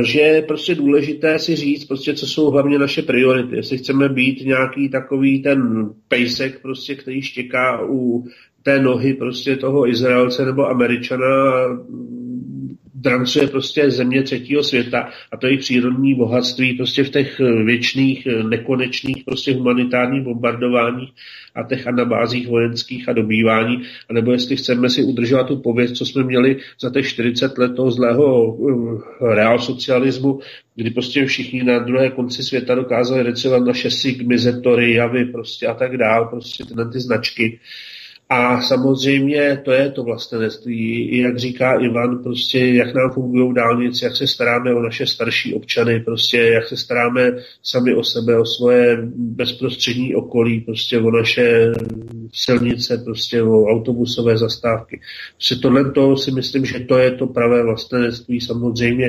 že je prostě důležité si říct, prostě, co jsou hlavně naše priority. Jestli chceme být nějaký takový ten pejsek, prostě, který štěká u té nohy prostě toho Izraelce nebo Američana a drancuje prostě země třetího světa a to jejich přírodní bohatství prostě v těch věčných, nekonečných prostě humanitárních bombardováních a těch anabázích vojenských a dobývání, anebo jestli chceme si udržovat tu pověst, co jsme měli za těch 40 let toho zlého reálsocialismu, kdy prostě všichni na druhé konci světa dokázali recitovat naše sigmy, zetory, javy prostě a tak dál, prostě tyhle ty značky. A samozřejmě to je to vlastenectví, jak říká Ivan, prostě jak nám fungují dálnice, jak se staráme o naše starší občany, prostě jak se staráme sami o sebe, o svoje bezprostřední okolí, prostě o naše silnice, prostě o autobusové zastávky. Prostě tohleto si myslím, že to je to pravé vlastenectví, samozřejmě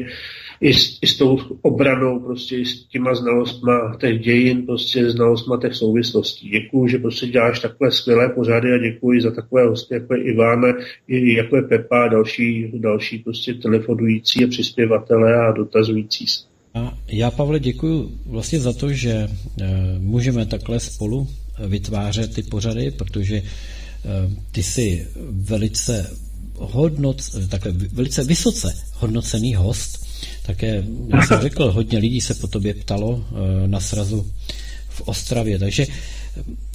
i s tou obranou, prostě i s těma znalostma těch dějin, prostě znalostma těch souvislostí. Děkuju, že prostě děláš takové skvělé pořady a děkuji za takové hosty, jako je Ivána, jako je Pepa a další prostě telefonující a přispěvatele a dotazující se. A já, Pavle, děkuju vlastně za to, že můžeme takhle spolu vytvářet ty pořady, protože ty jsi velice vysoce hodnocený host. Také, jak jsem řekl, hodně lidí se po tobě ptalo na srazu v Ostravě, takže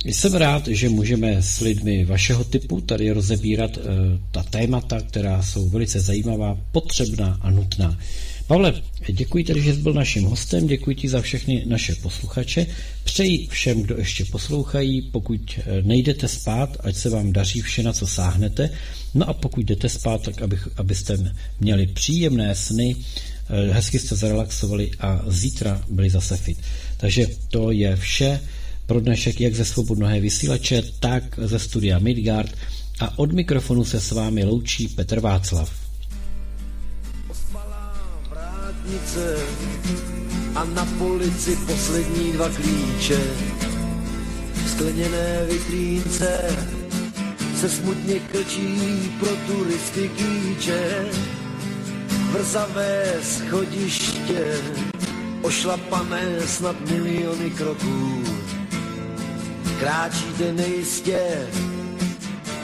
Jsem rád, že můžeme s lidmi vašeho typu tady rozebírat ta témata, která jsou velice zajímavá, potřebná a nutná. Pavle, děkuji tedy, že jsi byl naším hostem, děkuji ti za všechny naše posluchače. Přeji všem, kdo ještě poslouchají, pokud nejdete spát, ať se vám daří vše, na co sáhnete. No a pokud jdete spát, tak abyste měli příjemné sny, hezky jste zarelaxovali a zítra byli zase fit. Takže to je vše pro dnešek, jak ze Svobodného vysílače, tak ze studia Midgard. A od mikrofonu se s vámi loučí Petr Václav. A na polici poslední dva klíče. V skleněné vitrínce se smutně klčí pro turisty klíče. Vrzavé schodiště ošlapané snad miliony kroků. Kráčíte nejistě,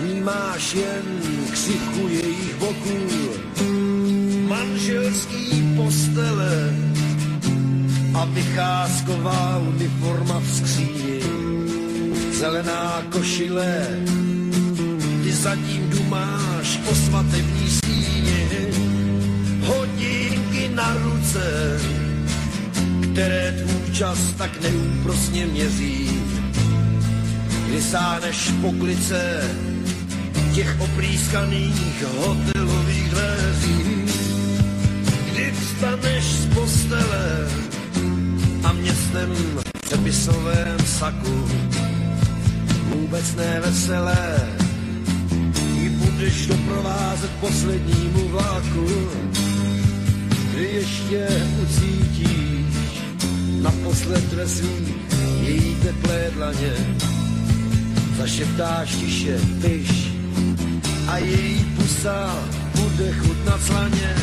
vnímáš jen křivku jejich boků. Manželský postele a vycházková uniforma v skříni. Zelená košile, ty zatím dumáš po svatební síni. Hodinky na ruce, které tvůj čas tak neúprosně měří. Kdy sáhneš po klice těch oprýskaných hotelových dveří. Vstaneš z postele a městem v přepisovém saku. Vůbec neveselé ji budeš doprovázet poslednímu vláku. Kdy ještě ucítíš naposled ve svých její teplé dlaně. Zašeptáš tiše tyš a její pusa bude chutnat slaně.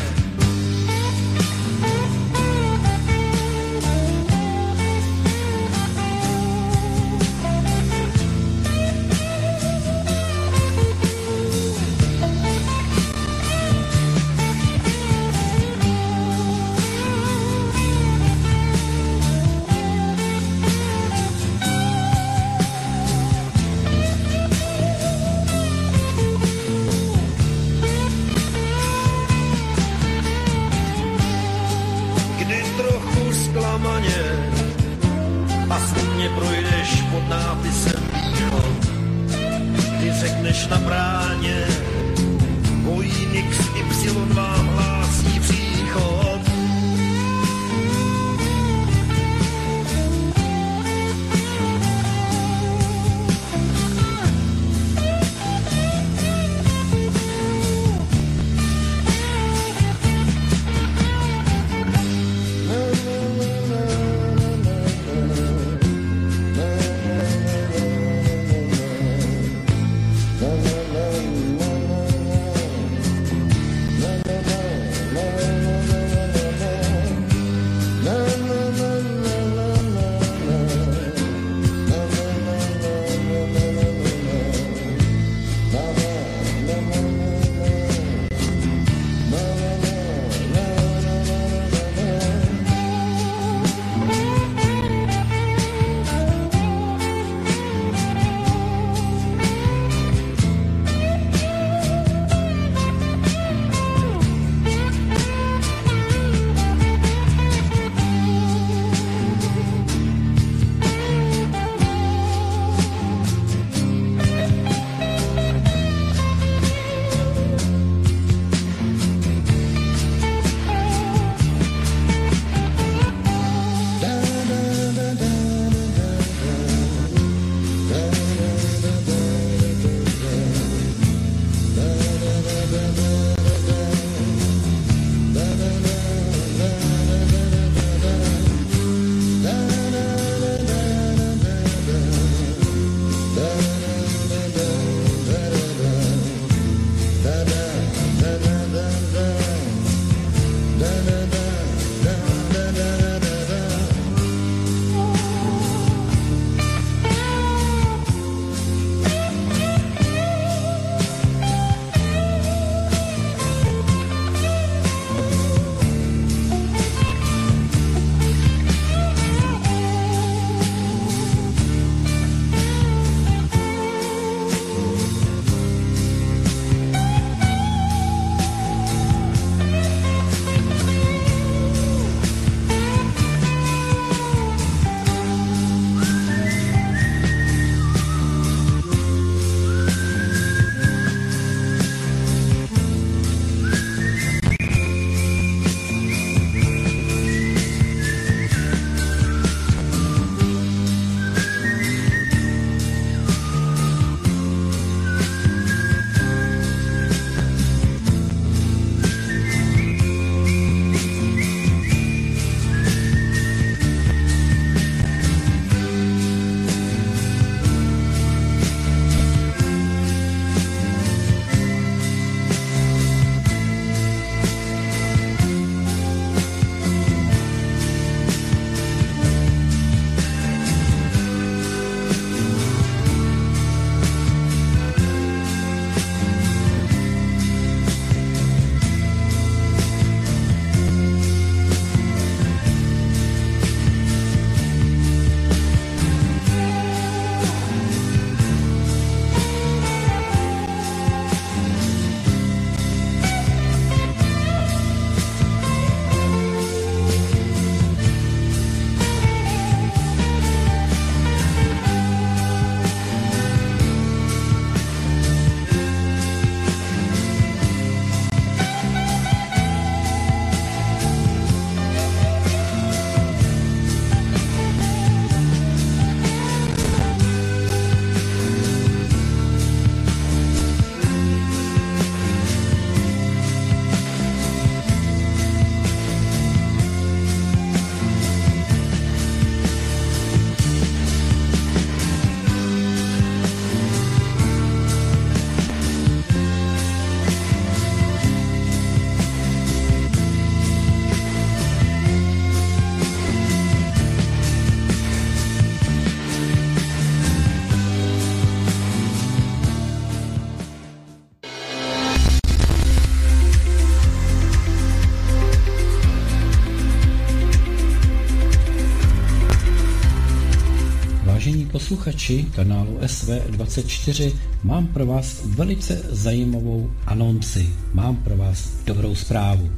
posluchači kanálu SV24, mám pro vás velice zajímavou anonci. Mám pro vás dobrou zprávu.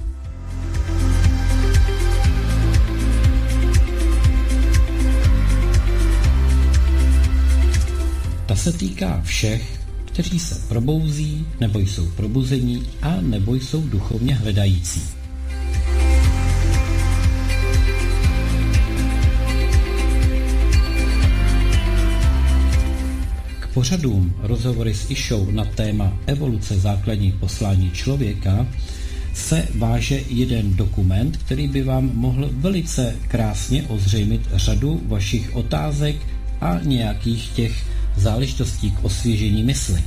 Ta se týká všech, kteří se probouzí, nebo jsou probuzení, a nebo jsou duchovně hledající. K pořadům Rozhovory s Išou na téma evoluce základních poslání člověka se váže jeden dokument, který by vám mohl velice krásně ozřejmit řadu vašich otázek a nějakých těch záležitostí k osvěžení mysli.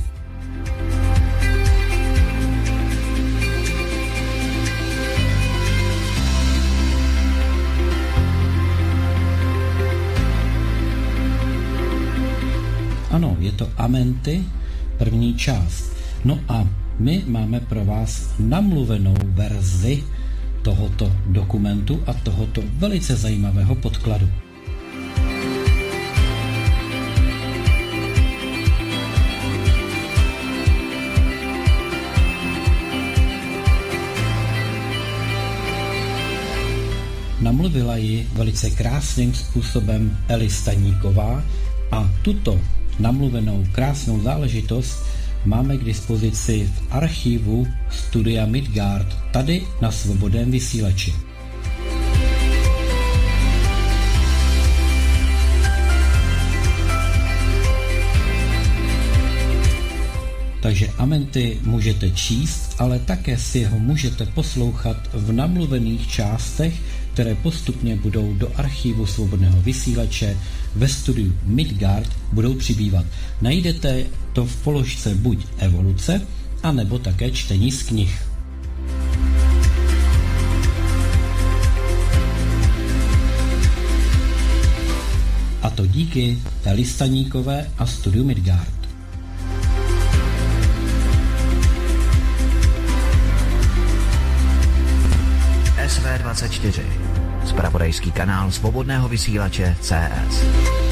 Ano, je to Amenty, první část. No a my máme pro vás namluvenou verzi tohoto dokumentu a tohoto velice zajímavého podkladu. Namluvila ji velice krásným způsobem Eli Staníková a tuto namluvenou krásnou záležitost máme k dispozici v archivu Studia Midgard tady na Svobodném vysílači. Takže Amenty můžete číst, ale také si ho můžete poslouchat v namluvených částech, které postupně budou do archivu Svobodného vysílače ve studiu Midgard budou přibývat. Najdete to v položce buď evoluce, anebo také čtení z knih. A to díky Eli Staníkové a studiu Midgard. SV24, zpravodajský kanál Svobodného vysílače CS.